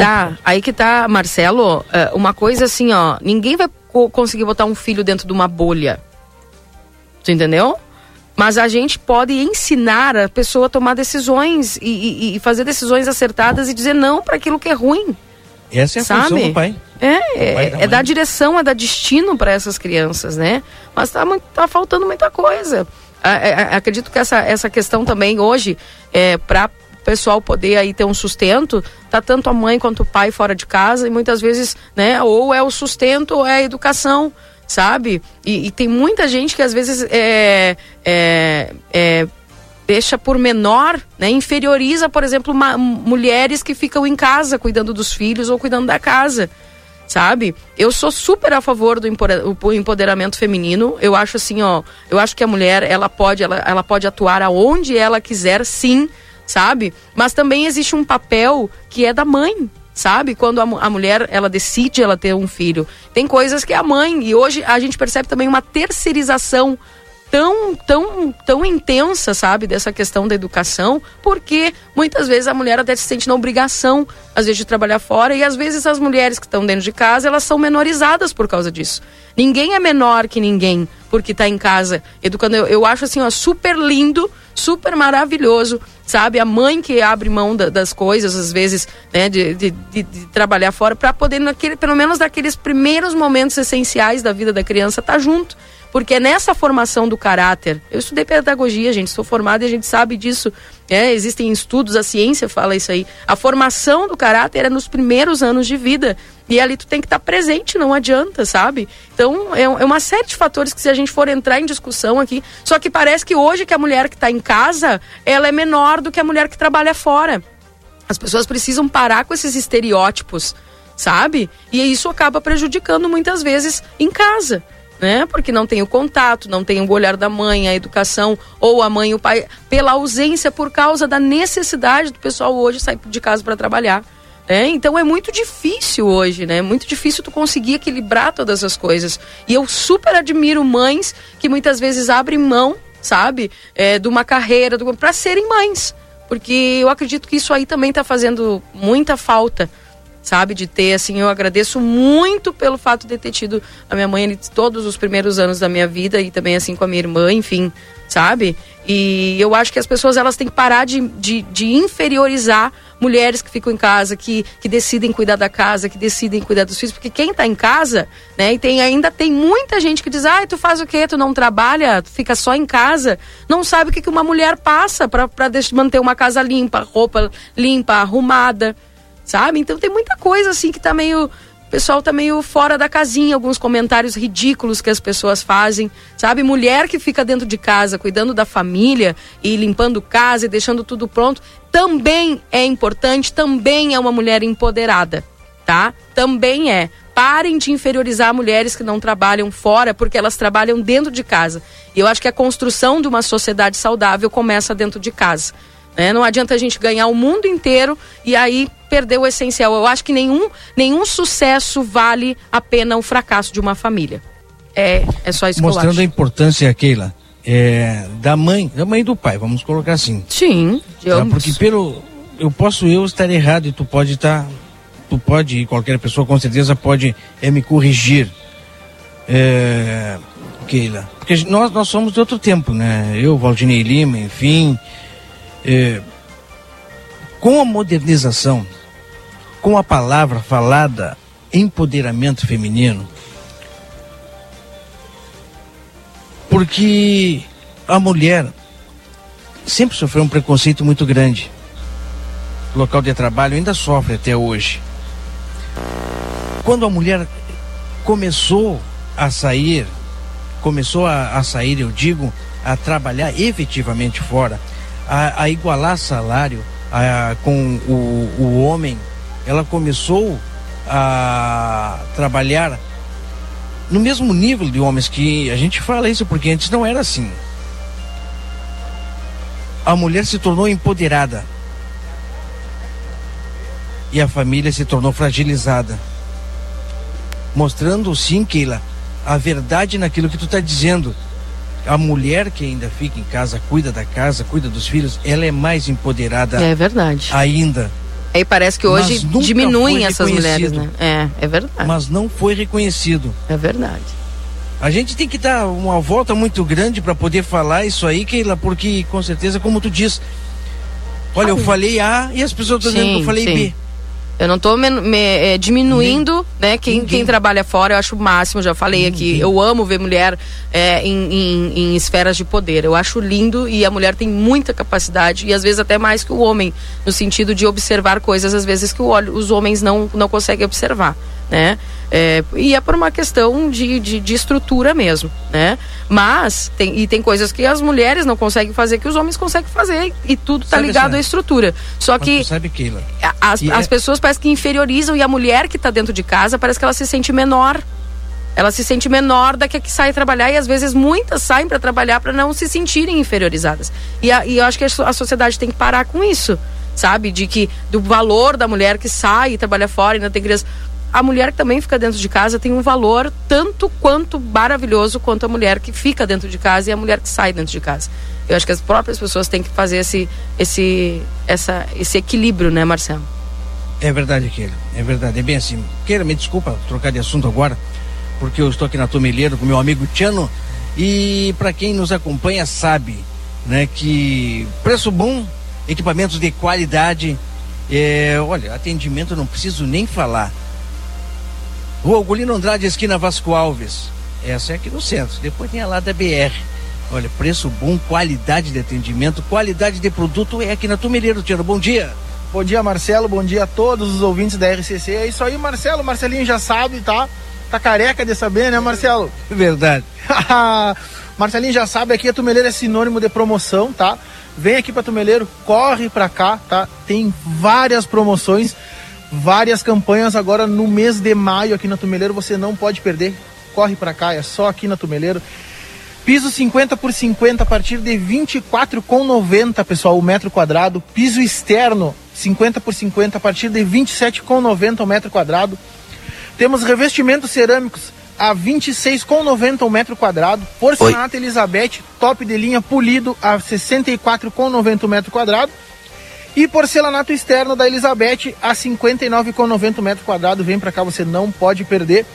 tá, Marcelo, uma coisa assim, ó, ninguém vai conseguir botar um filho dentro de uma bolha, tu entendeu? Mas a gente pode ensinar a pessoa a tomar decisões e fazer decisões acertadas e dizer não para aquilo que é ruim. Essa é a função do pai. É dar direção, é dar destino para essas crianças, né? Mas tá faltando muita coisa. Acredito que essa questão também hoje, para o pessoal poder aí ter um sustento, tá tanto a mãe quanto o pai fora de casa, e muitas vezes, né, ou é o sustento ou é a educação, sabe? E tem muita gente que às vezes deixa por menor, né, inferioriza, por exemplo, mulheres que ficam em casa cuidando dos filhos ou cuidando da casa. Sabe? Eu sou super a favor do empoderamento feminino. Eu acho assim, ó, eu acho que a mulher ela pode atuar aonde ela quiser, sim, sabe? Mas também existe um papel que é da mãe, sabe? Quando a mulher, ela decide ela ter um filho. Tem coisas que é a mãe, e hoje a gente percebe também uma terceirização tão intensa, sabe, dessa questão da educação, porque muitas vezes a mulher até se sente na obrigação, às vezes, de trabalhar fora, e às vezes as mulheres que estão dentro de casa, elas são menorizadas por causa disso. Ninguém é menor que ninguém porque está em casa educando. Eu acho assim, ó, super lindo, super maravilhoso, sabe, a mãe que abre mão das coisas, às vezes, né, de trabalhar fora para poder, pelo menos naqueles primeiros momentos essenciais da vida da criança, estar junto. Porque é nessa formação do caráter. Eu estudei pedagogia, gente, sou formada e a gente sabe disso. Existem estudos, a ciência fala isso aí. A formação do caráter é nos primeiros anos de vida. E ali tu tem que estar presente, não adianta, sabe? Então, é uma série de fatores que, se a gente for entrar em discussão aqui... Só que parece que hoje que a mulher que está em casa, ela é menor do que a mulher que trabalha fora. As pessoas precisam parar com esses estereótipos, sabe? E isso acaba prejudicando muitas vezes em casa. Né? Porque não tem o contato, não tem o olhar da mãe, a educação, ou a mãe e o pai, pela ausência, por causa da necessidade do pessoal hoje sair de casa para trabalhar, né? Então é muito difícil hoje, né? É muito difícil tu conseguir equilibrar todas as coisas. E eu super admiro mães que muitas vezes abrem mão, sabe, de uma carreira para serem mães, porque eu acredito que isso aí também está fazendo muita falta, sabe, de ter, assim, eu agradeço muito pelo fato de ter tido a minha mãe ali, todos os primeiros anos da minha vida, e também, assim, com a minha irmã, enfim, sabe, e eu acho que as pessoas, elas têm que parar de inferiorizar mulheres que ficam em casa, que decidem cuidar da casa, que decidem cuidar dos filhos, porque quem tá em casa, né, e ainda tem muita gente que diz, tu faz o quê? Tu não trabalha? Tu fica só em casa? Não sabe o que uma mulher passa pra manter uma casa limpa, roupa limpa, arrumada, sabe? Então tem muita coisa assim que tá meio... O pessoal tá meio fora da casinha, alguns comentários ridículos que as pessoas fazem, sabe? Mulher que fica dentro de casa, cuidando da família e limpando casa e deixando tudo pronto, também é importante, também é uma mulher empoderada, tá? Também é. Parem de inferiorizar mulheres que não trabalham fora, porque elas trabalham dentro de casa. E eu acho que a construção de uma sociedade saudável começa dentro de casa. Não adianta a gente ganhar o mundo inteiro e aí perder o essencial. Eu acho que nenhum sucesso vale a pena o fracasso de uma família. É só isso. Mostrando que eu acho. A importância, Keila, da mãe do pai, vamos colocar assim. Sim, de ambos. Porque eu posso estar errado e tu pode, qualquer pessoa com certeza pode me corrigir, Keila, porque nós somos de outro tempo, né? Eu, Valdinei Lima, enfim, com a modernização, com a palavra falada empoderamento feminino, porque a mulher sempre sofreu um preconceito muito grande. Local de trabalho ainda sofre até hoje. Quando a mulher começou a sair, eu digo, a trabalhar efetivamente fora, a igualar salário com o homem, ela começou a trabalhar no mesmo nível de homens, que a gente fala isso porque antes não era assim. A mulher se tornou empoderada e a família se tornou fragilizada, mostrando sim, Keila, a verdade naquilo que tu está dizendo. A mulher que ainda fica em casa, cuida da casa, cuida dos filhos, ela é mais empoderada. É verdade. Ainda. Aí parece que hoje diminuem essas mulheres, né? É verdade. Mas não foi reconhecido. É verdade. A gente tem que dar uma volta muito grande para poder falar isso aí, Keila, porque com certeza, como tu diz, olha, eu falei A e as pessoas estão dizendo que eu falei B. Eu não estou diminuindo, né? Quem trabalha fora, eu acho o máximo, já falei aqui. Eu amo ver mulher em esferas de poder. Eu acho lindo, e a mulher tem muita capacidade, e às vezes até mais que o homem, no sentido de observar coisas, às vezes, que os homens não conseguem observar, né? E é por uma questão de estrutura mesmo, né? Mas tem coisas que as mulheres não conseguem fazer que os homens conseguem fazer, e tudo tá ligado à estrutura. Só que as pessoas parece que inferiorizam, e a mulher que tá dentro de casa parece que ela se sente menor. Ela se sente menor da que sai trabalhar, e às vezes muitas saem para trabalhar para não se sentirem inferiorizadas. E eu acho que a sociedade tem que parar com isso, sabe? Do valor da mulher que sai e trabalha fora e ainda tem criança. A mulher que também fica dentro de casa tem um valor tanto quanto maravilhoso quanto a mulher que fica dentro de casa e a mulher que sai dentro de casa. Eu acho que as próprias pessoas têm que fazer esse equilíbrio, né, Marcelo? É verdade, Keila. É verdade. É bem assim. Keila, me desculpa trocar de assunto agora, porque eu estou aqui na Tomilheiro com meu amigo Tiano, e para quem nos acompanha sabe, né, que preço bom, equipamentos de qualidade, olha, atendimento não preciso nem falar. Rua Golino Andrade, esquina Vasco Alves. Essa é aqui no centro. Depois tem a lá da BR. Olha, preço bom, qualidade de atendimento, qualidade de produto é aqui na Tumeleiro, Tiano. Bom dia. Bom dia, Marcelo. Bom dia a todos os ouvintes da RCC. É isso aí, Marcelo. Marcelinho já sabe, tá? Tá careca de saber, né, Marcelo? Verdade. Marcelinho já sabe, aqui a Tumeleiro é sinônimo de promoção, tá? Vem aqui pra Tumeleiro, corre pra cá, tá? Tem várias promoções. Várias campanhas agora no mês de maio aqui na Tumeleiro, você não pode perder. Corre pra cá, é só aqui na Tumeleiro. Piso 50x50 a partir de 24,90, pessoal, o metro quadrado. Piso externo 50x50 a partir de 27,90 o metro quadrado. Temos revestimentos cerâmicos a 26,90 o metro quadrado. Porcelanato Elizabeth, top de linha, polido a 64,90 o metro quadrado. E porcelanato externo da Elizabeth a 59,90 metro quadrado. Vem pra cá, você não pode perder.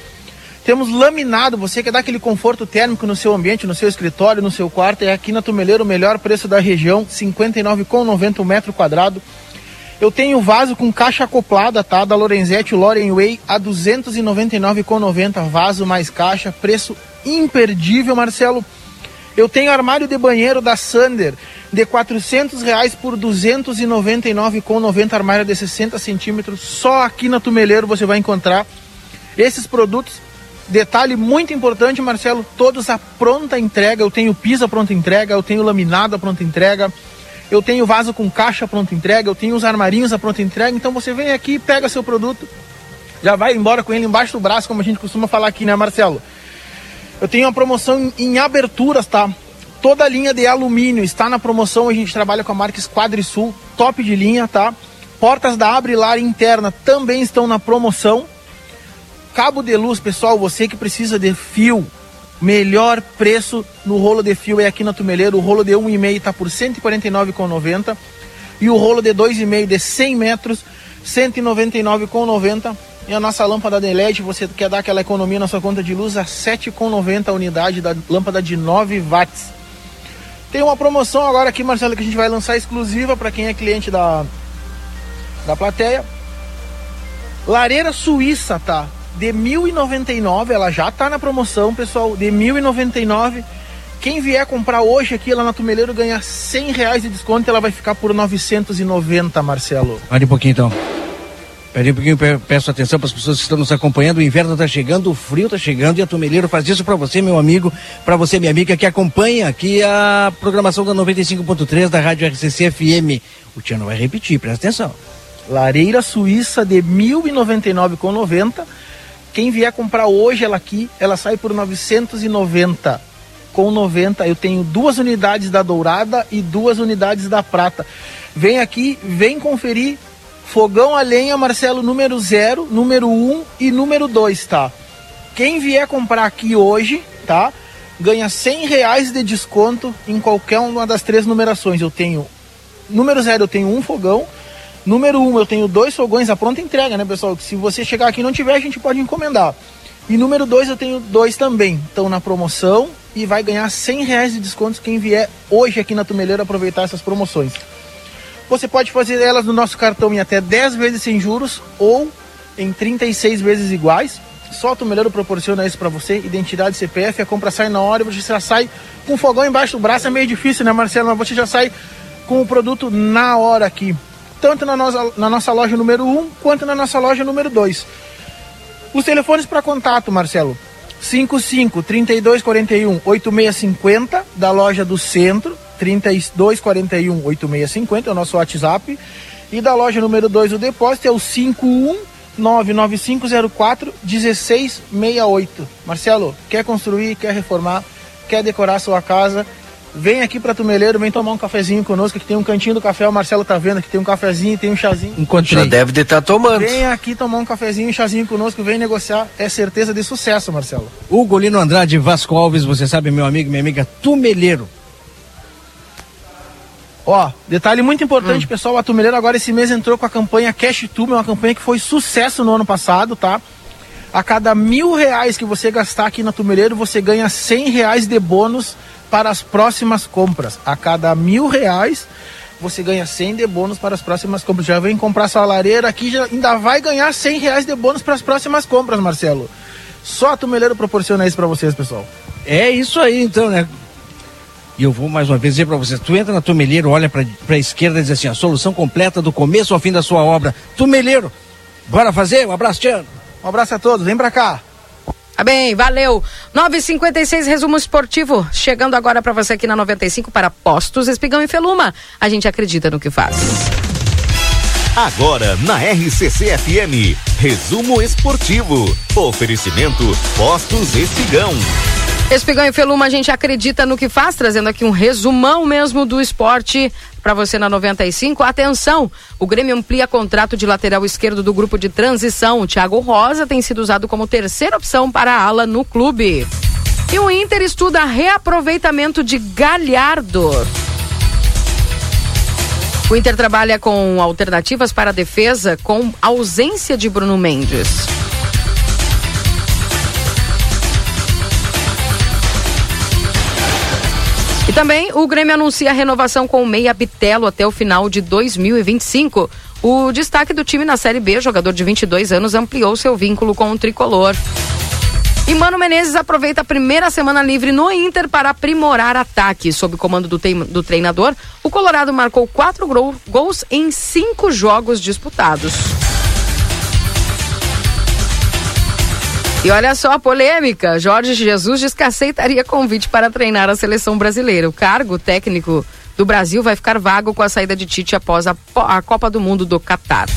Temos laminado, você quer dar aquele conforto térmico no seu ambiente, no seu escritório, no seu quarto. É aqui na Tumeleiro, o melhor preço da região, 59,90 metro quadrado. Eu tenho vaso com caixa acoplada, tá? Da Lorenzetti Loren Way a 299,90, vaso mais caixa, preço imperdível, Marcelo. Eu tenho armário de banheiro da Sander, de R$400 por R$299,90, armário de 60 centímetros, só aqui na Tumeleiro você vai encontrar esses produtos. Detalhe muito importante, Marcelo, todos a pronta entrega. Eu tenho piso a pronta entrega, eu tenho laminado a pronta entrega, eu tenho vaso com caixa a pronta entrega, eu tenho os armarinhos a pronta entrega. Então você vem aqui, pega seu produto, já vai embora com ele embaixo do braço, como a gente costuma falar aqui, né, Marcelo? Eu tenho uma promoção em aberturas, tá? Toda a linha de alumínio está na promoção. A gente trabalha com a marca Esquadrisul, top de linha, tá? Portas da Abrilar interna também estão na promoção. Cabo de luz, pessoal, você que precisa de fio, Melhor preço no rolo de fio é aqui na Tumeleiro. O rolo de 1,5 está por R$ 149,90. E o rolo de 2,5 de 100 metros, R$ 199,90. E a nossa lâmpada de LED, você quer dar aquela economia na sua conta de luz, a R$ 7,90 a unidade da lâmpada de 9 watts. Tem uma promoção agora aqui, Marcelo, que a gente vai lançar exclusiva para quem é cliente da plateia. Lareira suíça, tá? De R$ 1.099, ela já tá na promoção, pessoal, de R$ 1.099. Quem vier comprar hoje aqui lá na Tumeleiro ganha R$ 100 de desconto e ela vai ficar por R$ 990, Marcelo. Olha um pouquinho, então. Pede um pouquinho, peço atenção para as pessoas que estão nos acompanhando. O inverno está chegando, o frio está chegando e a Tumeleiro faz isso para você, meu amigo, para você, minha amiga, que acompanha aqui a programação da 95.3 da Rádio RCC-FM. O Tiano vai repetir, presta atenção. Lareira suíça de R$ 1.099,90. Quem vier comprar hoje ela aqui, ela sai por R$ 990,90. Eu tenho 2 unidades da dourada e 2 unidades da prata. Vem aqui, vem conferir. Fogão a lenha, Marcelo, número 0, número 1 e número 2, tá? Quem vier comprar aqui hoje, tá? Ganha R$ 100 de desconto em qualquer uma das 3 numerações. Eu tenho, número 0 eu tenho 1 fogão, número 1 eu tenho 2 fogões, a pronta entrega, né, pessoal? Se você chegar aqui e não tiver, a gente pode encomendar. E número 2 eu tenho 2 também, estão na promoção e vai ganhar R$ 100 de desconto quem vier hoje aqui na Tumeleiro aproveitar essas promoções. Você pode fazer elas no nosso cartão em até 10 vezes sem juros ou em 36 vezes iguais. Só a Tumeleiro proporciona isso para você. Identidade, CPF, a compra sai na hora, você já sai com o fogão embaixo do braço. É meio difícil, né, Marcelo? Mas você já sai com o produto na hora aqui. Tanto na nossa loja número 1, quanto na nossa loja número 2. Os telefones para contato, Marcelo. 55-3241-8650, da loja do centro. 3241-8650 é o nosso WhatsApp. E da loja número 2, o depósito é o 5199504-1668. Marcelo, quer construir, quer reformar, quer decorar sua casa? Vem aqui para Tumeleiro, vem tomar um cafezinho conosco, que tem um cantinho do café, o Marcelo tá vendo, que tem um cafezinho, tem um chazinho. Enquanto já deve de estar tomando. Vem aqui tomar um cafezinho, um chazinho conosco, vem negociar, é certeza de sucesso, Marcelo. Hugo Lino Andrade, Vasco Alves, você sabe, meu amigo, minha amiga, Tumeleiro. Ó, detalhe muito importante, pessoal, a Tumeleiro agora esse mês entrou com a campanha Cash Tume, uma campanha que foi sucesso no ano passado, tá? A cada R$ 1.000 que você gastar aqui na Tumeleiro, você ganha R$ 100 de bônus para as próximas compras. A cada R$ 1.000, você ganha 100 de bônus para as próximas compras. Já vem comprar sua lareira aqui, já ainda vai ganhar R$ 100 de bônus para as próximas compras, Marcelo. Só a Tumeleiro proporciona isso para vocês, pessoal. É isso aí, então, né? E eu vou mais uma vez dizer para vocês, tu entra na Tumeleiro, olha para a esquerda e diz assim, a solução completa do começo ao fim da sua obra. Tumeleiro, bora fazer? Um abraço, Tiano. Um abraço a todos, vem pra cá. Tá bem, valeu. 9h56, resumo esportivo. Chegando agora pra você aqui na 95 para Postos, Espigão e Feluma. A gente acredita no que faz. Agora na RCC FM, resumo esportivo. Oferecimento Postos Espigão. Espigão e Feluma, a gente acredita no que faz, trazendo aqui um resumão mesmo do esporte para você na 95. Atenção, o Grêmio amplia contrato de lateral esquerdo do grupo de transição. O Thiago Rosa tem sido usado como terceira opção para a ala no clube. E o Inter estuda reaproveitamento de Galhardo. O Inter trabalha com alternativas para a defesa com ausência de Bruno Mendes. E também o Grêmio anuncia a renovação com o meia Bitelo até o final de 2025. O destaque do time na Série B, jogador de 22 anos, ampliou seu vínculo com o tricolor. E Mano Menezes aproveita a primeira semana livre no Inter para aprimorar ataque. Sob comando do treinador, o Colorado marcou 4 gols em 5 jogos disputados. E olha só a polêmica, Jorge Jesus diz que aceitaria convite para treinar a seleção brasileira. O cargo técnico do Brasil vai ficar vago com a saída de Tite após a Copa do Mundo do Catar.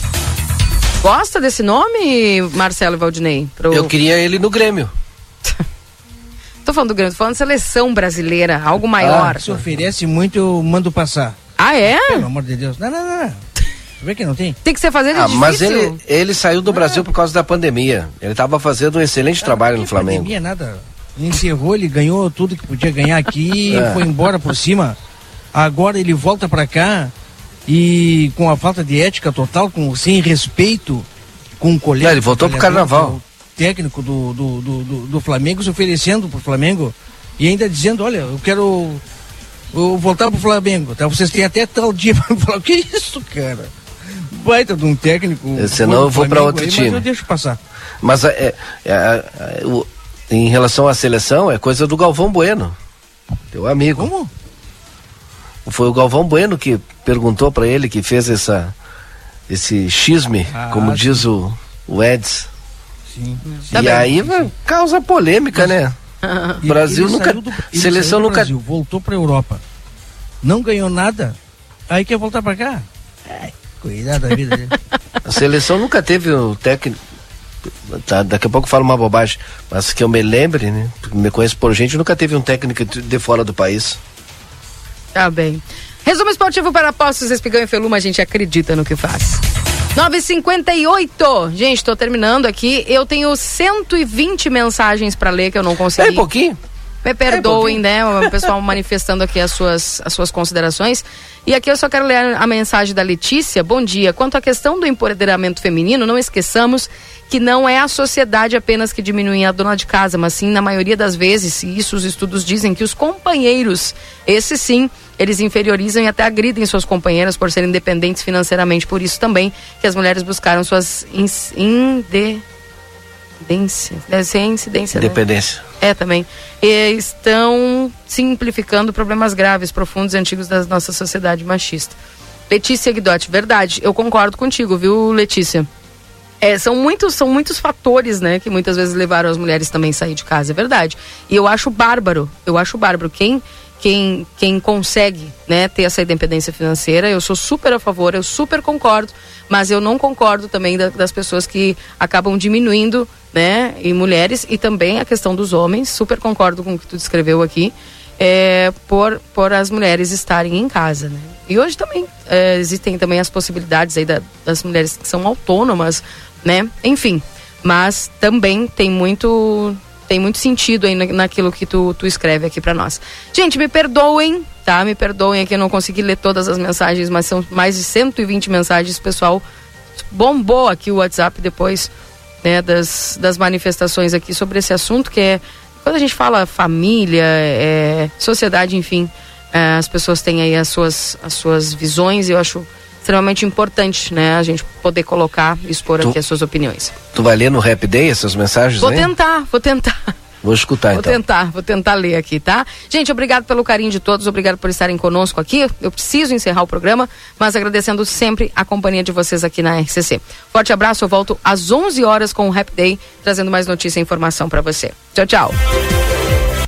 Gosta desse nome, Marcelo Valdinei? Eu queria ele no Grêmio. Tô falando do Grêmio, tô falando seleção brasileira, algo maior. Se oferece muito, eu mando passar. Ah, é? Pelo amor de Deus, não. Vê que não tem. Tem que ser fazer difícil. Mas ele saiu do Brasil por causa da pandemia. Ele estava fazendo um excelente trabalho no Flamengo. Pandemia, nada. Ele encerrou, ele ganhou tudo que podia ganhar aqui, foi embora por cima. Agora ele volta pra cá e com a falta de ética total, sem respeito com o colega. Ele voltou pro carnaval. O técnico do Flamengo se oferecendo pro Flamengo e ainda dizendo, olha, eu quero voltar pro Flamengo, tá? Vocês têm até tal dia pra falar, que isso, cara? Baita de um técnico. Senão eu vou pra outro time. Mas eu deixo passar. Mas em relação à seleção, é coisa do Galvão Bueno, teu amigo. Como? Foi o Galvão Bueno que perguntou pra ele, que fez esse xisme, como diz o Eds. Sim. E tá aí bem, causa polêmica, né? O Brasil nunca... Seleção nunca... Brasil, voltou pra Europa, não ganhou nada, aí quer voltar pra cá. Ai, cuidado da vida dele. A seleção nunca teve o técnico... Tá, daqui a pouco eu falo uma bobagem, mas que eu me lembre, né? Me conheço por gente, nunca teve um técnico de fora do país. Tá bem. Resumo esportivo para Postos Espigão e Feluma, a gente acredita no que faz. 9h58. Gente, tô terminando aqui. Eu tenho 120 mensagens para ler que eu não consegui. É um pouquinho? Me perdoem, né? O pessoal manifestando aqui as suas considerações. E aqui eu só quero ler a mensagem da Letícia. Bom dia. Quanto à questão do empoderamento feminino, não esqueçamos que não é a sociedade apenas que diminui a dona de casa, mas sim, na maioria das vezes, e isso os estudos dizem, que os companheiros, esses sim, eles inferiorizam e até agridem suas companheiras por serem dependentes financeiramente. Por isso também que as mulheres buscaram suas independência. Né? Também. E estão simplificando problemas graves, profundos e antigos da nossa sociedade machista. Letícia Guidotti, verdade, eu concordo contigo, viu, Letícia? São muitos fatores, né, que muitas vezes levaram as mulheres também a sair de casa, é verdade. E eu acho bárbaro. Quem consegue, né, ter essa independência financeira, eu sou super a favor, eu super concordo, mas eu não concordo também das pessoas que acabam diminuindo, né, e mulheres, e também a questão dos homens, super concordo com o que tu descreveu aqui, por as mulheres estarem em casa, né? E hoje também existem também as possibilidades aí das mulheres que são autônomas, né, enfim, mas também tem muito sentido aí naquilo que tu escreve aqui pra nós. Gente, me perdoem, tá? Me perdoem que eu não consegui ler todas as mensagens, mas são mais de 120 mensagens, pessoal. Bombou aqui o WhatsApp depois, né, das manifestações aqui sobre esse assunto, que é, quando a gente fala família, sociedade, enfim, as pessoas têm aí as suas visões, e eu acho extremamente importante, né, a gente poder colocar e expor aqui as suas opiniões. Tu vai ler no Rap Day essas mensagens? Vou tentar. Vou escutar, então. Vou tentar ler aqui, tá? Gente, obrigado pelo carinho de todos, obrigado por estarem conosco aqui. Eu preciso encerrar o programa, mas agradecendo sempre a companhia de vocês aqui na RCC. Forte abraço, eu volto às 11 horas com o Rap Day, trazendo mais notícia e informação pra você. Tchau, tchau.